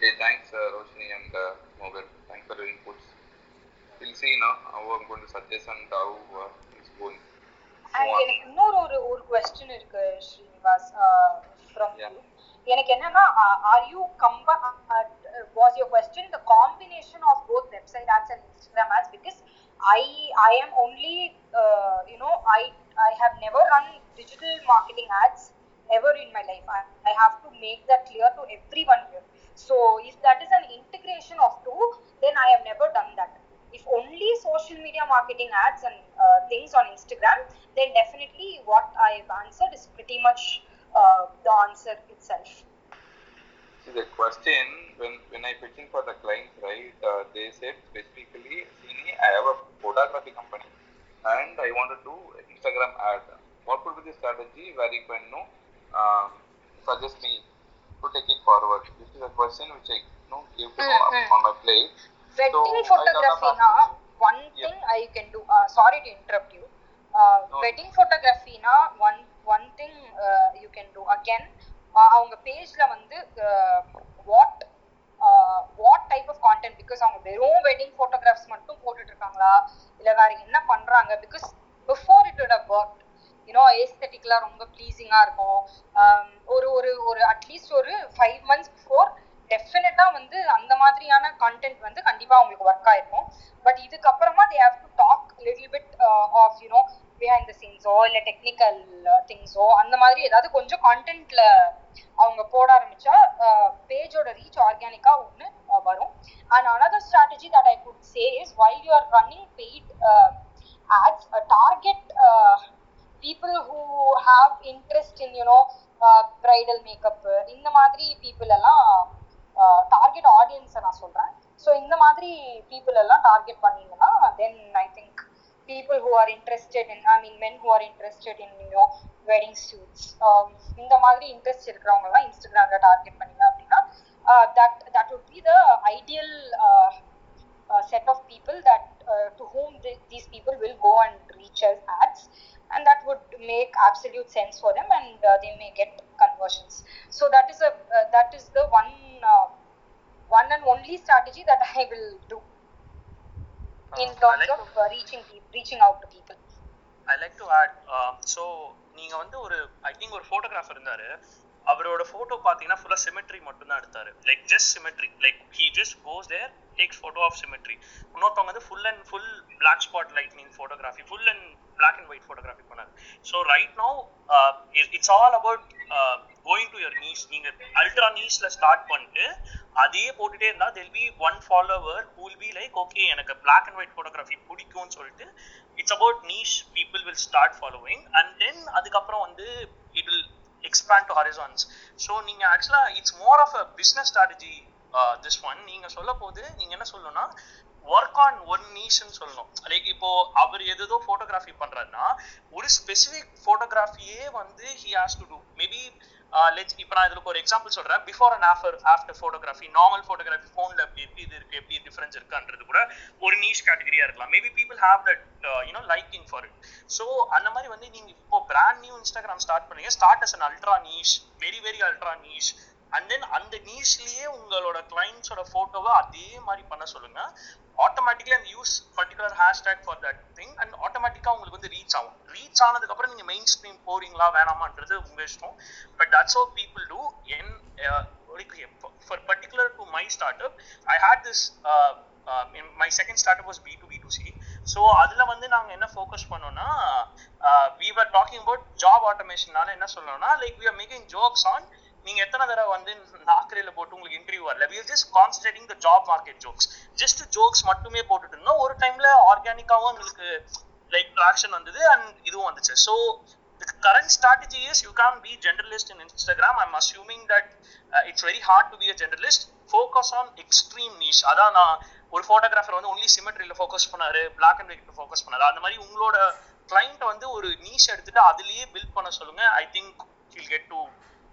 Okay, thanks Roshni and Mohan. Thanks for your inputs. We'll see now how I'm going to suggest and how it's going. And another question irukku Srinivas from you. எனக்கு என்னன்னா are you was your question the combination of both website ads and Instagram ads? Because I am only I have never run digital marketing ads ever in my life. I have to make that clear to everyone here. So if that is an integration of two, then I have never done that. If only social media marketing ads and things on Instagram, then definitely what I have answered is pretty much the answer itself. See, the question when I pitching for the clients, right? They said specifically, "See, I have a photography company and I want to do Instagram ad. What could be the strategy where you can suggest me?" to take it forward. This is a question which I gave to on my plate. Wedding so, photography na one thing I can do. Sorry to interrupt you. Wedding photography na one thing you can do. Again, avanga page la vandu what type of content, because avanga verum wedding photographs mattum pottittu irukangala illa vera enna pandranga, because before it would have worked. Aesthetically romba pleasing ah irukum. Or at least or 5 months before definitely வந்து அந்த மாதிரியான content வந்து கண்டிப்பா உங்களுக்கு work ஆயிருக்கும். But இதுக்கு அப்புறமா they have to talk a little bit of behind the scenes ஓ இல்ல டெக்னிக்கல் திங்ஸோ அந்த மாதிரி ஏதாவது கொஞ்சம் கான்டென்ட்ல அவங்க போட ஆரம்பிச்சா பேஜோட ரீச் ஆர்கானிக்கா ஒன்று வரும். And another strategy that I could say is while you are running paid ads, target people who have interest in, you know, bridal makeup, in the madri people alla target audience na solran. So in the madri people alla target pannina, then I think people who are interested in, I mean men who are interested in, you know, wedding shoots, in the madri interest irukravanga la Instagram la target pannina appadina that would be the ideal set of people that to whom these people will go and reach as ads, and that would make absolute sense for them, and they may get conversions. So that is the one and only strategy that I will do in terms like of reaching out to people. I like to add, so நீங்க வந்து ஒரு I think ஒரு photographer இருந்தாரு. அவரோட photo பாத்தீங்கன்னா full symmetry மட்டும் தான் எடுத்தாரு, like just symmetry, like he just goes there, takes photo of symmetry. இன்னொருத்தவங்க வந்து full black spot lightning photography, full and black and white photography பண்ணாரு. So right now it's all about going to your niche. நீங்க ultra niche ல start பண்ணிட்டு அதே போட்டுட்டே இருந்தா there'll be one follower who will be like, okay எனக்கு black and white photography பிடிக்கும்னு சொல்லிட்டு, it's about niche, people will start following, and then அதுக்கு அப்புறம் வந்து it will expand to horizons. So நீங்க actually it's more of a business strategy. This one நீங்க சொல்ல போது நீங்க என்ன சொல்லணும்னா work on one niche ன்னு சொல்லணும். லைக் இப்போ அவர் ஏதோ போட்டோகிராஃபி பண்றாருன்னா ஒரு ஸ்பெசிபிக் போட்டோகிராஃபியே வந்து he has to do maybe இப்போ நான் இதுக்கு ஒரு எக்ஸாம்பிள் சொல்றேன், before and after photography, normal photography போன்ல எப்படி டிஃபரன்ஸ் இருக்குன்றது கூட ஒரு நீஷ் கேட்டகரியா இருக்கலாம். Maybe people have that you know liking for it. So அந்த மாதிரி வந்து நீங்க இப்போ பிராண்ட் நியூ இன்ஸ்டாகிராம் ஸ்டார்ட் பண்ணீங்க, start as an ultra niche, very very ultra niche, and then அந்த நீஷ்லயே உங்களோட கிளைண்ட்ஸ் ஓட போட்டோவை அதே மாதிரி பண்ண சொல்லுங்க. ஆட்டோமேட்டிக்கலி அந்த use particular hashtag for that thing, and ஆட்டோமேட்டிக்கா உங்களுக்கு வந்து ரீச் ஆகும். ரீச் ஆனதுக்கு அப்புறம் நீங்க மெயின் ஸ்ட்ரீம் போறீங்களா வேணாமான்றது உங்க இஷ்டம். But that's how people do in for particular to my startup. I had this my second startup was B2B2C. So adula vande naanga enna focus pannona, we were talking about job automation nala enna sollona, like we are making jokes on நீங்க எத்தனை தடவை வந்து நாக்கரையில போட்டு உங்களுக்கு interview வரல, we are just concentrating the job market jokes, just jokes மட்டுமே போட்டுட்டு இருந்தோம். ஒரு டைம்ல ஆர்கானிக்காவும் உங்களுக்கு லைக் ட்ராக்ஷன் வந்தது அண்ட் இதுவும் வந்துச்சு. So the current strategy is you can't be generalist in Instagram. I'm assuming that it's very hard to be a generalist. Focus on extreme niche. அதான் நான் ஒரு போட்டோகிராஃபர் வந்து only symmetryல ஃபோக்கஸ் பண்ணாரு, black and ஒயிட்ல focus பண்ணாரு, அந்த மாதிரி உங்களோட கிளைண்ட் வந்து ஒரு நீஷ் எடுத்துட்டு அதுலயே பில்ட் பண்ண சொல்லுங்க. I think you'll get to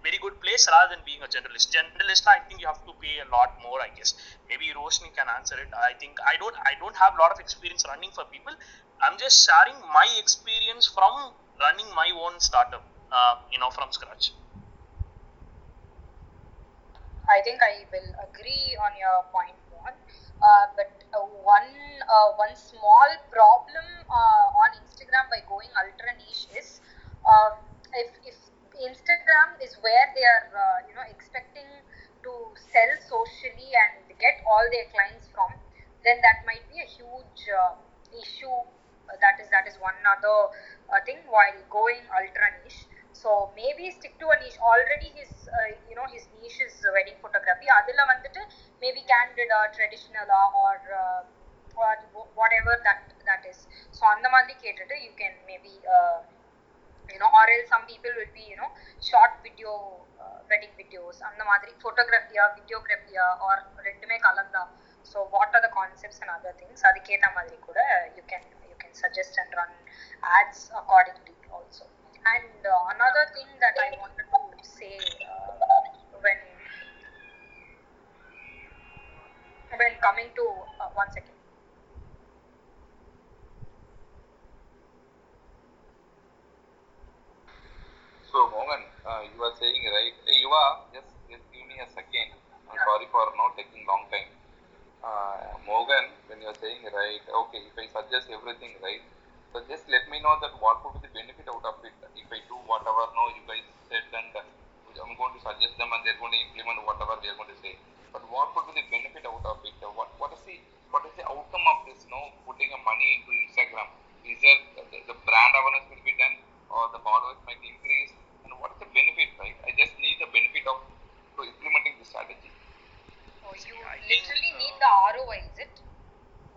very good place rather than being a generalist. I think you have to pay a lot more, I guess. Maybe Roshni can answer it. I think I don't have a lot of experience running for people. I'm just sharing my experience from running my own startup from scratch. I think I will agree on your point, Mohan, but one small problem on Instagram by going ultra niche is if Instagram is where they are expecting to sell socially and get all their clients from, then that might be a huge issue. That is one other thing while going ultra niche. So maybe stick to a niche. Already his niche is wedding photography. Adula vandittu maybe candid or traditional or whatever that is. So andha maadhiri ketittu you can maybe or else some people will be short video wedding videos and the madri photography or videography or rendume kalanda. So what are the concepts and other things adiketa madri kuda you can suggest and run ads accordingly also. And another thing that I wanted to say, when coming to one second, so Mohan, you are saying right, Yuva, just give me a second. I'm sorry for not taking long time. Mohan, when you are saying right, okay, if I suggest everything right, so just let me know that what would be the benefit out of it. If I do whatever now you guys said, and I'm going to suggest them and they're going to implement whatever they're going to say, but what would be the benefit out of it? What is the outcome of this, putting money into Instagram? Is there the brand awareness need the ROI, is it?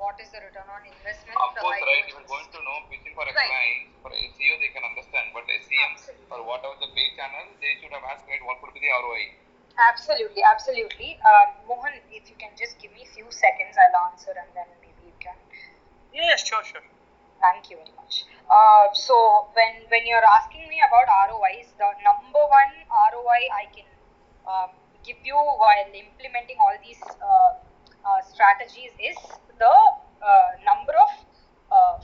What is the return on investment? Of course, right. If you're going to know pitching for a client, for SEO, they can understand. But SEM, for whatever the pay channel, they should have asked, right, what could be the ROI? Absolutely, absolutely. Mohan, if you can just give me a few seconds, I'll answer and then maybe you can. Yeah, sure. Thank you very much. So when you're asking me about ROIs, the number one ROI I can give you while implementing all these strategies is the number of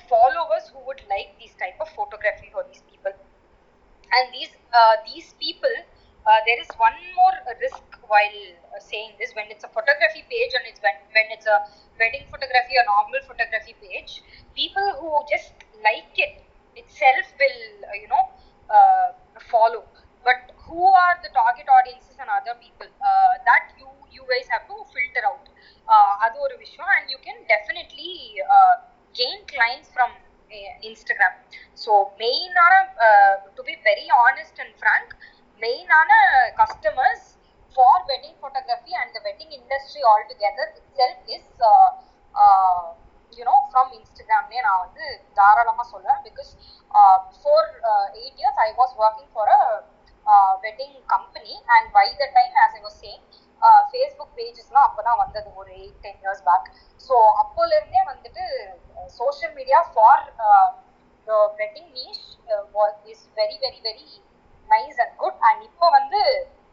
followers who would like these type of photography for these people. And these people, there is one more risk while saying this. When it's a photography page and it's when it's a wedding photography or normal photography page, people who just like it itself will follow. But who are the target audiences and other people that you guys have to filter out, and you can definitely gain clients from Instagram. So main to be very honest and frank, main customers for wedding photography and the wedding industry altogether itself is from Instagram. Because for 8 years I was working for a wedding company, and by the time, as I was saying, Facebook pages na appo na vandadhu or 8-10 years back. So appo irundhe vandittu social media for the wedding niche is very very very nice and good. And ipo vandu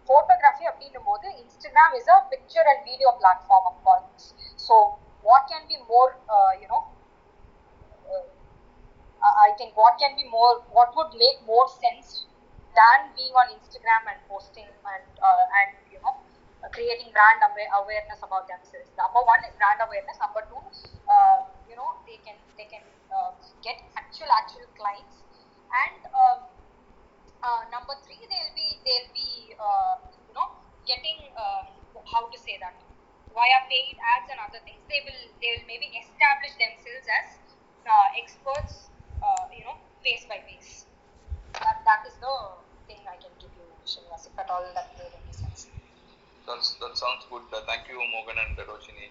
photography abinumbodu Instagram is a picture and video platform, of course. So what can be more I think what would make more sense than being on Instagram and posting and creating brand awareness about themselves. Number one is brand awareness. Number two, they can get actual clients. And number three, they'll be getting via paid ads and other things. They will maybe establish themselves as experts, face by face. That is the thing I can give you, Srinivas, if at all that made any sense. That sounds good. Thank you, Mohan and Roshni.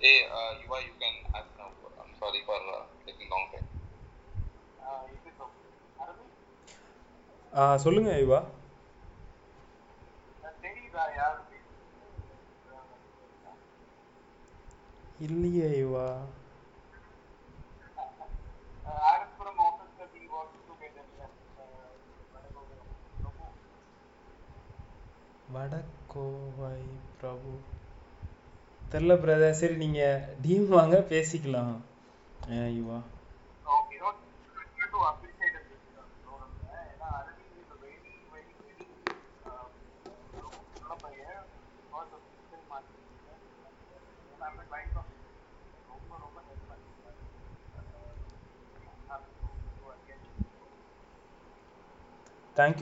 Hey, Yuva, you can ask now. I'm sorry for taking long time. Is it okay? Arvind? சொல்லுங்க Yuva. தெரியுதா யாரு? இல்லையே Yuva. வடக்கோவை பிரபு தெரியல brother. சரி, நீங்க team வாங்க பேசிக்கலாம். Yuva okay to appreciate ப்ரோக்ராம்ல ஏனா அரவிந்த் இந்த வெயிட்டிங் ரொம்ப பைய வாட் சப்ஸ்கிரிப்ஷன் மார்க்கெட்டிங் ஏனா நம்ம லைன் ஆஃப் ரொம்ப ரொம்ப ஹெல்ப் பண்ணுங்க. Thank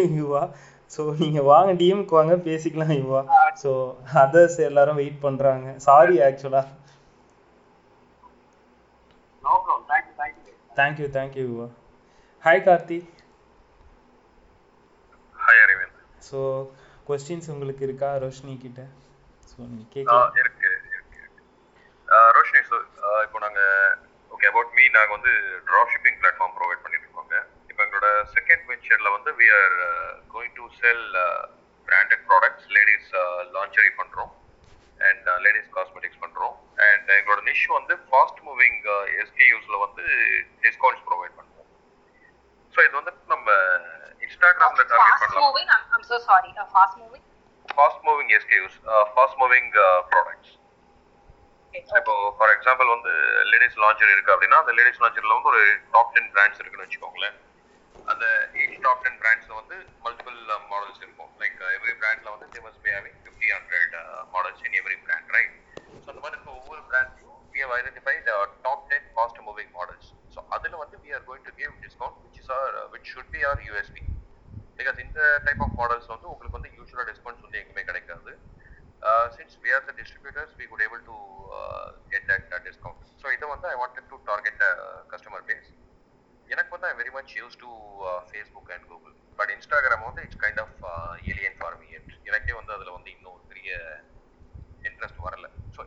you Yuva. ஸோ நீங்கள் வாங்க, டிஎம்க்கு வாங்க, பேசிக்கலாம் Yuva. ஸோ அதர்ஸ் எல்லாரும் வெயிட் பண்ணுறாங்க. சாரி ஆக்சுவலாக. Thank you Yuva. Hi Karthi. Hi Aravind. So questions உங்களுக்கு இருக்கா ரோஷினி கிட்ட? ஸோ நீங்கள் கேட்கலாம். இருக்கு ரோஷினி. ஸோ இப்போ நாங்கள் ஓகே அபவுட் மீ நாங்கள் வந்து ட்ராப் ஷிப்பிங் பிளாட்ஃபார்ம் ப்ரொவைட் பண்ணிட்டு இருக்கோங்க. இப்போ எங்களோட செகண்ட் வெஞ்சரில் வந்து we are going to sell branded products, ladies lingerie பண்றோம் and ladies cosmetics பண்றோம் and எங்களோட niche வந்து fast moving SKUsல வந்து discounts provide பண்றோம். So இது வந்து நம்ம Instagramல டார்கெட் பண்ணலாம். Fast moving SKUs, fast moving products. இப்போ ஃபார் எக்ஸாம்பிள் வந்து ladies lingerie இருக்கு அப்படினா அந்த ladies lingerieல வந்து ஒரு top 10 brands இருக்குன்னு வெச்சுக்கோங்களேன். அந்த டாப் 10 பிராண்ட்ஸ்ல வந்து மல்டிபிள் மாடல்ஸ் இருக்கும். லைக் எவ்ரி பிராண்ட்ல வந்து they must be having 50-100 models in every brand, right? So அந்த மாதிரி இருக்க ஒவ்வொரு பிராண்ட்லயும் we have identified top 10 fast moving models. So அதுல வந்து we are going to give discount which should be our USP, because இந்த type of models வந்து உங்களுக்கு வந்து யூசுவலா டிஸ்கவுண்ட்ஸ் வந்து எங்கேயுமே கிடைக்காது. Since we are the distributors, we could able to get that discount. So இத வந்து I wanted to target the customer base. எனக்கு வந்து I'm very much used to Facebook and Google, but Instagram வந்து it's kind of alien for me. எனக்கே வந்து அதுல வந்து இன்னும் பெரிய இன்ட்ரெஸ்ட் வரல. So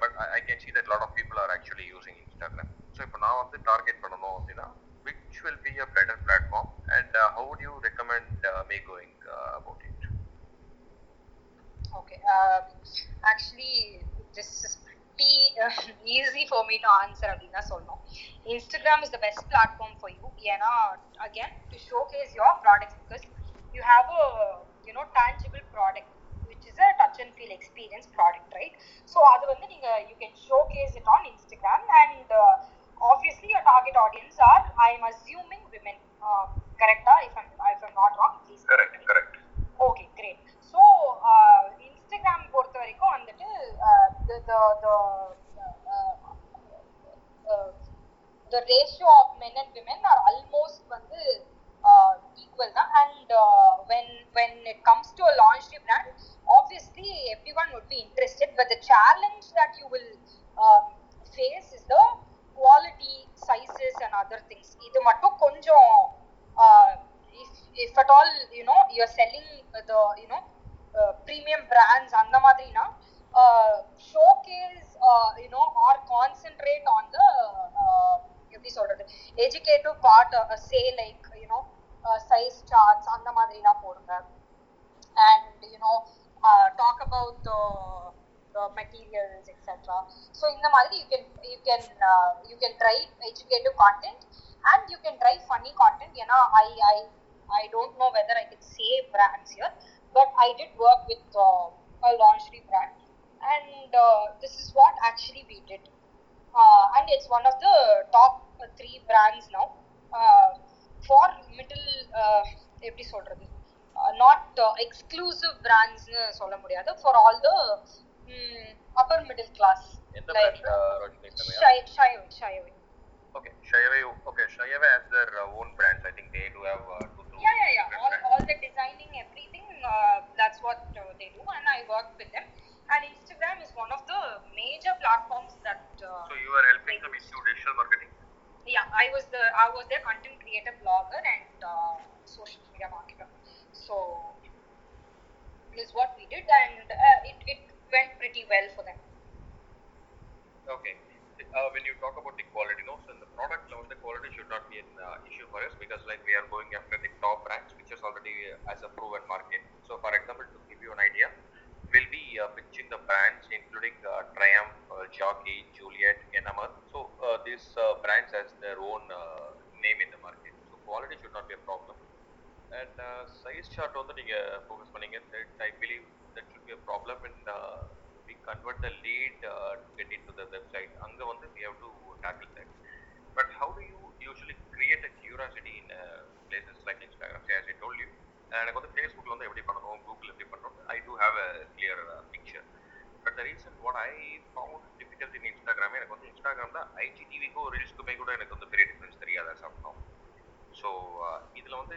but I can see that a lot of people are actually using Instagram. So if now the target, which will be a better platform, and how would you recommend me going about it? Okay, actually this is pretty easy for me to answer, Abhina. So no, Instagram is the best platform for you, again, to showcase your products, because you have a tangible product, which is a touch and feel experience product, right? So you can showcase it on Instagram, and obviously your target audience are, I am assuming, women, correct? If I'm not wrong, please. Correct. Okay, great. So Instagram porthavaraikku vandu the ratio of men and women are almost equal na, and when it comes to a launch brand, obviously everyone would be interested, but the challenge that you will face is the quality, sizes and other things. Idu mattum konjam if at all you are selling the premium brands andha madri na, showcase or concentrate on the educative part, say like size charts andha madri na podunga, and talk about the materials, etc. So in the madri you can try educative content, and you can try funny content. I don't know whether I can say brands here, but I did work with a lingerie brand, and this is what actually we did, and it's one of the top 3 brands now for middle not exclusive brands nu solla mudiyadhu, for all the upper middle class, like Shyaway has their own brands. I think they do have all the designing, everything, that's what they do, and I work with them, and Instagram is one of the major platforms that so you are helping them issue digital marketing. Yeah, I was their content creator, blogger, and social media marketer. So this is what we did, and it went pretty well for them. Okay, when you talk about the quality, so in the product level, the quality should not be an issue for us, because like we are going after the top brands, which is already as a proven market. So for example, to give you an idea, we'll be pitching the brands including Triumph, Jockey, Juliet, Enamel. So these brands has their own name in the market. So quality should not be a problem. And size chart on the focus panning, I believe that should be a problem when we convert the lead to get into the website. Anga vandu we have to tackle that. But how do you usually create a curiosity in places like Instagram? Say, as I told you. And I got the Facebook on the every part of Google every part. I do have a clear picture, but the reason what I found difficult in Instagram, I got Instagram the IGTV ko reels ko me kuda enakku very difference theriyadha somehow. So idhula vandu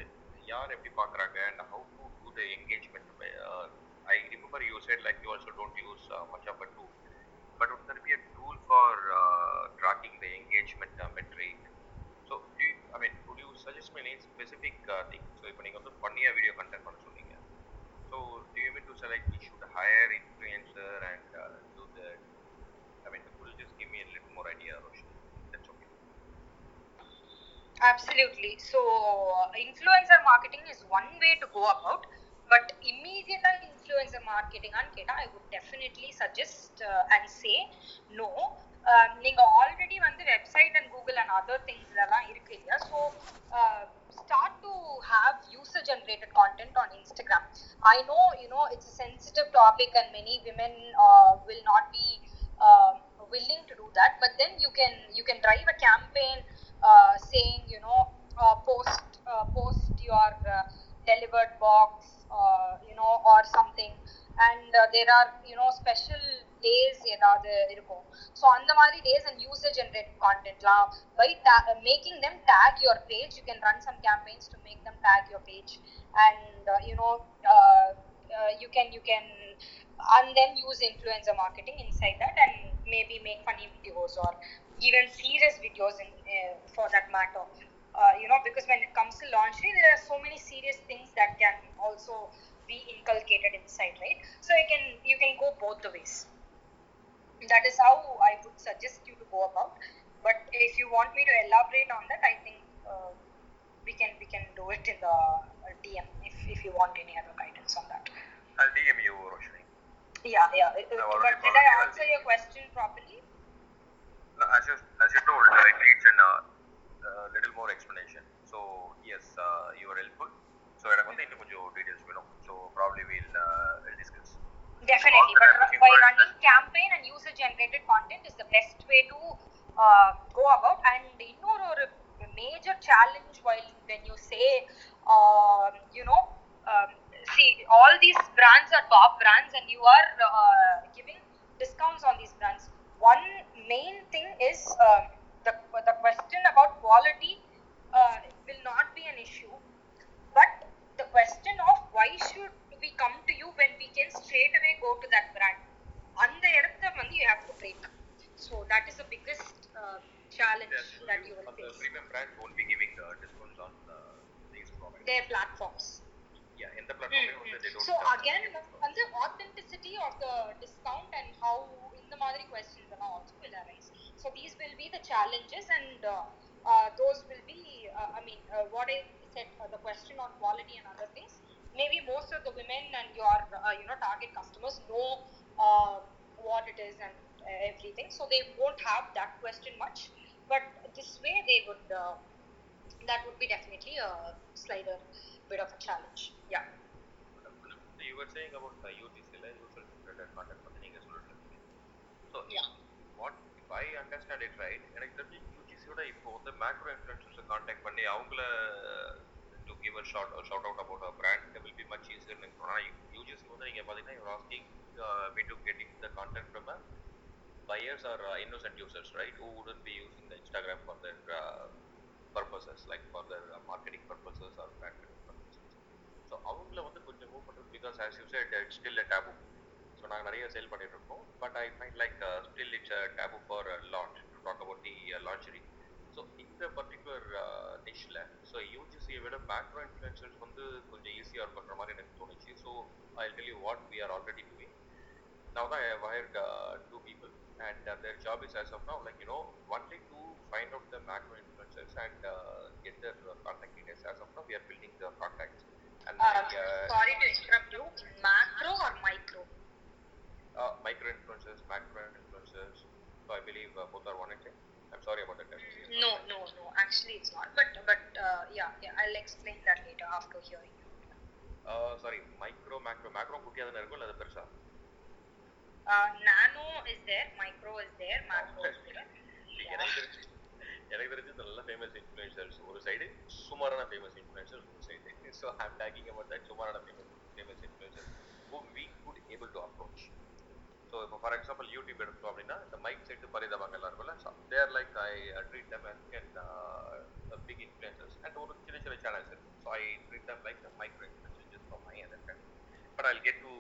yaar eppadi paakranga and how to do the engagement. I remember you said like you also don't use much of a tool, but would there be a tool for tracking the engagement metric? So would you suggest me any specific thing? So if you have funny video content, so do you mean to say like we should hire influencer and do that? Could you just give me a little more idea, Roshni? That's okay. Absolutely. So influencer marketing is one way to go about, but immediate influencer marketing and Keta, I would definitely suggest and say no. Ninga already vandu website and Google and other things la irukku illa, so start to have user generated content on Instagram. I know it's a sensitive topic and many women will not be willing to do that, but then you can drive a campaign saying post your delivered box or something, and there are special days edavadhu irukum, so andha mari days and user generated content la by making them tag your page. You can run some campaigns to make them tag your page, and you can and then use influencer marketing inside that, and maybe make funny videos or even serious videos in, for that matter, because when it comes to launching, there are so many serious things that can also be inculcated inside, right? So you can go both the ways. that is how I would suggest you to go about. But if you want me to elaborate on that, I think we can do it in the DM if you want any other guidance on that. I'll DM you, Roshni. Yeah. But did I answer your question properly? No, as you told, it needs a little more explanation. So yes, you are helpful. So I am going to into more details below. So probably we'll discuss. Definitely, but by running campaign and user-generated content is the best way to go about. And you know, a major challenge when you say, see, all these brands are top brands and you are giving discounts on these brands. One main thing is the question about quality will not be an issue, but the question of why should we come to you when we can straight away go to that brand, and the money you have to break. So that is the biggest challenge that you will face. The premium brands won't be giving discounts on these products. Their platforms. Yeah, in the platform. They don't. So again, on the authenticity of the discount and how in the Madhuri questions and all also will arise. So these will be the challenges, and those will be, what I said, the question on quality and other things. Maybe most of the women and your, target customers know what it is and everything, so they won't have that question much. But this way, that would be definitely a slighter bit of a challenge. Yeah. So you were saying about the UGC, user-generated content marketing as well. So yeah. What if I understand it right? And exactly UGC would import the macro influencers contact, but they to give a shout out about a brand, it will be much easier. You just know that you are asking me to getting the content from buyers or innocent users, right? Who wouldn't be using the Instagram for their purposes, like for their marketing purposes or brand purposes. So avungala because as you said, it's still a taboo. So I sell but I find like still it's a taboo for launch to talk about the lingerie. So in the particular niche lab, so you just see a bit of macro influencers from the easier or so I'll tell you what we are already doing. Now that I have hired two people and their job is as of now, one thing to find out the macro influencers and get their contact details. As of now, we are building the contacts. And sorry to interrupt you, macro or micro? Micro influencers, macro influencers, so I believe both are one and same. I'm sorry about that. No. Actually, it's not. But yeah. I'll explain that later after hearing you. Sorry. Micro, macro. Macro could be other or the person. Nano is there. Micro is there. Macro is there. Yeah. There is a famous influencers. One side is Sumarana famous influencers. One side. So I'm talking about that Sumarana famous influencers who we could able to approach. So, for example, YouTube probably the mic set to Paridhavangal are so they are like I treat them as big influencers and all the channels. So I treat them like the micro influencers just for my other friends. But I'll get to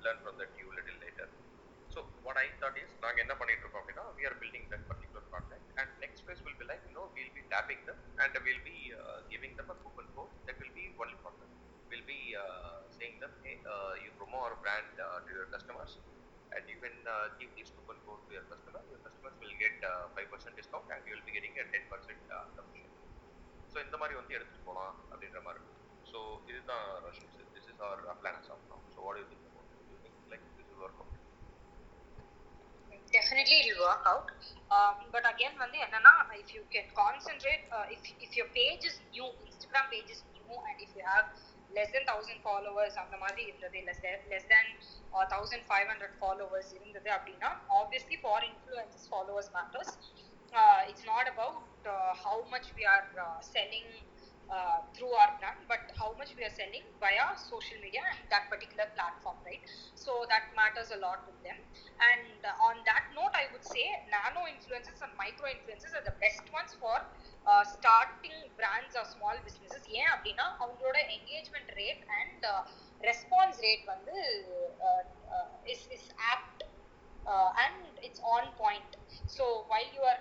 learn from that you a little later. So what I thought is we are building that particular contact, and next phase will be like we'll be tapping them and we'll be giving them a coupon code that will be only for them. We'll be saying them, hey, you promote our brand to your customers. And you can give these coupon code to your customer. Your customers will get 5% discount and you will be getting a 10% commission. So, in the mari only eduthu polam abindra mari. So, this is the Russian. This is our plan as of now. So, what do you think about it? Do you think like this will work out? Definitely, it will work out. But again, if you can concentrate, if your page is new, Instagram page is new, and if you have less than 1,000 followers, less than 1,500 followers, obviously for influencers, followers matters. It's not about how much we are selling through our brand, but how much we are selling via social media and that particular platform, right? So that matters a lot to them. And on that note, I would say nano influencers and micro influencers are the best ones for starting brands or small businesses. Yeah, engagement rate and response rate is apt and it's on point. So while you are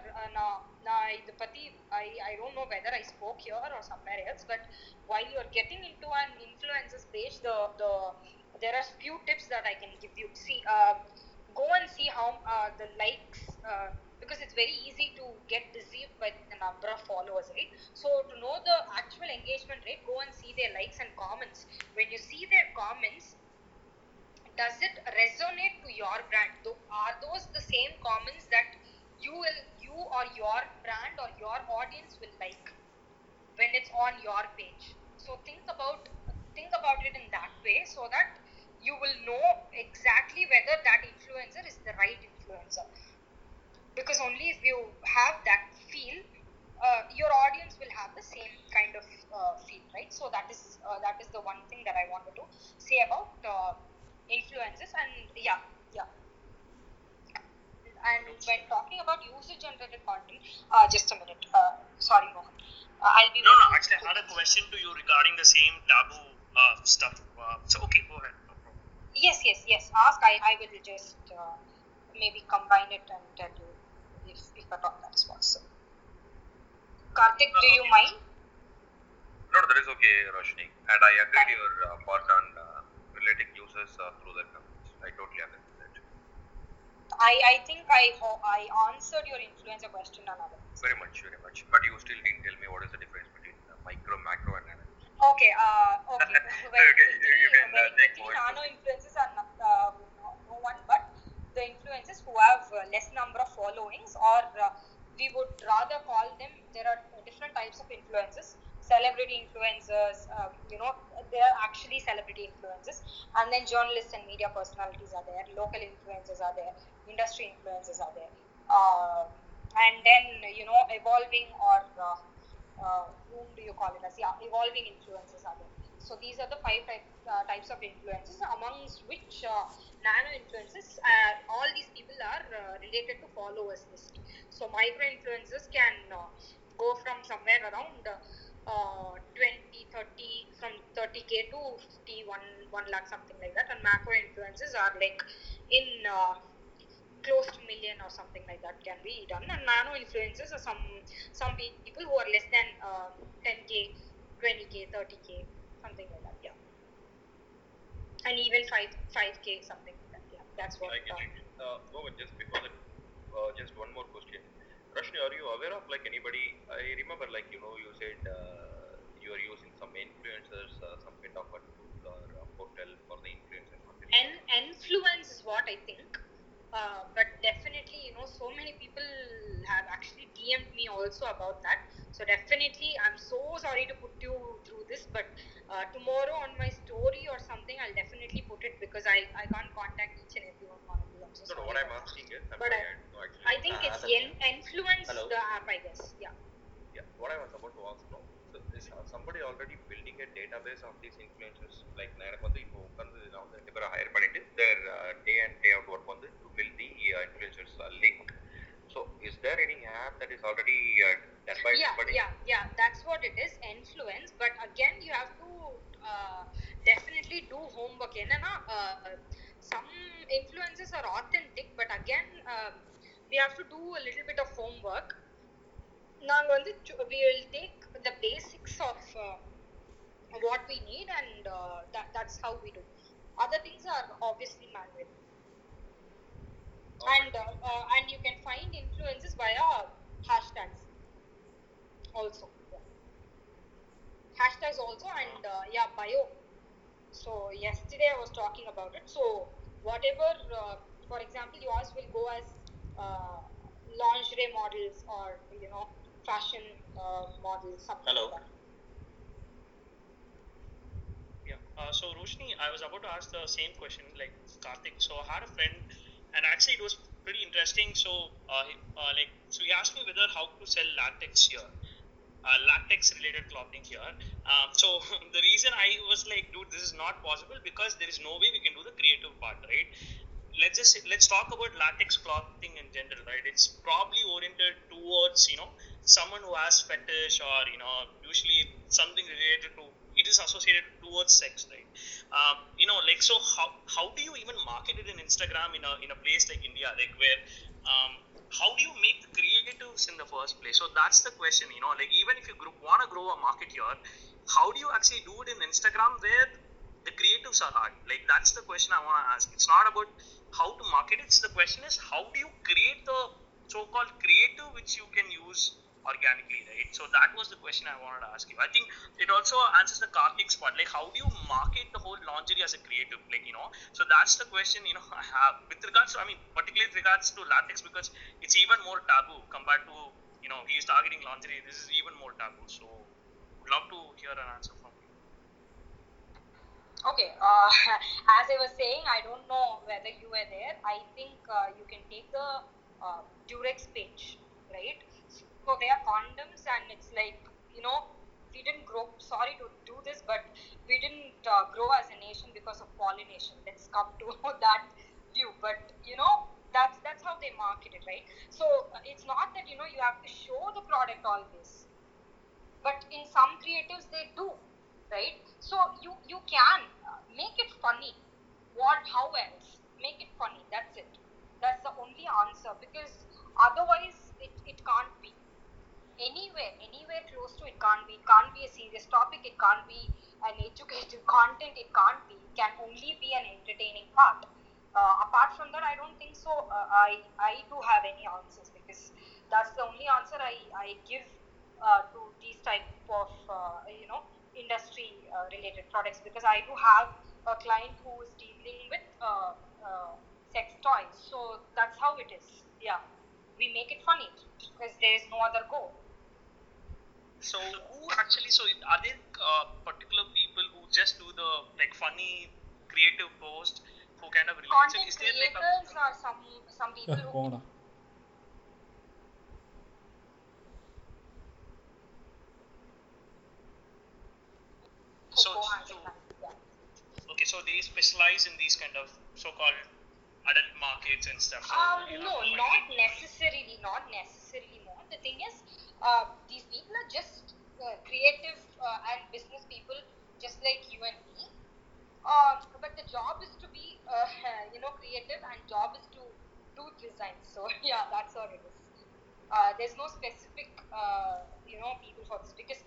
I don't know whether I spoke here or somewhere else, but while you are getting into an influencer's page, there are few tips that I can give you. See, go and see how the likes, because it's very easy to get deceived by the number of followers, right? So to know the actual engagement rate, go and see their likes and comments. When you see their comments, does it resonate to your brand? Are those the same comments that you or your brand or your audience will like when it's on your page? So think about it in that way, so that you will know exactly whether that influencer is the right influencer. Because only if you have that feel, your audience will have the same kind of feel, right? So that is the one thing that I wanted to say about influencers. And yeah. And when talking about user-generated content, just a minute. Sorry, Mohan. I'll be. No. Actually, I had a question to you regarding the same taboo stuff. So okay, go ahead. No problem. Yes. Ask. I will just maybe combine it and tell you. If I talk that sponsor. Karthik, do you mind? No, that is okay, Roshni. And I agree with your part on relating users through their comments. I totally agree with that. I think I answered your influencer question on other things. Very much. But you still didn't tell me what is the difference between micro, macro and nano. Okay. Nano influencers are no one but the influencers who have less number of followings, or we would rather call them, there are different types of influencers, celebrity influencers, they are actually celebrity influencers, and then journalists and media personalities are there, local influencers are there, industry influencers are there, and then, evolving or whom do you call it as, evolving influencers are there. So these are the five types of influencers, amongst which nano influencers, all these people are related to followers list. So micro influencers can go from somewhere around 30k to 1 lakh, something like that. And macro influencers are like in close to million or something like that can be done. And nano influencers are some people who are less than 10k, 20k, 30k. Something like that, yeah. And even 5k, something like that, yeah. That's what I get it. Just before that, just one more question. Roshni, are you aware of anybody? I remember you said you are using some influencers, some kind of a tool or a portal for the influencer content. Influence is what I think. But definitely, so many people have actually DM'd me also about that. So definitely, I'm so sorry to put you through this, but tomorrow on my story or something, I'll definitely put it, because I can't contact each and every one of you. No, what I'm asking is, I think it's influence the app, I guess. Yeah. What I was about to ask now, so is somebody already building a database of these influencers? Like, their day and day out work on this to build the influencers link. So is there any app that is already done by somebody? Yeah, that's what it is, influence. But again, you have to definitely do homework. Some influences are authentic, but again, we have to do a little bit of homework. Now, we will take the basics of what we need, and that's how we do. Other things are obviously manual. And you can find influences via hashtags also. Yeah. Hashtags also, and bio. So yesterday I was talking about it. So whatever, for example, yours will go as lingerie models or fashion models. Hello. Like that. So Roshni, I was about to ask the same question like Karthik. So I had a friend, and actually it was pretty interesting. So he asked me whether how to sell latex here, latex related clothing here. So the reason I was like, dude, this is not possible, because there is no way we can do the creative part, right? Let's talk about latex clothing in general, right? It's probably oriented towards someone who has fetish, or usually something related to. It is associated towards sex, right? So how do you even market it in Instagram in a place like India, where how do you make creatives in the first place? So that's the question, even if you want to grow a market here, how do you actually do it in Instagram, where the creatives are not. Like, that's the question I want to ask. It's not about how to market it. The question is, how do you create the so-called creative which you can use organically, right? So that was the question I wanted to ask you. I think it also answers the Karthik's part, like how do you market the whole lingerie as a creative, like, you know? So that's the question, you know, I have with regards to, I mean, particularly with regards to latex, because it's even more taboo compared to, you know, he's targeting lingerie. This is even more taboo. So would love to hear an answer from you. Okay. As I was saying, I don't know whether you were there. I think you can take the Durex page, right? So they are condoms, and it's like, you know, we didn't grow, sorry to do this, but we didn't grow as a nation because of pollination. Let's come to that view. But, you know, that's how they market it, right? So it's not that, you know, you have to show the product always. But in some creatives, they do, right? So you can make it funny. What, how else? Make it funny. That's it. That's the only answer, because otherwise it can't be. Anywhere close to it can't be. It can't be a serious topic. It can't be an educative content. It can't be. It can only be an entertaining part. Apart from that, I don't think so. I do have any answers, because that's the only answer I give to these type of you know, industry related products, because I do have a client who is dealing with sex toys. So that's how it is. Yeah, we make it funny because there is no other goal. So who actually, so are there particular people who just do the like funny creative post who kind of relates? Content creators, like or some people who... Okay, so they specialize in these kind of so-called adult markets and stuff. So no, not necessarily more. The thing is, these people are just creative and business people, just like you and me. But the job is to be, you know, creative, and job is to do design. So yeah, that's all it is. There's no specific, you know, people for this, because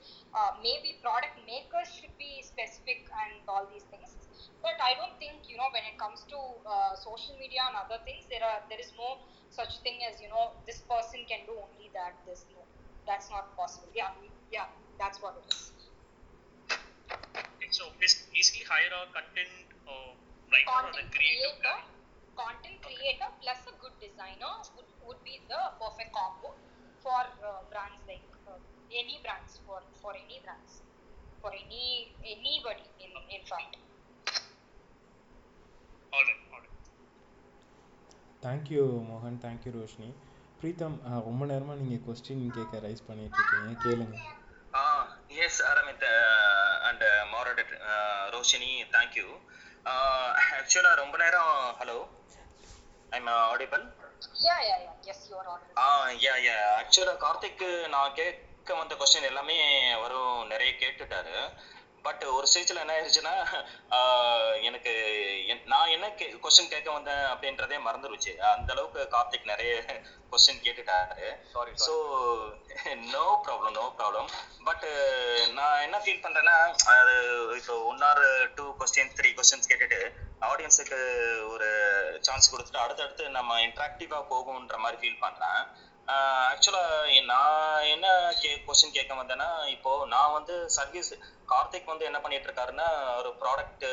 maybe product makers should be specific and all these things. But I don't think, you know, when it comes to social media and other things, there is no such thing as, you know, this person can do only that. This, no, that's not possible. Yeah, that's what it is. Okay, so basically hire a content writer or a creative guy. Content creator plus a good designer would be the perfect combo for brands, like any brands, for any brands, for anybody in fact. All right. Thank you, Mohan. Thank you, Roshni. Preetham, ரொம்ப நேரமா நீங்க question கேக்க rice பண்ணிட்டு இருக்கீங்க, கேளுங்க. Yes, Arvind and moderator Roshni, thank you. Actually ரொம்ப நேரம். Hello, I'm audible? Yeah. Yes, you are audible. Yeah. Actually Karthik நான் கேட்க வந்த क्वेश्चन எல்லாமே வரும், நிறைய கேட்டுட்டாரு. பட் ஒரு ஸ்டேஜ்ல என்ன ஆயிருச்சுன்னா, எனக்கு நான் என்ன क्वेश्चन கேட்க வந்தேன் அப்படின்றதே மறந்துருச்சு. அந்த அளவுக்கு கார்த்திக் நிறைய क्वेश्चन கேட்டுட்டாரு. Sorry. So no problem. But நான் என்ன ஃபீல் பண்றேன்னா, அது இப்போ 1 or 2 questions 3 questions கேட்டுட்டு ஆடியன்ஸுக்கு ஒரு சான்ஸ் கொடுத்துட்டு அடுத்தடுத்து நம்ம இன்ட்ராக்டிவா போகும்ன்ற மாதிரி ஃபீல் பண்றேன். ஆக்சுவலாக நான் என்ன கொஸ்டின் கேட்க வந்தேன்னா, இப்போது நான் வந்து சர்வீஸ் கார்த்திக் வந்து என்ன பண்ணிட்டு இருக்காருன்னா ஒரு ப்ராடக்ட்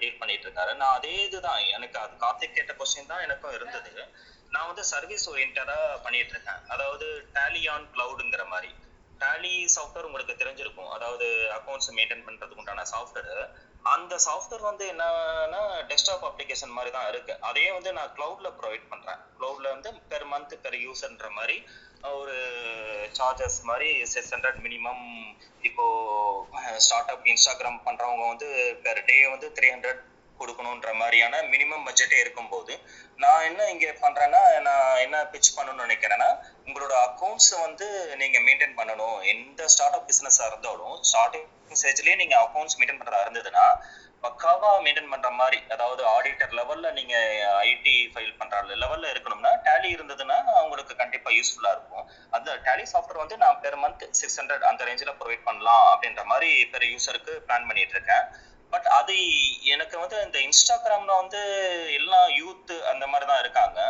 டீல் பண்ணிட்டு இருக்காரு. நான் அதே இதுதான் எனக்கு அது கார்த்திக் கேட்ட கொஸ்டின் தான் எனக்கும் இருந்தது. நான் வந்து சர்வீஸ் ஓரியன்டாக பண்ணிட்டு இருக்கேன். அதாவது டேலி ஆன் கிளவுடுங்கிற மாதிரி. டேலி சாஃப்ட்வேர் உங்களுக்கு தெரிஞ்சிருக்கும், அதாவது அக்கௌண்ட்ஸ் மெயின்டைன் பண்ணுறதுக்கு உண்டான சாஃப்ட்வேர். அந்த சாஃப்ட்வேர் வந்து என்னன்னா டெஸ்க்டாப் அப்ளிகேஷன் மாதிரி தான் இருக்கு. அதே வந்து நான் கிளவுட்ல ப்ரொவைட் பண்றேன். கிளவுட்ல வந்து பெர் மந்த் பெர் யூஸ்ன்ற மாதிரி ஒரு சார்ஜஸ் மாதிரி 600 மினிமம். இப்போ ஸ்டார்ட் அப் இன்ஸ்டாகிராம் பண்றவங்க வந்து பெர் டே வந்து 300 கொடுக்கணுன்ற மாதிரியான மினிமம் பட்ஜெட்டே இருக்கும்போது நான் என்ன இங்கே பண்றேன்னா, நான் என்ன பிச் பண்ணணும்னு நினைக்கிறேன்னா, உங்களோட அக்கௌண்ட்ஸ் வந்து நீங்க மெயின்டைன் பண்ணணும். எந்த ஸ்டார்ட் அப் பிசினஸா இருந்தாலும் ஸ்டார்டிங் ஸ்டேஜ்லயே நீங்க அக்கௌண்ட்ஸ் மெயின்டைன் பண்றதா இருந்ததுன்னா பக்காவா மெயின்டைன் பண்ற மாதிரி, அதாவது ஆடிட்டர் லெவல்ல நீங்க ஐடி ஃபைல் பண்ற லெவல்ல இருக்கணும்னா டேலி இருந்ததுன்னா உங்களுக்கு கண்டிப்பா யூஸ்ஃபுல்லா இருக்கும். அந்த டேலி சாஃப்ட்வேர் வந்து நான் பெர் மந்த் 600 அந்த ரேஞ்சில் ப்ரொவைட் பண்ணலாம் அப்படின்ற மாதிரி பெர் யூசருக்கு பிளான் பண்ணிட்டு இருக்கேன். பட் அது எனக்கு வந்து இந்த இன்ஸ்டாகிராம்ல வந்து எல்லாம் யூத் அந்த மாதிரி தான் இருக்காங்க.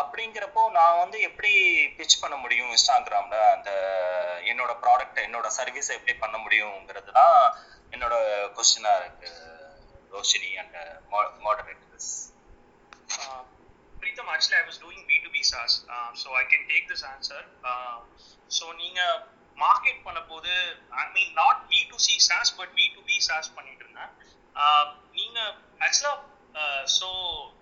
அப்படிங்கிறப்போ நான் வந்து எப்படி பிச் பண்ண முடியும் இன்ஸ்டாகிராம்ல, அந்த என்னோட ப்ராடக்ட் என்னோட சர்வீஸை எப்படி பண்ண முடியுங்கிறது தான் என்னோட கொஸ்டினா இருக்கு Roshini and moderators. Pritam, actually I was doing B2B SaaS, so I can take this answer. So நீங்க மார்க்கெட் பண்ண போது, I mean not B2C SaaS but B2B SaaS பண்ணிட்டு இருந்தேன். நீங்க ஆக்சுவலா ஸோ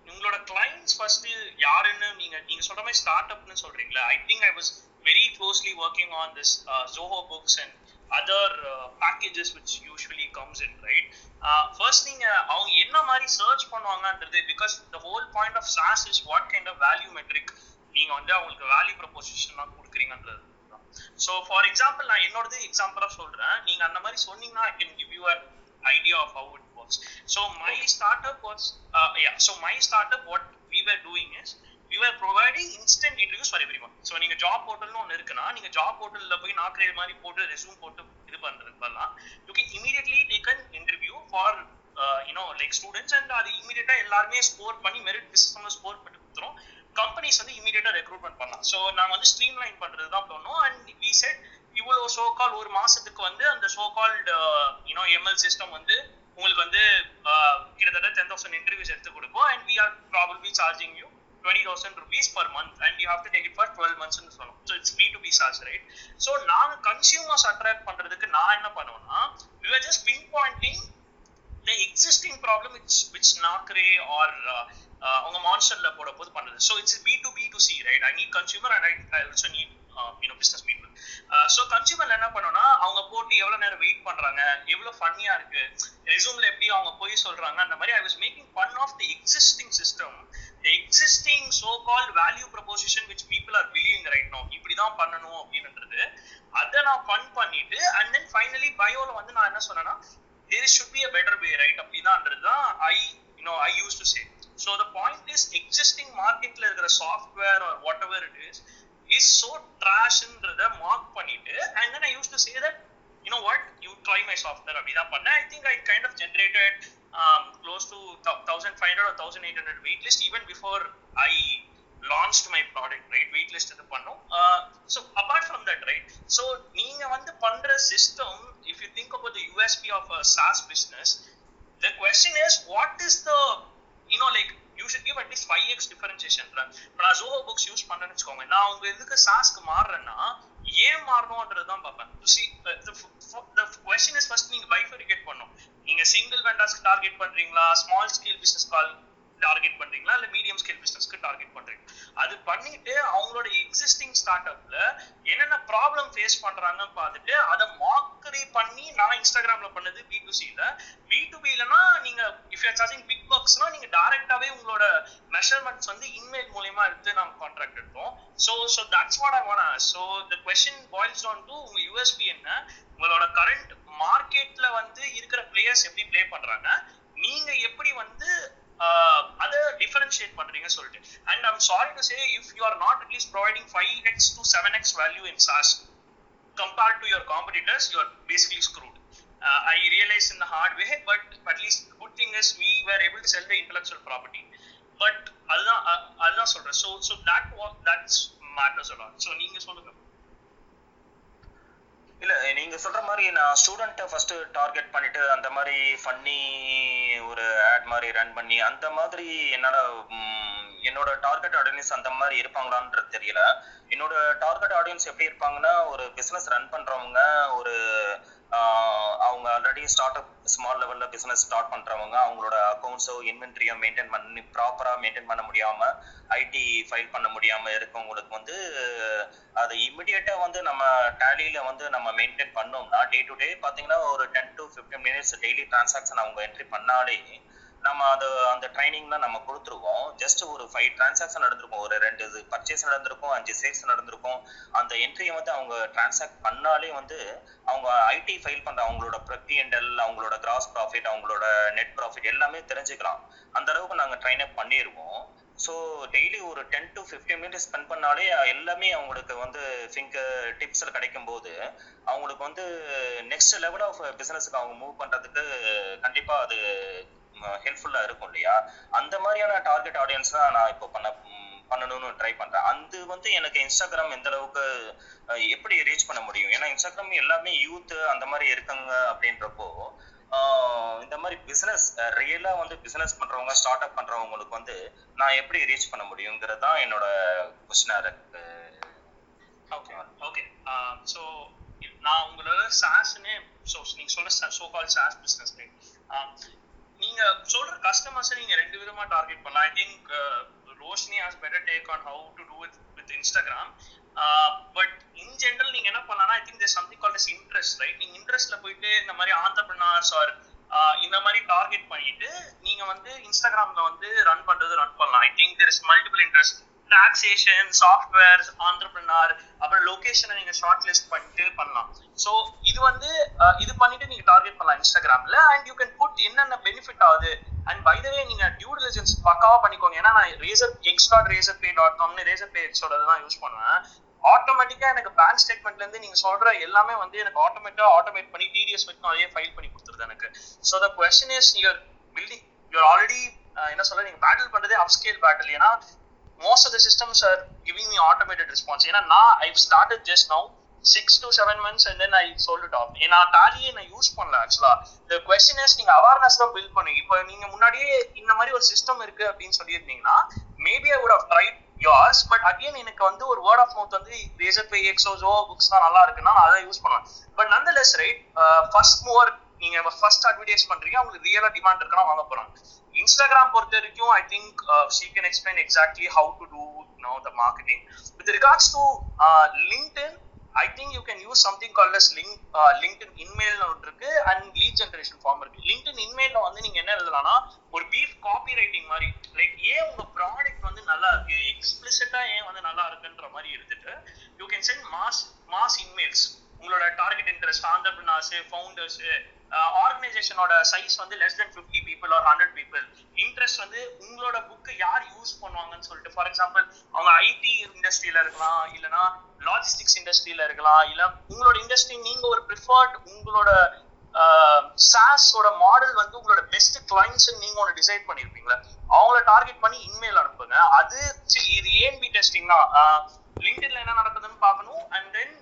உங்களோட கிளைண்ட்ஸ் ஃபர்ஸ்ட் யாருன்னு நீங்க சொல்ற மாதிரி ஸ்டார்ட் அப்னு சொல்றீங்களா? I think I was very closely working on this Zoho Books and other packages which usually comes in, right? First நீங்க அவங்க என்ன மாதிரி சர்ச் பண்ணுவாங்கன்றது, because the whole point of SaaS is what kind of value metric நீங்க வந்து அவங்களுக்கு value ப்ரொபோசிஷனா கொடுக்குறீங்கன்றது. So for example நான் என்னோடது எக்ஸாம்பிளா சொல்றேன், நீங்க அந்த மாதிரி சொன்னீங்கன்னா I can give you an idea of how it works. So my startup was what we were doing is we were providing instant interviews for everyone. So நீங்க ஜாப் போர்ட்டல்னு ஒன்னு இருக்குன்னா, நீங்க ஜாப் போர்ட்டல்ல போய் நாக்கரே மாதிரி போட்டு ரெஸ்யூம் போட்டு இது பண்றது பண்ணலாம். You can immediately take an interview for students and அது immediately எல்லாரும் ஸ்கோர் பண்ணி merit systemல ஸ்கோர் பண்ணி குடுத்துறோம். கம்பெனிஸ் வந்து இமிடியேட்டா ரெக்ரூட்மெண்ட் பண்ணலாம். ஸோ நாங்கள் வந்து ஸ்ட்ரீம் லைன் பண்றது தான் பண்ணோம். அண்ட் வி செட் இவ்வளோ ஷோ கால் ஒரு மாசத்துக்கு வந்து அந்த ஷோ கால்ட் எம்எல் சிஸ்டம் வந்து உங்களுக்கு வந்து கிட்டத்தட்ட 10,000 இன்டர்வியூஸ் எடுத்து கொடுப்போம். And we are probably charging you ₹20,000 per month and you have to take it for 12 months ன்னு சொல்லணும். So it's B2B SaaS, right? So நாங்கள் கன்சியூமர்ஸ் அட்ராக்ட் பண்றதுக்கு நான் என்ன பண்ணுவேன்னா, we were just pinpointing the existing problem which Nakre or அவங்க மான்ஸ்டர்ல போட போது பண்றது. So it's B2B2C, right? I need consumer and I also need business people. So consumer என்ன பண்ணோம்னா, அவங்க போட்டு எவ்வளவு நேரம் வெயிட் பண்றாங்க, எவ்வளவு ஃபன்னியா இருக்கு, ரெஸ்யூம்ல எப்படி அவங்க போய் சொல்றாங்க, அந்த மாதிரி I was making fun of the existing system, the existing so called value proposition which people are believing right now. இப்படி தான் பண்ணனும் அப்படின்றது அத நான் ஃபன் பண்ணிட்டு and then finally பயோல வந்து நான் என்ன சொன்னேன்னா, there should be a better way, right? அப்படிதான்றதுதான் I used to say. So the point is existing market la irukra software or whatever it is so trash endradha mock pannite and then I used to say that you know what, you try my software abidha panna. I think I kind of generated close to 1500 or 1800 waitlist even before I launched my product, right? Waitlist edu pannom. So apart from that, right, so neenga vandu pandra system, if you think about the USP of a SaaS business, the question is what is the you should give at least 5x differentiation. But as Zoho Books use பண்ணனும்னு சொல்லுங்க, நான் உங்க இதுக்கு SaaSக்கு மாறறேன்னா ஏன் மாறணும்ன்றது தான் பாப்பேன். See, the question is first நீங்க bifurcate பண்ணனும். நீங்க single vendors-க்கு டார்கெட் பண்றீங்களா, small scale business call target பண்றீங்களா, இல்ல மீடியம் ஸ்கேல் பிசினஸ்க்கு டார்கெட் பண்றீங்க. அது பண்ணிட்டு அவங்களோட எக்ஸிஸ்டிங் ஸ்டார்ட் அப்ல என்னென்ன ப்ராப்ளம் ஃபேஸ் பண்றாங்கன்னு பார்த்துட்டு அதை மாக்கரி பண்ணி, நான் இன்ஸ்டாகிராம்ல பண்ணது B2C-ல, B2B-லனா நீங்க if you are charging big bucks-னா நீங்க டைரக்டாவே உங்களோட மெஷர்மென்ட்ஸ் வந்து இமெயில் மூலமா எடுத்து நாம கான்ட்ராக்ட் எடுத்தோம். so that's what I want to ask. So the question boils down to உங்க USP என்ன, உங்களோட கரண்ட் மார்க்கெட்ல வந்து இருக்கிற பிளேயர்ஸ் எப்படி ப்ளே பண்றாங்க, நீங்க எப்படி வந்து other differentiate பண்றீங்க சொல்லிட்டு. And I'm sorry to say, if you are not at least providing 5x to 7x value in SaaS compared to your competitors, you are basically screwed. I realized in the hard way, but at least the good thing is we were able to sell the intellectual property. But அதுதான் சொல்றேன். so that matters a lot. So நீங்க சொல்லுங்க. இல்ல நீங்க சொல்ற மாதிரி நான் ஸ்டூடெண்ட்டை first target பண்ணிட்டு அந்த மாதிரி ஃபன்னி ஒரு ஆட் மாதிரி ரன் பண்ணி அந்த மாதிரி என்னோட டார்கெட் ஆடியன்ஸ் அந்த மாதிரி இருப்பாங்களான்றது தெரியல. என்னோட டார்கெட் ஆடியன்ஸ் எப்படி இருப்பாங்கன்னா, ஒரு பிசினஸ் ரன் பண்றவங்க, ஒரு அவங்க ஆல்ரெடி ஸ்டார்ட் அப் ஸ்மால் லெவல்ல பிசினஸ் ஸ்டார்ட் பண்றவங்க, அவங்களோட அக்கௌண்ட்ஸோ இன்வென்ட்ரியோ மெயின்டைன் பண்ணி ப்ராப்பரா மெயின்டைன் பண்ண முடியாம ஐடி ஃபைல் பண்ண முடியாம இருக்கவங்களுக்கு வந்து அது இமிடியேட்டா வந்து நம்ம டேலியில வந்து நம்ம மெயின்டைன் பண்ணோம்னா டே டு டே பாத்தீங்கன்னா ஒரு 10 to 15 minutes டெய்லி டிரான்சாக்ஷன் அவங்க என்ட்ரி பண்ணாலே நம்ம அது அந்த ட்ரைனிங்லாம் நம்ம கொடுத்துருவோம். ஜஸ்ட் ஒரு 5 டிரான்சாக்ஷன் நடந்திருக்கும், ஒரு 2 பர்ச்சேஸ் நடந்திருக்கும், 5 சேல்ஸ் நடந்திருக்கும். அந்த என்ட்ரியை வந்து அவங்க டிரான்சாக்ட் பண்ணாலே வந்து அவங்க ஐடி ஃபைல் பண்ணுற அவங்களோட P&L, அவங்களோட கிராஸ் ப்ராஃபிட், அவங்களோட நெட் ப்ராஃபிட் எல்லாமே தெரிஞ்சுக்கலாம். அந்த அளவுக்கு நாங்கள் ட்ரைன் அப் பண்ணிடுவோம். ஸோ டெய்லி ஒரு 10 to 15 minutes ஸ்பெண்ட் பண்ணாலே எல்லாமே அவங்களுக்கு வந்து ஃபிங்கர் டிப்ஸில் கிடைக்கும் போது அவங்களுக்கு வந்து நெக்ஸ்ட் லெவல் ஆஃப் பிஸ்னஸுக்கு அவங்க மூவ் பண்ணுறதுக்கு கண்டிப்பாக அது ஹெல்ப்ஃபுல்லாக இருக்கும் இல்லையா. அந்த மாதிரியான டார்கெட் ஆடியன்ஸ் தான் நான் இப்போ பண்ணணும்னு ட்ரை பண்றேன். அது வந்து எனக்கு இன்ஸ்டாகிராம் எந்த அளவுக்கு எப்படி ரீச் பண்ண முடியும், ஏன்னா இன்ஸ்டாகிராம் எல்லாமே யூத் அந்த மாதிரி இருக்காங்க. அப்படின்றப்போ இந்த மாதிரி பிசினஸ் ரியலா வந்து பிசினஸ் பண்றவங்க ஸ்டார்ட் அப் பண்றவங்களுக்கு வந்து நான் எப்படி ரீச் பண்ண முடியுங்கிறது தான் என்னோட குவெஸ்டினா இருக்கு. ஓகே ஓகே, ஸோ நான் உங்களோட சாஸ்னே ஸோ நீங்க சொல்ற சோ கால் சாஸ் பிசினஸ் நீங்க சொல்ற கஸ்டமர்ஸை நீங்க ரெண்டு விதமா டார்கெட் பண்ணலாம். I think Roshni has better take on how to do it with Instagram, but in general நீங்க என்ன பண்ணலாம்னா I think there's something called as interest, right? நீங்க இன்ட்ரெஸ்ட்ல போயிட்டு இந்த மாதிரி entrepreneurs or இந்த மாதிரி டார்கெட் பண்ணிட்டு நீங்க வந்து இன்ஸ்டாகிராம்ல வந்து ரன் பண்றது ரன் பண்ணலாம். I think there is multiple interest, taxation, software, entrepreneur, அப்புறம் லொகேஷனை நீங்க ஷார்ட் லிஸ்ட் பண்ணிட்டு பண்ணலாம். ஸோ இது வந்து இது பண்ணிட்டு நீங்க டார்கெட் பண்ணலாம் இன்ஸ்டாகிராம்ல, அண்ட் யூ கேன் புட் என்னென்ன பெனிஃபிட் ஆகுது. அண்ட் பை த வே நீங்க டியூ டிலிஜென்ஸ் பக்காவா பண்ணிக்கோங்க. ஏன்னா நான் razorpay.comனு razorpay தான் யூஸ் பண்ணுவேன். ஆட்டோமேட்டிக்கா எனக்கு பேங்க் ஸ்டேட்மெண்ட்ல இருந்து நீங்க சொல்ற எல்லாமே வந்து எனக்கு ஆட்டோமேட் பண்ணி டிடிஎஸ் வரைக்கும் அதே ஃபைல் பண்ணி கொடுத்துருது எனக்கு. So the question is your building your already என்ன சொல்ற நீங்க பேட்டில் பண்றதே அப்ஸ்கேல் பேட்டில். ஏன்னா most of the systems are giving me automated response. ஏன்னா நான் I've started just now 6 to 7 months and then I sold it off. ஏன்னா Tally நான் use பண்ணல ஆக்சுவலா. The question is நீங்க அவேர்னஸ் தான் பில்ட் பண்ணுங்க. இப்போ நீங்க முன்னாடியே இந்த மாதிரி ஒரு சிஸ்டம் இருக்கு அப்படின்னு சொல்லியிருந்தீங்கன்னா maybe I would have tried yours, but again எனக்கு வந்து ஒரு word of mouth வந்து Razorpay, CXO, Zoho Books தான் நல்லா இருக்குன்னா நான் அதை யூஸ் பண்ணுவேன். But nonetheless right, first mover நீங்க ஃபர்ஸ்ட் அட்வர்டைஸ் பண்றீங்க, உங்களுக்கு ரியலா டிமாண்ட் இருக்குன்னா வாங்க போறாங்க. Instagram பொறுத்த வரைக்கும் I think she can explain exactly how to do the marketing. With regards to LinkedIn, I think you can use something called as LinkedIn email ஒன்று இருக்கு and lead generation form இருக்கு. LinkedIn emailல வந்து நீங்க என்ன எழுதலாம்னா ஒரு பீஃப் காப்பி ரைட்டிங் மாதிரி லைக் ஏன் உங்க ப்ராடக்ட் வந்து நல்லா இருக்கு எக்ஸ்பிளிசிட்டா ஏன் வந்து நல்லா இருக்குன்ற மாதிரி இருந்துட்டு you can send mass emails. உங்களோட டார்கெட் இன்ட்ரெஸ்ட் ஆண்டர்பிரினர்ஸ் ஃபவுண்டர்ஸ் ஆர்கனைசேஷனோட சைஸ் வந்து less then 50 people or 100 people interest வந்து உங்களோட புக்கு யார் யூஸ் பண்ணுவாங்கன்னு சொல்லிட்டு ஃபார் எக்ஸாம்பிள் அவங்க ஐடி இண்டஸ்ட்ரியில இருக்கலாம், இல்லைனா லாஜிஸ்டிக்ஸ் இண்டஸ்ட்ரியில இருக்கலாம், இல்லை உங்களோட இண்டஸ்ட்ரி நீங்க ஒரு ப்ரிஃபர்ட் உங்களோட சாஸோட மாடல் வந்து உங்களோட பெஸ்ட் கிளைண்ட்ஸ் நீங்க ஒன்று டிசைட் பண்ணிருப்பீங்களா அவங்கள டார்கெட் பண்ணி இமெயில் அனுப்புங்க. அது இது ஏஎன்பி டெஸ்டிங் தான். லிங்க்டின்ல என்ன நடக்குதுன்னு பார்க்கணும் அண்ட் தென்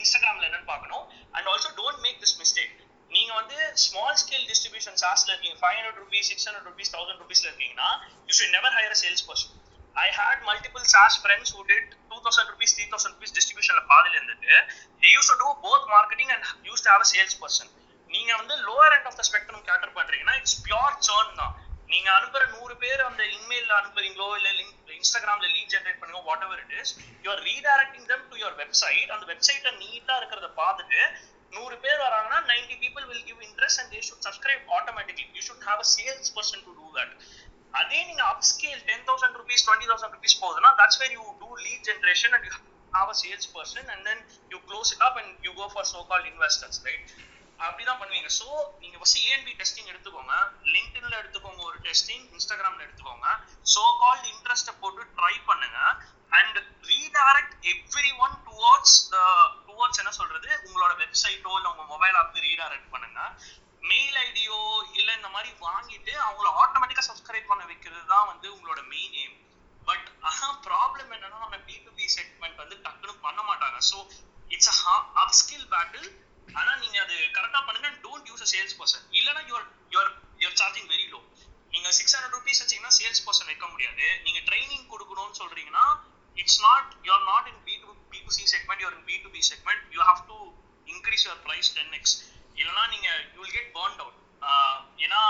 இன்ஸ்டாகிராம்ல என்னன்னு பார்க்கணும். And also don't make this mistake. நீங்க வந்து ஸ்மால் ஸ்கேல் டிஸ்ட்ரிபியூஷன் சாஸ்ல இருக்கீங்க, ₹500 ₹600 ₹1000 இருக்கீங்கன்னா you should never hire sales person. I hate multiple SaaS friends who did ₹2000 ₹3000 டிஸ்ட்ரிபியூஷன்ல பாதியில இருந்துட்டு they use to do both marketing and use to have a sales person. நீங்க வந்து lower end of the spectrum cater பண்றீங்கன்னா it's pure churn தான். நீங்க அனுப்புற 100 பேர் அந்த இமெயில்ல அனுப்புறீங்களோ இல்ல இன்ஸ்டாகிராம்ல லீட் ஜெனரேட் பண்ணுங்க whatever it is you are redirecting them to your website. அந்த வெப்சைட்ட நீட்டா இருக்கிறத பார்த்துட்டு 100 பேர் வராங்கன்னா 90 people will give interest and they should subscribe automatically. You should have a sales person to do that. அதே நீங்க upscale ₹10,000 ₹20,000 போகுதுன்னா that's where you do lead generation and you have a sales person and then you close it up and you go for so called investors, right? அப்படிதான் பண்ணுவீங்க. So நீங்க first ANB testing எடுத்துக்கோங்க, லிங்க்டின்ல எடுத்துக்கோங்க ஒரு testing, இன்ஸ்டாகிராம்ல எடுத்துக்கோங்க, so called இன்ட்ரெஸ்ட்டை போட்டு try பண்ணுங்க and redirect every one towards என்ன சொல்றது உங்களோட வெப்சைட்டோ இல்லை உங்க மொபைல் ஆப்க்கு ரீடைரக்ட் பண்ணுங்க. மெயில் ஐடியோ இல்லை இந்த மாதிரி வாங்கிட்டு அவங்கள ஆட்டோமேட்டிக்கா சப்ஸ்கிரைப் பண்ண வைக்கிறது தான் வந்து உங்களோட மெயின் எய்ம். பட் ப்ராப்ளம் என்னன்னா நம்ம B2B செக்மெண்ட் வந்து டக்குன்னு பண்ண மாட்டாங்க. So it's a upskill battle. ஆனா நீங்க அது கரெக்டா பண்ணுங்க. Don't use a sales person. இல்லனா யுவர் சார்ஜிங் வெரி லோ. நீங்க ₹600 வச்சீங்கன்னா சேல்ஸ் பர்சன் வைக்க முடியாது. நீங்க ட்ரைனிங் கொடுக்கணும்னு சொல்றீங்கன்னா it's not you are not in B2C segment, you are in B2B segment. You have to increase your price 10x. இல்லனா நீங்க you will get burnt out. ஏன்னா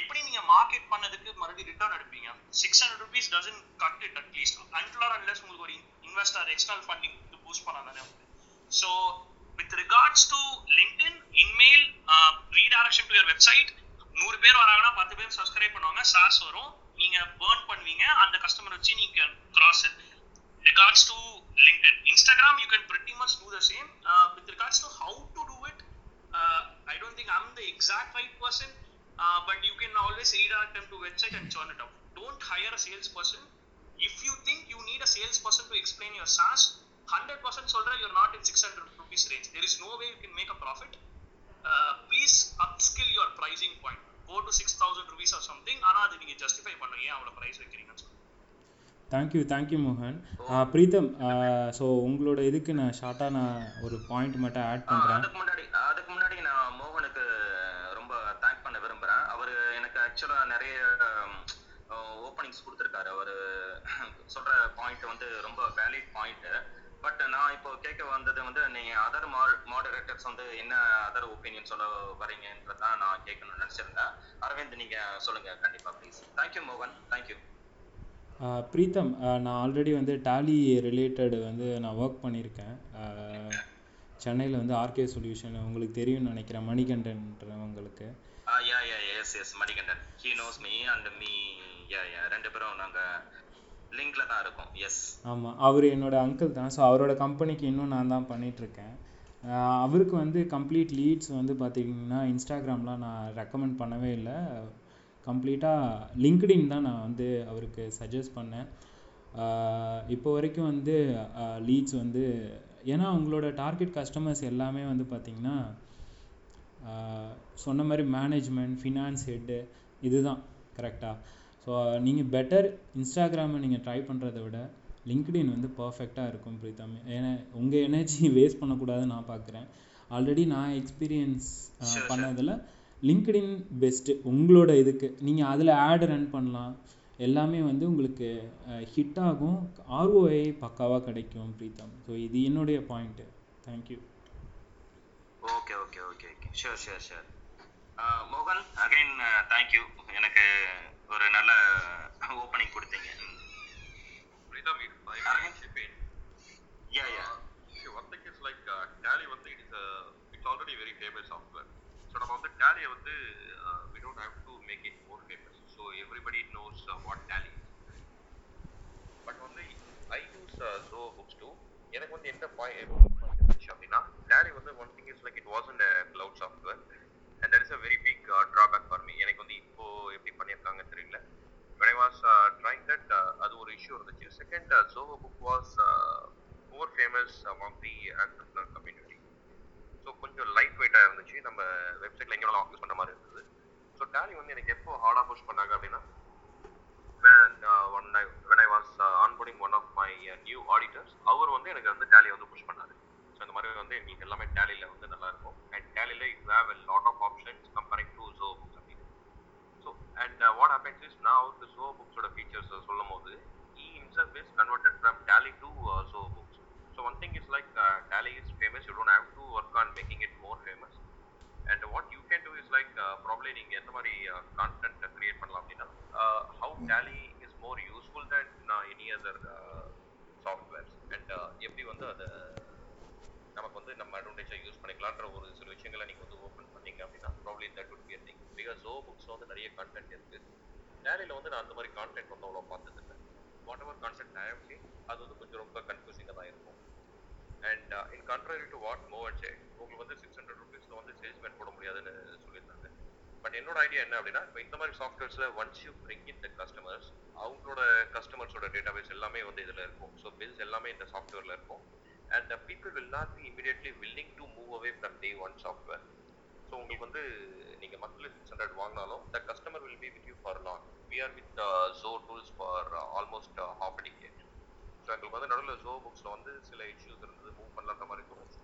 எப்படி நீங்க மார்க்கெட் பண்ணதுக்கு மறுபடியும் ரிட்டர்ன் எடுப்பீங்க? ₹600 doesn't cut it at least until or unless உங்களுக்கு ஒரு இன்வெஸ்டர் எக்ஸ்டர்னல் ஃபண்டிங் பூஸ்ட் பண்ணாதானே. So with regards to LinkedIn email redirection to your website 100 பேர் வராங்கனா 10 பேர் subscribe பண்ணுவாங்க, SaaS வரும், நீங்க burn பண்ணுவீங்க, அந்த customer வச்சு நீங்க cross sell. Regards to LinkedIn, Instagram you can pretty much do the same. With regards to how to do it, I don't think I'm the exact right person, but you can always redirect them to website and churn it out. don't hire a salesperson. If you think you need a salesperson to explain your SaaS, 100% soldier, you're not in 600 rupees range. There is no way you can make a profit. Please upskill your pricing point. Go to 6,000 rupees or something. Justify the price. Thank you, Mohan. Preetham, so ungloda idhukku na short ana oru point matta add pandren. Adukku munadi na Mohanukku romba thank panna virumbran. Avaru enakku actually nariya openings kuduthirukkaru. Avaru solra point vandu romba valid point. But நான் இப்போ கேட்க வந்தது வந்து நீங்கள் other moderators வந்து என்ன other opinion சொல்ல வரீங்கன்றது தான் நான் கேட்கணும்னு நினச்சிருந்தேன். அரவிந்த், நீங்கள் சொல்லுங்கள் கண்டிப்பாக ப்ளீஸ். தேங்க்யூ மோகன், தேங்க்யூ. பிரீத்தம், நான் ஆல்ரெடி வந்து டேலி ரிலேட்டடு வந்து நான் ஒர்க் பண்ணியிருக்கேன் சென்னையில் வந்து ஆர்கே சொல்யூஷன். உங்களுக்கு தெரியும்னு நினைக்கிறேன், மணிகண்டன்றவங்களுக்கு. Yes Manikandan, he knows me and me. ரெண்டு பேரும் நாங்கள் லிங்க்ல தான் இருக்கும். எஸ், ஆமாம், அவர் என்னோட அங்கிள் தான். ஸோ அவரோட கம்பெனிக்கு இன்னும் நான் தான் பண்ணிகிட்ருக்கேன். அவருக்கு வந்து கம்ப்ளீட் லீட்ஸ் வந்து பார்த்திங்கன்னா இன்ஸ்டாகிராம்லாம் நான் ரெக்கமெண்ட் பண்ணவே இல்லை. கம்ப்ளீட்டாக லிங்க்டின் தான் நான் வந்து அவருக்கு சஜஸ்ட் பண்ணேன். இப்போ வரைக்கும் வந்து லீட்ஸ் வந்து, ஏன்னா அவங்களோட டார்கெட் கஸ்டமர்ஸ் எல்லாமே வந்து பார்த்திங்கன்னா சொன்ன மாதிரி மேனேஜ்மெண்ட், ஃபினான்ஸ் ஹெட்டு, இதுதான் கரெக்டாக. ஸோ நீங்கள் பெட்டர் இன்ஸ்டாகிராமை நீங்கள் ட்ரை பண்ணுறதை விட லிங்க்டின் வந்து பர்ஃபெக்டாக இருக்கும் பிரீத்தம். ஏன்னா உங்கள் எனர்ஜி வேஸ்ட் பண்ணக்கூடாதுன்னு நான் பார்க்குறேன். ஆல்ரெடி நான் எக்ஸ்பீரியன்ஸ் பண்ணதில் லிங்க்டின் பெஸ்ட்டு. உங்களோட இதுக்கு நீங்கள் அதில் ஆட் ரன் பண்ணலாம், எல்லாமே வந்து உங்களுக்கு ஹிட் ஆகும், ROI பக்காவாக கிடைக்கும் பிரீத்தம். ஸோ இது என்னுடைய point. Thank you. Okay okay okay okay sure sure sure மோகன், அகைன் தேங்க்யூ. எனக்கு ஒரு நல்ல ஓப்பனிங் கொடுத்தீங்க. Preetham, one thing is like Tally வந்து it's already very famous software. So நம்ம வந்து டேலியை வந்து we don't have to make it more famous. So everybody knows what Tally. But வந்து I use Zoho books too. எனக்கு வந்து என்ன பாயிண்ட் அப்படின்னா, டேலி வந்து one thing is like it wasn't a cloud software. And that is a very big drawback for me. எனக்கு வந்து இப்போ எப்படி பண்ணியிருக்காங்க தெரியல. When I was trying that, அது ஒரு issue இருந்துச்சு. Second, Zoho book was more famous among the entrepreneur community. So கொஞ்சம் லைட் வெயிட்டாக இருந்துச்சு. நம்ம வெப்சைட்டில் எங்கேனாலும் ஆஃபீஸ் பண்ணுற மாதிரி இருந்தது. ஸோ டேலி வந்து எனக்கு எப்போ ஹார்டாக புஷ் பண்ணாங்க அப்படின்னா, when I was onboarding one of my new auditors, அவர் வந்து எனக்கு வந்து டேலியை வந்து புஷ் பண்ணாரு. ஸோ இந்த மாதிரி வந்து எங்களுக்கு எல்லாமே டேலியில் வந்து நல்லாயிருக்கும். அண்ட் டேலியில் you have a lot of options comparing to Zoho Books அப்படின்னு. So and what happens is, நான் வந்து Zoho புக்ஸோட ஃபீச்சர்ஸ் சொல்லும் போது he himself is converted from Tally to Zoho Books. So one thing is like Tally is famous. You don't have to work on making it more famous. And what you can do is like probably நீங்கள் எந்த மாதிரி content create பண்ணலாம் அப்படின்னா, how Tally is more useful than any other softwares. And எப்படி வந்து அதை நமக்கு வந்து நம்ம அட்வான்டேஜாக யூஸ் பண்ணிக்கலான்ற ஒரு சில விஷயங்களை நீங்கள் வந்து ஓப்பன் பண்ணிங்க அப்படின்னா probably that would be a thing. Because Zoho புக்ஸில் வந்து நிறைய கான்டென்ட் இருக்குது. டேலியில் வந்து நான் அந்த மாதிரி கான்டென்ட் வந்து அவ்வளோ பார்த்ததில்லை. வாட் எவர் கான்டென்ட் ஆயிடுச்சு அது வந்து கொஞ்சம் ரொம்ப கன்ஃபியூசிங்காக தான் இருக்கும். And in contrary to what மோகன் சே, உங்களுக்கு வந்து 600 rupees வந்து சேல்ஸ்மேன் போட முடியாதுன்னு சொல்லியிருந்தாங்க. பட் என்னோட ஐடியா என்ன அப்படின்னா, இப்போ இந்த மாதிரி சாஃப்ட்வேர்ஸில் once you bring in the customers, அவங்களோட கஸ்டமர்ஸோட டேட்டாபேஸ் எல்லாமே வந்து இதில் இருக்கும். ஸோ பில்ஸ் எல்லாமே இந்த சாஃப்ட்வேரில் இருக்கும். And the people will not be immediately willing to move away from day one software. So உங்களுக்கு வந்து நீங்க மந்த்லி 600 வாங்கினாலும் the customer will be with you for long. We are with Zoho tools for almost half a decade. So உங்களுக்கு வந்து நடுவில் Zoho புக்ஸ்ல வந்து சில issues இருந்தது, மூவ் பண்ணலான்ற மாதிரி தோணுச்சு.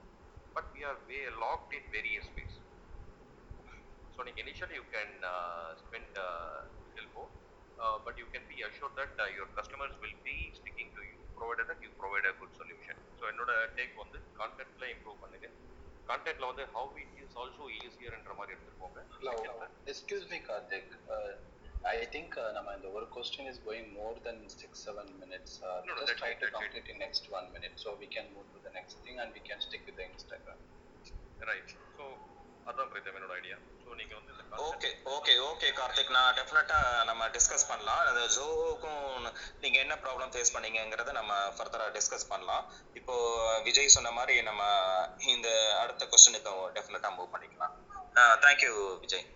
But we are way locked in various ways. So நீங்க initially you can spend little more, but you can be assured that your customers will be sticking to you. Provided that you provide a good solution. So என்னோட take வந்து கான்டென்ட்ல improve பண்ணுங்க. கான்டென்ட்ல வந்து how it is also easierன்ற மாதிரி எடுத்துக்கோங்க. Excuse me Karthik, I think நம்ம இந்த ஒரு question is going more than 6-7 minutes. Just try to complete in next 1 minute so we can move to the next thing and we can stick with the Instagram. Right. So அதான் பிரீதம் என்னோட idea. So நீங்கள் வந்து okay okay okay Karthik, நான் டெஃபினட்டாக நம்ம discuss பண்ணலாம். அது ஜோஹோக்கும் நீங்கள் என்ன ப்ராப்ளம் ஃபேஸ் பண்ணீங்கிறத நம்ம ஃபர்தராக டிஸ்கஸ் பண்ணலாம். இப்போது விஜய் சொன்ன மாதிரி நம்ம இந்த அடுத்த கொஸ்டினுக்கு டெஃபினட்டாக மூவ் பண்ணிக்கலாம். Thank you Vijay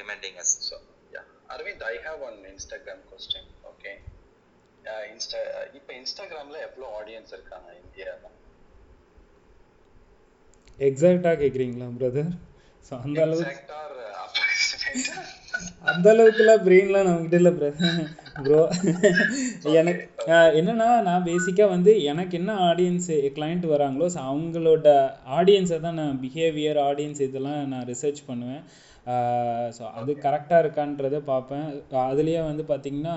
reminding us. So ya Aravind, I have one Instagram question. Okay. இப்போ இன்ஸ்டாகிராம்ல எவ்வளவு ஆடியன்ஸ் இருக்காங்க இந்தியால? எக்ஸாக்ட்டா கேக்குறீங்களா பிரதர்? சோ அந்த அளவுக்கு எக்ஸாக்ட்டா அப்ராக்ஸிமேட்டா அந்த அளவுக்குல பிரெயின்லாம் நமக்கிட்ட இல்ல பிரதர். ப்ரோ எனக்கு என்னன்னா நான் பேசிக்காக வந்து எனக்கு என்ன ஆடியன்ஸு கிளைண்ட் வராங்களோ ஸோ அவங்களோட ஆடியன்ஸை தான் நான் பிஹேவியர் ஆடியன்ஸ் இதெல்லாம் நான் ரிசர்ச் பண்ணுவேன். ஸோ அது கரெக்டாக இருக்கான்றதை பார்ப்பேன். அதுலேயே வந்து பார்த்திங்கன்னா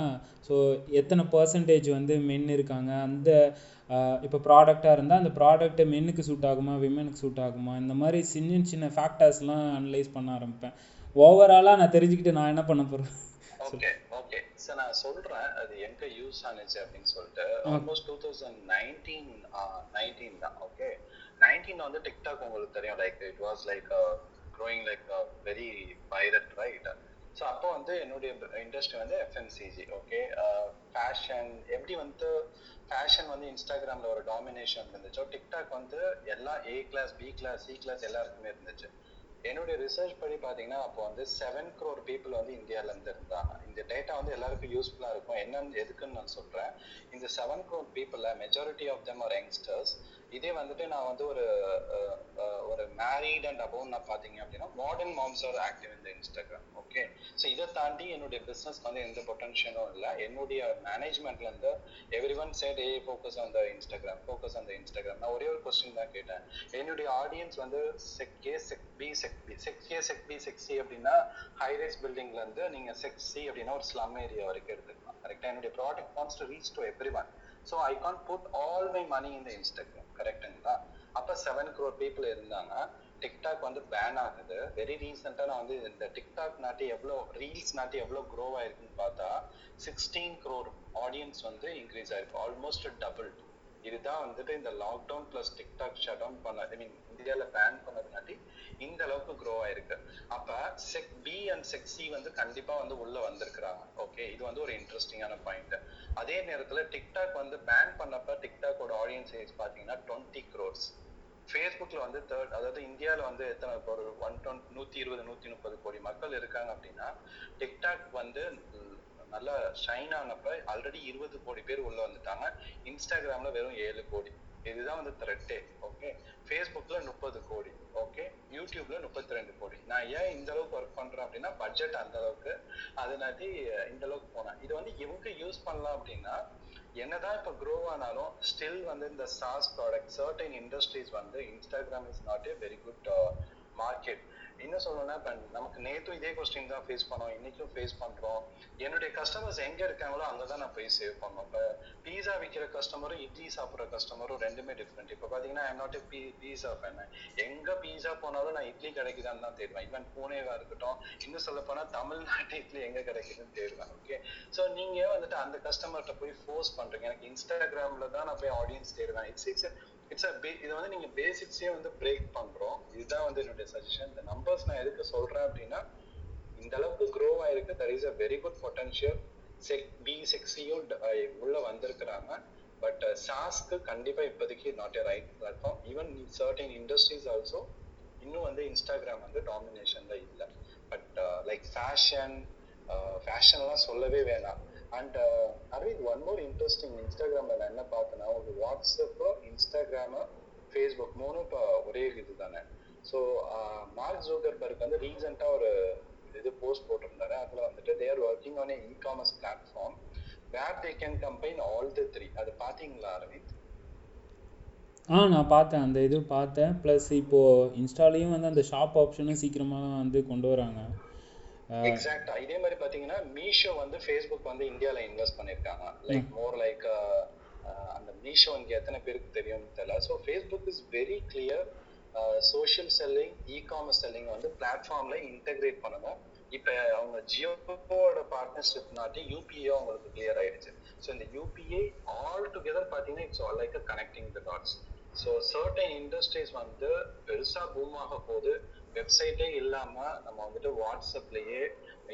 ஸோ எத்தனை பர்சன்டேஜ் வந்து மென் இருக்காங்க, அந்த இப்போ ப்ராடக்டாக இருந்தால் அந்த ப்ராடக்ட்டு மென்னுக்கு சூட் ஆகுமா விமெனுக்கு சூட் ஆகுமா, இந்த மாதிரி சின்ன சின்ன ஃபேக்டர்ஸ்லாம் அனலைஸ் பண்ண ஆரம்பிப்பேன். ஓவராலாக நான் தெரிஞ்சுக்கிட்டு நான் என்ன பண்ண போகிறேன். ஓகே சார், நான் சொல்றேன் அது எங்க யூஸ் ஆனச்சு அப்படின்னு சொல்லிட்டு. ஆல்மோஸ்ட் 2019 தான். ஓகே 19 வந்து டிக்டாக் உங்களுக்கு தெரியும், like it was like growing like very viral right. So அப்போ வந்து என்னுடைய இண்டஸ்ட்ரி வந்து எஃப்எம்சிஜி. ஓகே ஃபேஷன் எப்படி வந்து ஃபேஷன் வந்து இன்ஸ்டாகிராம்ல ஒரு டாமினேஷன் இருந்துச்சோ, டிக்டாக் வந்து எல்லா A class B class C class எல்லாருக்குமே இருந்துச்சு. என்னுடைய ரிசர்ச் படி பார்த்தீங்கன்னா அப்போ வந்து 7 crore பீப்புள் வந்து இந்தியாவிலேருந்து இருந்தாங்க. இந்த டேட்டா வந்து எல்லாருக்கும் யூஸ்ஃபுல்லாக இருக்கும். என்னன்னு எதுக்குன்னு நான் சொல்கிறேன். இந்த 7 crore பீப்புளில் majority of them are youngsters. இதே வந்துட்டு நான் வந்து ஒரு மேரீட் அண்ட் அபவுன் நான் பார்த்தீங்க அப்படின்னா மாடர்ன் மாம்ஸ் ஆர் ஆக்டிவ் இந்த இன்ஸ்டாகிராம். ஓகே ஸோ இதை தாண்டி என்னுடைய பிஸ்னஸ்க்கு வந்து எந்த பொட்டன்ஷியலும் இல்லை. என்னுடைய மேனேஜ்மெண்ட்லேருந்து every one said a focus on the Instagram focus on the Instagram. நான் ஒரே ஒரு கொஸ்டின் தான் கேட்டேன். என்னுடைய ஆடியன்ஸ் வந்து check A check B check B check A check B check C அப்படின்னா ஹைரைஸ் பில்டிங்லேருந்து நீங்கள் செக் சி அப்படின்னா ஒரு ஸ்லம் ஏரியா வரைக்கும் எடுத்துக்கலாம். கரெக்டாக என்னுடைய product wants to reach to every one. So I can't put all my money in the Instagram, correct? அப்போ 7 crore people இருந்தாங்க. டிக்டாக் வந்து பேன் ஆகுது. வெரி ரீசெண்டாக நான் வந்து இந்த டிக்டாக் நாட்டி எவ்வளோ ரீல்ஸ் நாட்டி எவ்வளோ க்ரோ ஆயிருக்குன்னு பார்த்தா 16 crore ஆடியன்ஸ் வந்து இன்க்ரீஸ் ஆயிருக்கு, ஆல்மோஸ்ட் டபுள். இதுதான் வந்துட்டு இந்த lockdown plus TikTok shut down பண்ண ஐ மீன் இந்தியாவில் பேன் பண்ணதுனாட்டி இந்த அளவுக்கு க்ரோ ஆயிருக்கு. அப்போ SEC B and SEC C வந்து கண்டிப்பாக வந்து உள்ளே வந்திருக்கிறாங்க. ஓகே இது வந்து ஒரு இன்ட்ரெஸ்டிங்கான பாயிண்ட். அதே நேரத்தில் டிக்டாக் வந்து பேன் பண்ணப்போ டிக்டாக்கோட ஆடியன்ஸ் ஏஜ் பார்த்தீங்கன்னா 20 crores. ஃபேஸ்புக்கில் வந்து தேர்ட், அதாவது இந்தியாவில் வந்து எத்தனை ஒரு 120-130 கோடி மக்கள் இருக்காங்க அப்படின்னா டிக்டாக் வந்து நல்லா ஷைன் ஆனப்போ ஆல்ரெடி 20 கோடி பேர் உள்ளே வந்துட்டாங்க. இன்ஸ்டாகிராமில் வெறும் 7 கோடி. இதுதான் வந்து த்ரெட்டே. ஓகே ஃபேஸ்புக்கில் 30 கோடி. ஓகே யூடியூப்பில் 32 கோடி. நான் ஏன் இந்த அளவுக்கு ஒர்க் பண்ணுறேன் அப்படின்னா பட்ஜெட் அந்த அளவுக்கு அதனாட்டி இந்த அளவுக்கு போனேன். இது வந்து எங்கே யூஸ் பண்ணலாம் அப்படின்னா என்னதான் இப்போ க்ரோ ஆனாலும் ஸ்டில் வந்து இந்த SaaS ப்ராடக்ட் சர்டன் இண்டஸ்ட்ரீஸ் வந்து Instagram is not a very good market. என்ன சொல்லணும்னா இப்போ நமக்கு நேற்றும் இதே கொஸ்டின் தான் ஃபேஸ் பண்ணோம், இன்றைக்கும் ஃபேஸ் பண்ணுறோம். என்னுடைய கஸ்டமர்ஸ் எங்கே இருக்காங்களோ அங்கே தான் நான் போய் சேவ் பண்ணோம். இப்போ பீஸா விற்கிற கஸ்டமரும் இட்லி சாப்பிட்ற கஸ்டமரும் ரெண்டுமே டிஃப்ரெண்ட். இப்போ பார்த்தீங்கன்னா I am not a pizza fan. எங்கே பீஸா போனாலும் நான் இட்லி கிடைக்குதான்னு தான் தேடுவேன். ஈவன் பூனேவாக இருக்கட்டும், இன்னும் சொல்ல போனால் தமிழ்நாட்டு இட்லி எங்கே கிடைக்குதுன்னு தேடுவேன். ஓகே ஸோ நீங்கள் வந்துட்டு அந்த கஸ்டமர்கிட்ட போய் ஃபோர்ஸ் பண்ணுறீங்க. எனக்கு இன்ஸ்டாகிராமில் தான் நான் போய் ஆடியன்ஸ் தேடுவேன். இதை வந்து நீங்கள் பேசிக்ஸே வந்து பிரேக் பண்ணுறோம். இதுதான் வந்து என்னுடைய சஜஷன். இந்த நம்பர்ஸ் நான் எதுக்கு சொல்கிறேன் அப்படின்னா இந்த அளவுக்கு க்ரோ ஆகிருக்கு. There is a very good potential. SEC B செக்ஸியும் உள்ளே வந்திருக்கிறாங்க. பட் சாஸ்க்கு கண்டிப்பாக இப்போதைக்கு not a right platform. Even certain industries also இன்னும் வந்து இன்ஸ்டாகிராம் வந்து டாமினேஷனில் இல்லை. பட் லைக் ஃபேஷன்லாம் சொல்லவே வேணாம். And Arvind, one more interesting Instagram la enna pathana oru WhatsApp or Instagram or Facebook moonu pa ore idu thana. So Mark Zuckerberg vandu recent ah oru idu post potrundara. Adula vandu they are working on an e-commerce platform where they can combine all the three. Adu pathingala Arvind? நான் பார்த்தேன், அந்த இது பார்த்தேன். Plus இப்போ இன்ஸ்டாலையும் வந்து அந்த shop ஆப்ஷனும் சீக்கிரமாக வந்து கொண்டு வராங்க. எக்ஸாக்டா இதே மாதிரி பாத்தீங்கன்னா மீஷோ வந்து Facebook வந்து இந்தியால இன்வெஸ்ட் பண்ணிருக்காங்க. லைக் மோர் லைக் அந்த மீஷோ இங்க எத்தனை பேருக்கு தெரியும்னு தெரியல. So Facebook is very clear. Social selling ecommerce selling வந்து பிளாட்ஃபார்ம்ல இன்டெகிரேட் பண்ணணும். இப்போ அவங்க ஜியோவோட பார்ட்னர்ஷிப்னாட்டி யூபிஏ அவங்களுக்கு கிளியர் ஆயிடுச்சு. ஸோ இந்த யூபிஏ ஆல் டுகெதர் பாத்தீங்கன்னா it's all like connecting the dots. So certain industries வந்து பெருசா பூம் ஆக போகுது. வெப்சைட்டே இல்லாமல் நம்ம வந்துட்டு வாட்ஸ்அப்லேயே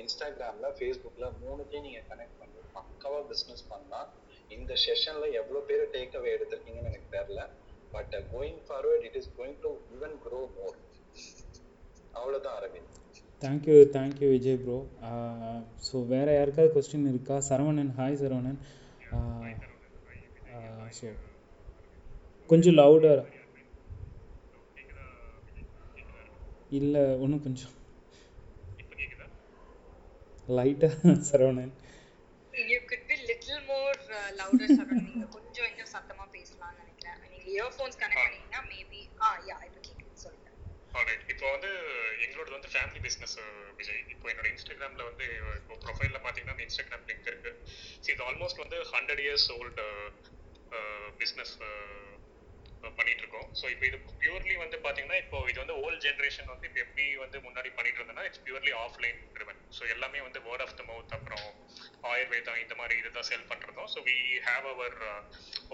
இன்ஸ்டாகிராமில் ஃபேஸ்புக்கில் மூணுத்தையும் நீங்கள் கனெக்ட் பண்ணி பக்காவாக பிஸ்னஸ் பண்ணலாம். இந்த செஷனில் எவ்வளோ பேர் டேக் அவே எடுத்துருக்கீங்கன்னு எனக்கு தெரில. But going forward it is going to even grow more. அவ்வளோதான் Aravind. Thank you, Vijay bro. So where I have a question, Saravanan, hi Saravanan. So, கொஞ்சம் louder. இல்ல இன்னும் கொஞ்சம். இப்போ கேக்குதா? Lighter Saravanan. You could be little more louder Saravanan. நீங்க கொஞ்சம் இன்னும் சத்தமா பேசலாம்னு நினைக்கிறேன். நீங்க இயர்போன்ஸ் கனெக்ட் பண்ணீங்கன்னா maybe இது கேக்குது சொல்லுங்க. Alright, இப்போ வந்து எங்களோட வந்து ஃபேமிலி பிசினஸ் விஜய். இப்போ என்னோட இன்ஸ்டாகிராம்ல வந்து ப்ரொஃபைல்ல பாத்தீங்கன்னா இன்ஸ்டாகிராம் லிங்க் இருக்கு. See, இது ஆல்மோஸ்ட் வந்து 100 years old பிசினஸ் பண்ணிட்டு இருக்கோம். ஸோ இப்போ இது பியூர்லி வந்து பார்த்தீங்கன்னா இப்போ இது வந்து ஓல்ட் ஜென்ரேஷன் வந்து இப்போ எப்படி வந்து முன்னாடி பண்ணிட்டு இருந்தோம்னா it's purely offline driven. So எல்லாமே வந்து வேர்ட் ஆஃப் த மவுத் அப்புறம் ஆயுர்வேதம் இந்த மாதிரி இதுதான் செல் பண்ணுறதும். So we have our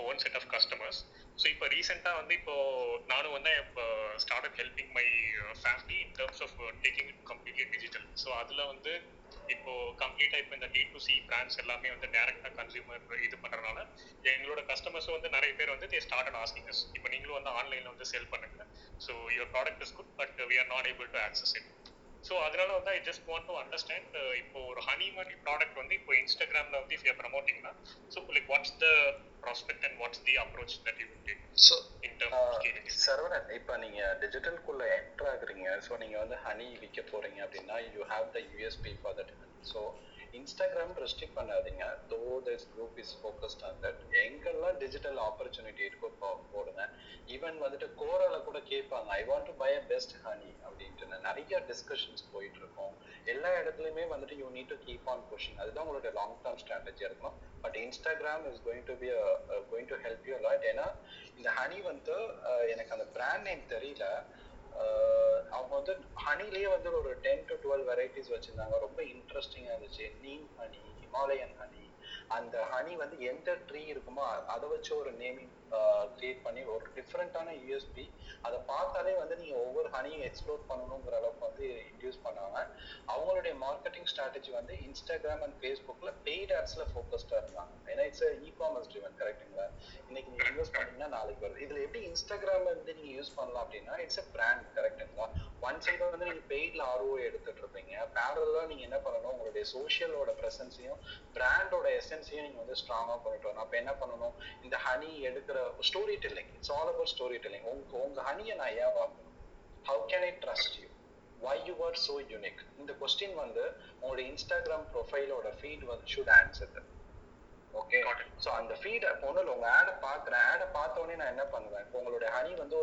own set of customers. So இப்போ ரீசெண்டாக வந்து இப்போ நானும் வந்து start up helping my family in terms of taking it completely digital. So அதில் வந்து இப்போ கம்ப்ளீட்டா இப்போ இந்த D2C பிராண்ட்ஸ் எல்லாமே வந்து டைரக்டா கன்சியூமர் இது பண்றதுனால எங்களோட கஸ்டமர்ஸ் வந்து நிறைய பேர் வந்து தே ஸ்டார்டட் ஆஸ்கிங் அஸ் இப்போ நீங்களும் வந்து ஆன்லைன்ல வந்து சேல் பண்ணுங்க, so your product is good but we are not able to access it. So அதனால வந்து I just want to understand இப்போ ஒரு ஹனிமணி ப்ராடக்ட் வந்து இப்போ இன்ஸ்டாகிராம்ல வந்து இஃப் யூ ஆர் ப்ரமோட்டிங்னா so like what's the prospect and what's the approach that you will take. So in terms of getting Saravanan, இப்போ நீங்க டிஜிட்டல்குள்ள என்டர் ஆகுறீங்க, ஸோ நீங்க வந்து ஹனி விற்க போறீங்க அப்படின்னா you have the USP for that. So Instagram restrict பண்ணாதீங்க, though this group is focused on that. எங்கெல்லாம் டிஜிட்டல் ஆப்பர்ச்சுனிட்டி இருக்கோ போடுங்க. ஈவன் வந்துட்டு கோரால கூட கேட்பாங்க, I want to buy a best honey அப்படின்ட்டு நிறைய டிஸ்கஷன்ஸ் போயிட்டு இருக்கோம். எல்லா இடத்துலையுமே வந்துட்டு you need to keep on pushing. அதுதான் உங்களோட லாங் டேர்ம் ஸ்ட்ராட்டஜியாக இருக்கும். But Instagram is going to be going to help you lot. ஏன்னா இந்த ஹனி வந்து எனக்கு அந்த பிராண்ட் நேம் தெரியல, அவங்க வந்து ஹனிலேயே வந்து ஒரு 10 to 12 வெரைட்டிஸ் வச்சுருந்தாங்க. ரொம்ப இன்ட்ரெஸ்டிங்காக இருந்துச்சு. நீம் ஹனி, ஹிமாலயன் ஹனி, அந்த ஹனி வந்து எந்த ட்ரீ இருக்குமோ அதை வச்சு ஒரு நேமிங் கிரியேட் பண்ணி ஒரு டிஃப்ரெண்ட்டான USP. அதை பார்த்தாலே வந்து நீங்கள் ஒவ்வொரு ஹனியும் எக்ஸ்ப்ளோர் பண்ணணுங்கிற அளவுக்கு வந்து இன்ட்ரடியூஸ் பண்ணுவாங்க. அவங்களுடைய மார்க்கெட்டிங் ஸ்ட்ராட்டஜி வந்து இன்ஸ்டாகிராம் அண்ட் ஃபேஸ்புக்கில் பெய்ட் ஆட்ஸில் ஃபோக்கஸ்டாக இருந்தாங்க. ஏன்னா இட்ஸ் e-commerce ட்ரிவன், கரெக்டுங்களா? இன்னைக்கு நீங்கள் இன்வெஸ்ட் பண்ணீங்கன்னா நாளைக்கு வருது. இதில் எப்படி இன்ஸ்டாகிராம் வந்து நீங்கள் யூஸ் பண்ணலாம் அப்படின்னா இட்ஸ் எ பிராண்ட், கரெக்டுங்களா? ஒன் சைடு வந்து நீங்கள் பெய்டில் ROI எடுத்துட்டு இருப்பீங்க. பேரலாக நீங்கள் என்ன பண்ணணும், உங்களுடைய சோஷியலோட ப்ரெசன்ஸையும் பிராண்டோட எசன்ஸையும் நீங்கள் வந்து ஸ்ட்ராங்காக பண்ணிட்டு வரணும். அப்போ என்ன பண்ணணும், இந்த ஹனி எடுக்கிற story telling, it's all about story telling. உங்கள் ஹனியை நான் ஏன் வாங்கணும், how can I trust you, why you are so unique. இந்த கொஸ்டின் வந்து உங்களுடைய இன்ஸ்டாகிராம் ப்ரொஃபைலோட ஃபீட் வந்து should answer that. Okay, so அந்த ஃபீடை போனால் உங்கள் ஆடை பார்க்குறேன், ஆடை பார்த்தோன்னே நான் என்ன பண்ணுவேன், இப்போ உங்களுடைய ஹனி வந்து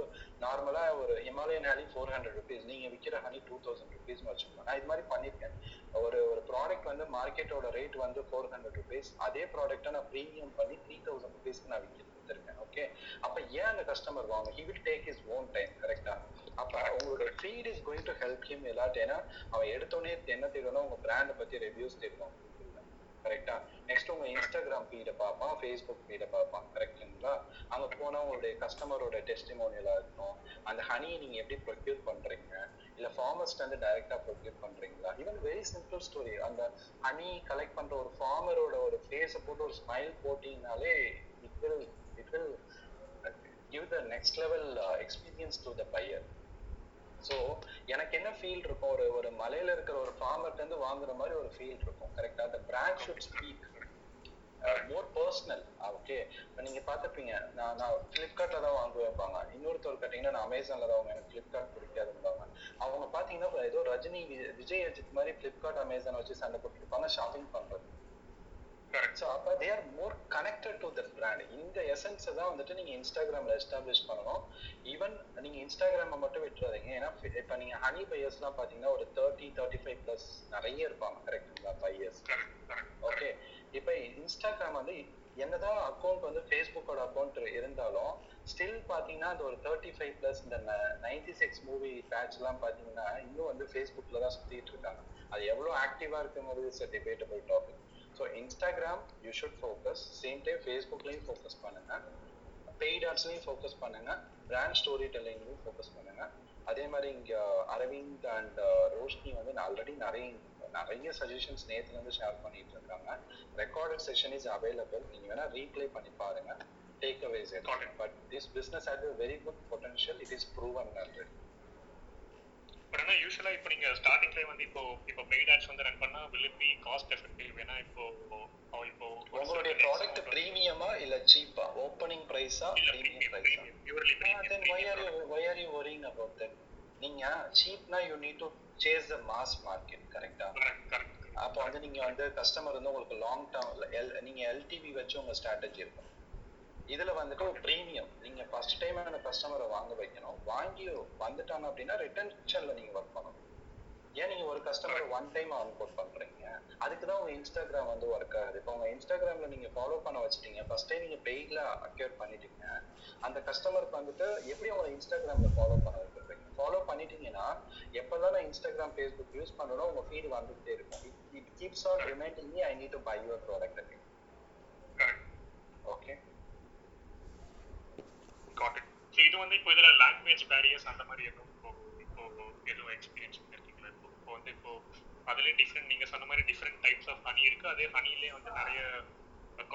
நார்மலாக ஒரு ஹிமாலயன் ஹனி 400 rupees, நீங்கள் விற்கிற ஹனி 2000 rupeesன்னு வச்சுக்கோங்க. நான் இது மாதிரி பண்ணியிருக்கேன். ஒரு ப்ராடக்ட் வந்து மார்க்கெட்டோட ரேட் வந்து 400 rupees, அதே ப்ராடக்டை நான் ப்ரீமியம் பண்ணி 3000 rupeesக்கு நான் விற்கிருக்கேன். ஓகே, அப்போ ஏன் அந்த கஸ்டமர் வாங்க, he will take his own time, கரெக்டாக? அப்போ உங்களோட feed is going to help him a lot. ஏன்னா அவன் எடுத்தோடனே என்ன தேடணும், உங்கள் பிராண்டை பற்றி ரிவ்யூஸ் தேடணும், கரெக்டா? நெக்ஸ்ட் உங்க இன்ஸ்டாகிராம் ஃபீட பார்ப்பான், ஃபேஸ்புக் ஃபீட பார்ப்பான், கரெக்டுங்களா? அங்க போனா உங்களுடைய கஸ்டமரோட டெஸ்டிமோனியலா இருக்கணும். அந்த ஹனியை நீங்க எப்படி ப்ரொக்யூர் பண்றீங்க, இல்ல ஃபார்மர்ஸ்ட் வந்து டைரக்டா ப்ரொக்யூர் பண்றீங்களா? ஈவன் வெரி சிம்பிள் ஸ்டோரி, அந்த ஹனி கலெக்ட் பண்ற ஒரு ஃபார்மரோட ஒரு ஃபேஸை போட்டு ஒரு ஸ்மைல் போட்டீங்கனாலே it will give the next level experience to the buyer. So எனக்கு என்ன ஃபீல் இருக்கும், ஒரு மலையில இருக்கிற ஒரு ஃபார்மர்ட்டேருந்து வாங்குற மாதிரி ஒரு ஃபீல் இருக்கும், கரெக்டா? அந்த brand should speak more personal. Okay, இப்போ நீங்கள் பார்த்துப்பீங்க, நான் ஃப்ளிப்கார்ட்டில் தான் வாங்குவேப்பாங்க. இன்னொருத்தர் பார்த்தீங்கன்னா நான் அமேசானில் தான் வாங்குவேன், எனக்கு ஃப்ளிப்கார்ட் பிடிக்காதுப்பாங்க. அவங்க பார்த்தீங்கன்னா ஏதோ ரஜினி விஜய் அஜித் மாதிரி ஃப்ளிப்கார்ட் அமேசான் வச்சு சண்டை போட்டுருப்பாங்க ஷாப்பிங் பண்ணுறது. ஸோ அப்போ they are more connected to the brand. இந்த எசன்ஸை தான் வந்துட்டு நீங்கள் இன்ஸ்டாகிராமில் எஸ்டாப்ளிஷ் பண்ணணும். ஈவன் நீங்கள் இன்ஸ்டாகிராமை மட்டும் விட்டுறாதீங்க. ஏன்னா இப்போ நீங்கள் ஹனி பையர்ஸ்லாம் பார்த்தீங்கன்னா ஒரு 30-35+ நிறைய இருப்பாங்க, கரெக்டுங்களா? பையர்ஸ். ஓகே, இப்போ இன்ஸ்டாகிராம் வந்து என்னதான் அக்கௌண்ட் வந்து ஃபேஸ்புக்கோட அக்கௌண்ட் இருந்தாலும் ஸ்டில் பார்த்தீங்கன்னா அந்த ஒரு 35+ இந்த 96 மூவி பேட்ச்லாம் பார்த்தீங்கன்னா இன்னும் வந்து ஃபேஸ்புக்கில் தான் சுற்றிட்டு இருக்காங்க. அது எவ்வளோ ஆக்டிவாக இருக்குங்கிறது it's a debatable topic. So Instagram you should focus, same time ஃபேஸ்புக்லையும் ஃபோக்கஸ் பண்ணுங்கள், பெய்ட் ஆட்ஸ்லையும் ஃபோக்கஸ் பண்ணுங்கள், பிராண்ட் ஸ்டோரி டெல்லிங்லையும் ஃபோக்கஸ் பண்ணுங்கள். அதே மாதிரி இங்கே அரவிந்த் அண்ட் ரோஷ்னி வந்து ஆல்ரெடி நிறைய சஜஷன்ஸ் நேற்றுலேருந்து ஷேர் பண்ணிகிட்டு இருக்காங்க. ரெக்கார்டட் செஷன் இஸ் அவைலபிள், நீங்கள் வேணால் ரீப்ளே பண்ணி பாருங்கள். Take always it, but this business has a very good potential, it is proven already. But யூஷுவலா இப்போ நீங்க ஸ்டார்டிங்ல வந்து இப்போ பெய்ட் ஆட்ஸ் வந்து ரன் பண்ணா will it be cost effective? ஏனா இப்போ உங்களுடைய ப்ராடக்ட் பிரீமியமா இல்ல சீப்பா ஓபனிங் பிரைஸா பிரீமியம் பிரைஸா purely premium then why are you worrying about that? நீங்க சீப்னா you need to chase the mass market, correct? correct. அப்ப வந்து நீங்க வந்து கஸ்டமர் வந்து உங்களுக்கு லாங் டர்ம் நீங்க எல்டிவி வச்சு உங்க ஸ்ட்ராட்டஜி இருக்கும். இதுல வந்துட்டு ஒரு பிரீமியம் நீங்க ஃபர்ஸ்ட் டைம் அந்த கஸ்டமரை வாங்க வைக்கணும். வாங்கி வந்துட்டாங்க அப்படின்னா ரிட்டன்ஷன்ல நீங்க ஒர்க் பண்ணணும். ஏன் நீங்க ஒரு கஸ்டமரை ஒன் டைம் அன்கோட் பண்றீங்க? அதுக்குதான் உங்க இன்ஸ்டாகிராம் வந்து ஒர்க் ஆகுது. இப்போ உங்க இன்ஸ்டாகிராம்ல நீங்க ஃபாலோ பண்ண வச்சுட்டீங்க, ஃபர்ஸ்ட் டைம் நீங்க பெய்ட்ல அக்யூர் பண்ணிட்டீங்க. அந்த கஸ்டமருக்கு வந்துட்டு எப்படி உங்க இன்ஸ்டாகிராம்ல ஃபாலோ பண்ண வைக்கிறீங்க? ஃபாலோ பண்ணிட்டீங்கன்னா எப்பதான் நான் இன்ஸ்டாகிராம் ஃபேஸ்புக் யூஸ் பண்ணணும் உங்க ஃபீட் வந்துகிட்டே இருக்கும். It keeps on reminding me I need to buy your product again. Okay, got it. So idu vandu ipo idala language barriers and mari edho ipo edho experience panirukkinga ipo vandu ipo adile different neenga sonna mari different types of honey irukku adhe honey la vandu nariya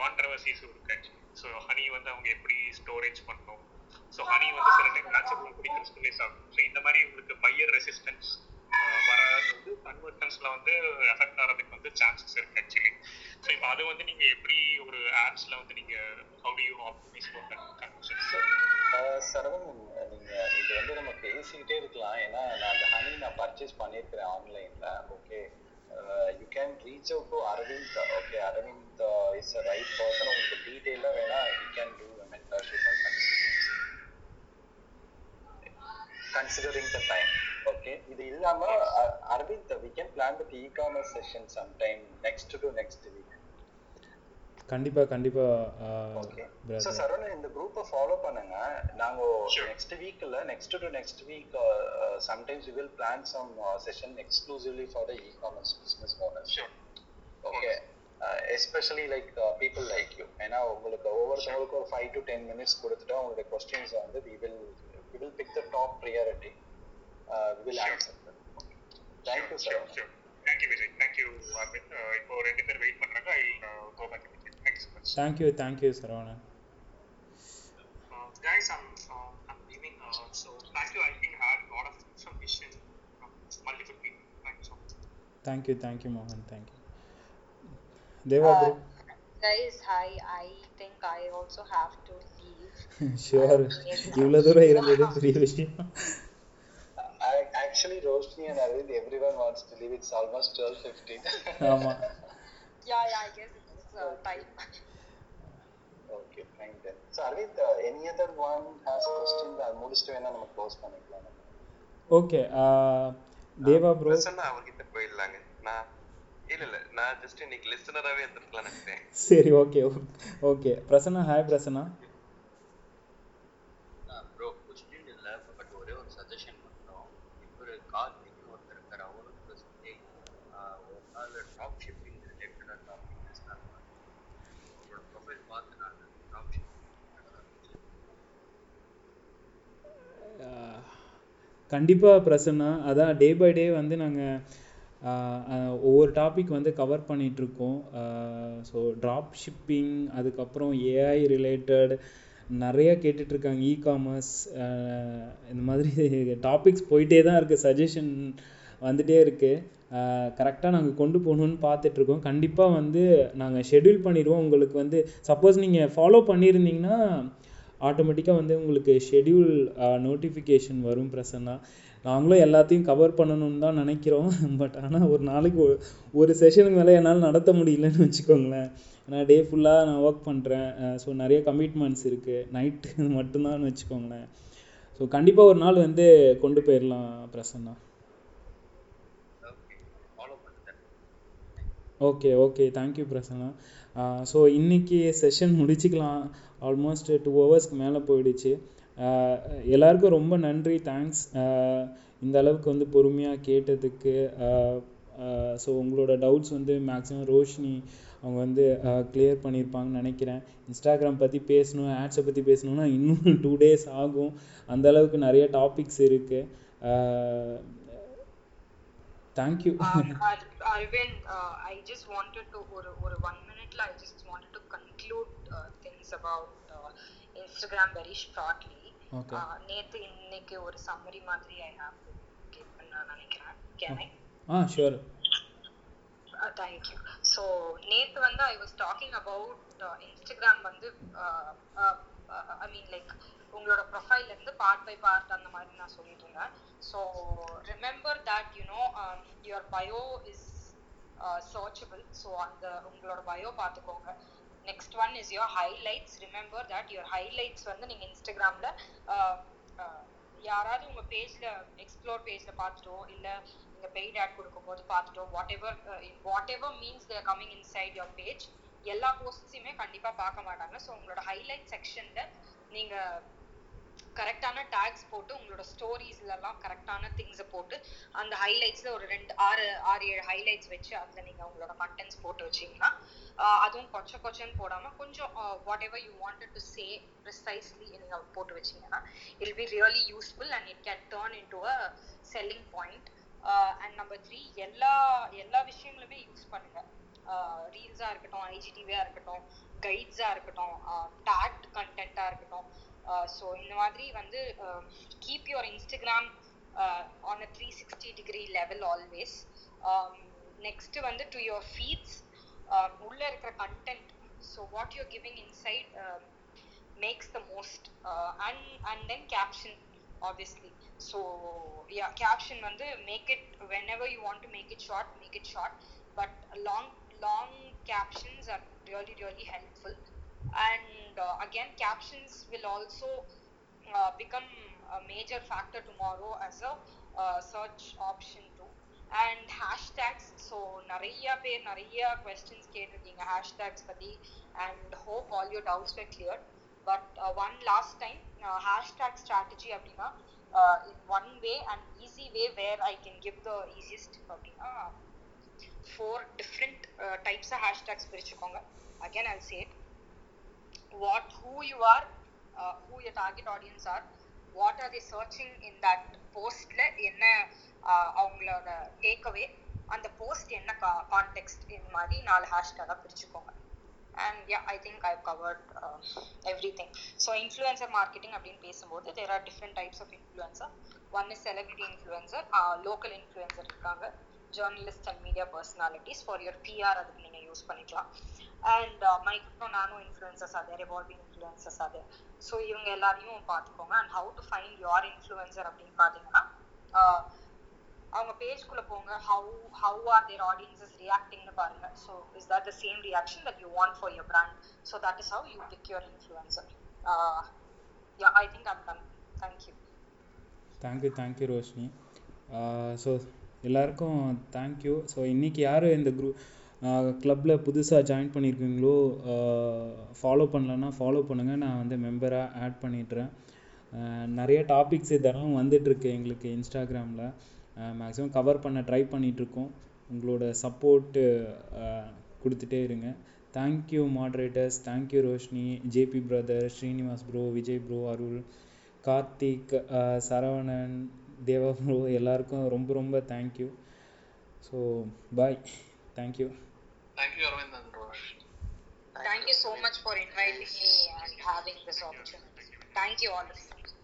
controversies irukku actually. So honey vandu avanga eppadi storage pannom, so honey vandu sila type natural products place ah so indha mari ungalku buyer resistance varadhu conversions la vandu affect aradhukku vandu chances irukku actually. So ipo adu vandu neenga eppadi oru apps la vandu neenga how do you optimize for that conversion? Saravanan, நீங்க இது வந்து நம்ம பேசிக்கிட்டே இருக்கலாம். ஏன்னா நான் அந்த honey நான் பர்ச்சேஸ் பண்ணியிருக்கிறேன் ஆன்லைன்ல. Okay, you can reach out to Aravind. Okay, Aravind is a right person. உங்களுக்கு டீடைலா வேணா you can do mentorship and consultancy considering the time. Okay, இது இல்லாம Aravind we can plan the e-commerce session some time next to next week. கண்டிப்பா கண்டிப்பா. So Saravanan, இந்த group follow பண்ணுங்க. நாங்க நெக்ஸ்ட் வீக்ல next to next week some times we will plan some session exclusively for the e-commerce business owners. Okay, especially like people like you. ஏனா உங்களுக்கு ஒவ்வொருத்தவங்களுக்கு ஒரு 5 to 10 minutes கொடுத்துட்டா உங்களுடைய questions வந்து we will pick the top priority. We will answer them. Okay. Thank you sir. Thank you Vijay. Thank you Arvind. இப்போ ரெண்டு பேர் wait பண்றாங்க. I will go back. Thank you Saravanan. Guys, I'm leaving now. So thank you. I think I had a lot of information from multiple people. Thanks so much. Thank you Mohan. Thank you Deva. Guys, hi. I think I also have to leave. Sure, ivla thora irundhu periya vishayam. Actually Roshni and Arvind, everyone wants to leave. It's almost 12:15. Ama yeah, I guess time. Okay, fine then. So Arvind, any other one has questions? I must vena nam close panikkalam. Okay, Deva bro, Prasanna avarkitta poidlaanga. Na just iniki listener ave endrakalam neken. Seri, okay. Prasanna, hi Prasanna. Bro, question illa but ore or suggestion mattum ipo or card nikku orukkar avaru suggestion or drop shipping related or topic. கண்டிப்பாக பிரச்சனை அதான். டே by டே வந்து நாங்கள் ஒவ்வொரு topic வந்து cover பண்ணிகிட்ருக்கோம். So drop shipping, அதுக்கப்புறம் AI related நிறையா கேட்டுட்ருக்காங்க, இ காமர்ஸ், இந்த மாதிரி டாபிக்ஸ் போயிட்டே தான் இருக்குது. சஜஷன் வந்துகிட்டே இருக்குது. கரெக்டாக நாங்கள் கொண்டு போகணுன்னு பார்த்துட்ருக்கோம். கண்டிப்பாக வந்து நாங்கள் ஷெட்யூல் பண்ணிடுவோம். உங்களுக்கு வந்து சப்போஸ் நீங்கள் ஃபாலோ பண்ணியிருந்தீங்கன்னா ஆட்டோமேட்டிக்காக வந்து உங்களுக்கு ஷெட்யூல் நோட்டிஃபிகேஷன் வரும். பிரச்சனை நாங்களும் எல்லாத்தையும் கவர் பண்ணணும்னு தான் நினைக்கிறோம். பட் ஆனால் ஒரு நாளைக்கு ஒரு செஷனுக்கு மேலே என்னால் நடத்த முடியலன்னு வச்சுக்கோங்களேன். நான் டே ஃபுல்லாக நான் ஒர்க் பண்ணுறேன். ஸோ நிறைய கமிட்மெண்ட்ஸ் இருக்குது. நைட்டு மட்டும்தான் வச்சுக்கோங்களேன். ஸோ கண்டிப்பாக ஒரு நாள் வந்து கொண்டு போயிடலாம் பிரச்சனை. Okay thank you Prasanna. ஸோ இன்றைக்கி செஷன் முடிச்சுக்கலாம். ஆல்மோஸ்ட் 2 hours மேலே போயிடுச்சு. எல்லாருக்கும் ரொம்ப நன்றி, தேங்க்ஸ் இந்த அளவுக்கு வந்து பொறுமையாக கேட்டதுக்கு. ஸோ உங்களோட டவுட்ஸ் வந்து மேக்ஸிமம் ரோஷினி அவங்க வந்து கிளியர் பண்ணியிருப்பாங்கன்னு நினைக்கிறேன். இன்ஸ்டாகிராம் பற்றி பேசணும், ஆட்ஸை பற்றி பேசணுன்னா இன்னும் 2 days ஆகும். அந்தளவுக்கு நிறைய டாபிக்ஸ் இருக்குது. Thank you. Arvind, I just wanted to over 1 minute I just wanted to conclude things about Instagram very shortly. Okay. Nethu innikku or summary madri I have to give an நான் நினைக்கிறேன். Can I? Ah sure. Thank you. So நேத்து வந்து I was talking about Instagram வந்து I mean like உங்களோட ப்ரொஃபைல்ல இருந்து part by part அந்த மாதிரி நான் சொல்லிட்டு இருந்தேன். So remember that you know your bio is searchable. So அந்த உங்களோட bio பார்த்துக்கோங்க. Next one is your highlights. Remember that your highlights வந்து நீங்க இன்ஸ்டாகிராம்ல யாராவது உங்க பேஜ்ல எக்ஸ்ப்ளோர் பேஜ்ல பார்த்துட்டோ இல்ல நீங்க பெய்ட் ஆட் கொடுக்கும்போது பார்த்துட்டோ whatever means they are coming inside your page எல்லா போஸ்ட்ஸுமே கண்டிப்பா பார்க்க மாட்டாங்க. ஸோ உங்களோட ஹைலைட் செக்ஷன்ல நீங்க கரெக்டான டேக்ஸ் போட்டு உங்களோட ஸ்டோரிஸ்லாம் கரெக்டான திங்ஸை போட்டு அந்த ஹைலைட்ஸ்ல ஒரு 6-7 ஹைலைட்ஸ் வச்சு அதில் நீங்க உங்களோட கண்டென்ட்ஸ் போட்டு வச்சிங்கன்னா அதுவும் கொச்சன்னு போடாம கொஞ்சம் whatever you wanted to say precisely நீங்க போட்டு வச்சிங்கன்னா it will be really useful and it can turn into a selling point. And number 3 எல்லா விஷயங்களுமே யூஸ் பண்ணுங்க. ரீல்ஸாக இருக்கட்டும், ஐஜிடிவியாக இருக்கட்டும், கைட்ஸாக இருக்கட்டும், டேக்ட் கண்டென்ட்டாக இருக்கட்டும். ஸோ இந்த மாதிரி வந்து keep your Instagram on a 360 degree level always. Next வந்து டு யுவர் ஃபீட்ஸ் உள்ளே இருக்கிற content. So what you're giving inside makes the most and then caption obviously. So yeah caption வந்து make it whenever you want to make it short but long captions are really helpful. And again captions will also become a major factor tomorrow as a search option too. And hashtags, so nariya questions ketirkinga hashtags patti and hope all your doubts were cleared. But one last time hashtag strategy appadina in one way and easy way where I can give the easiest appadina 4 different types of hashtags pirichukonga. Again I'll say it. What, who you are, who your target audience are, what are they searching in that post la enna avangala take away and the post enna context in mari 4 hashtag ah pirichukonga. And yeah, I think I've covered everything. So influencer marketing appdin pesumbodhu there are different types of influencer. One is celebrity influencer, local influencer irukanga, journalists and media personalities. For your PR adukku neenga use panikalam. And micro nano influencers are there, evolving influencers are there. So ivanga ellariyum paathukonga. And how to find your influencer appdi pathina avanga page ku la ponga, how are their audiences reacting nu parunga. So is that the same reaction that you want for your brand? So that is how you pick your influencer. Yeah, I think I'm done. Thank you Roshni. So எல்லாருக்கும் thank you. So இன்றைக்கி யார் இந்த group க்ளப்பில் புதுசாக join பண்ணியிருக்கீங்களோ follow பண்ணலன்னா follow பண்ணுங்கள். நான் வந்து மெம்பராக ஆட் பண்ணிடுறேன். நிறைய டாபிக்ஸ் இதெல்லாம் வந்துட்டுருக்கு எங்களுக்கு இன்ஸ்டாகிராமில். மேக்ஸிமம் கவர் பண்ண ட்ரை பண்ணிகிட்ருக்கோம். உங்களோட சப்போர்ட்டு கொடுத்துட்டே இருங்க. Thank you moderators, thank you Roshini, JP brother, Srinivas bro, Vijay bro, Arul, Karthik, Saravanan, Deva bro, எல்லாருக்கும் ரொம்ப thank you. So bye. Thank you Aravind and Roshini. Thank you so much for inviting me and having this opportunity. Thank you all.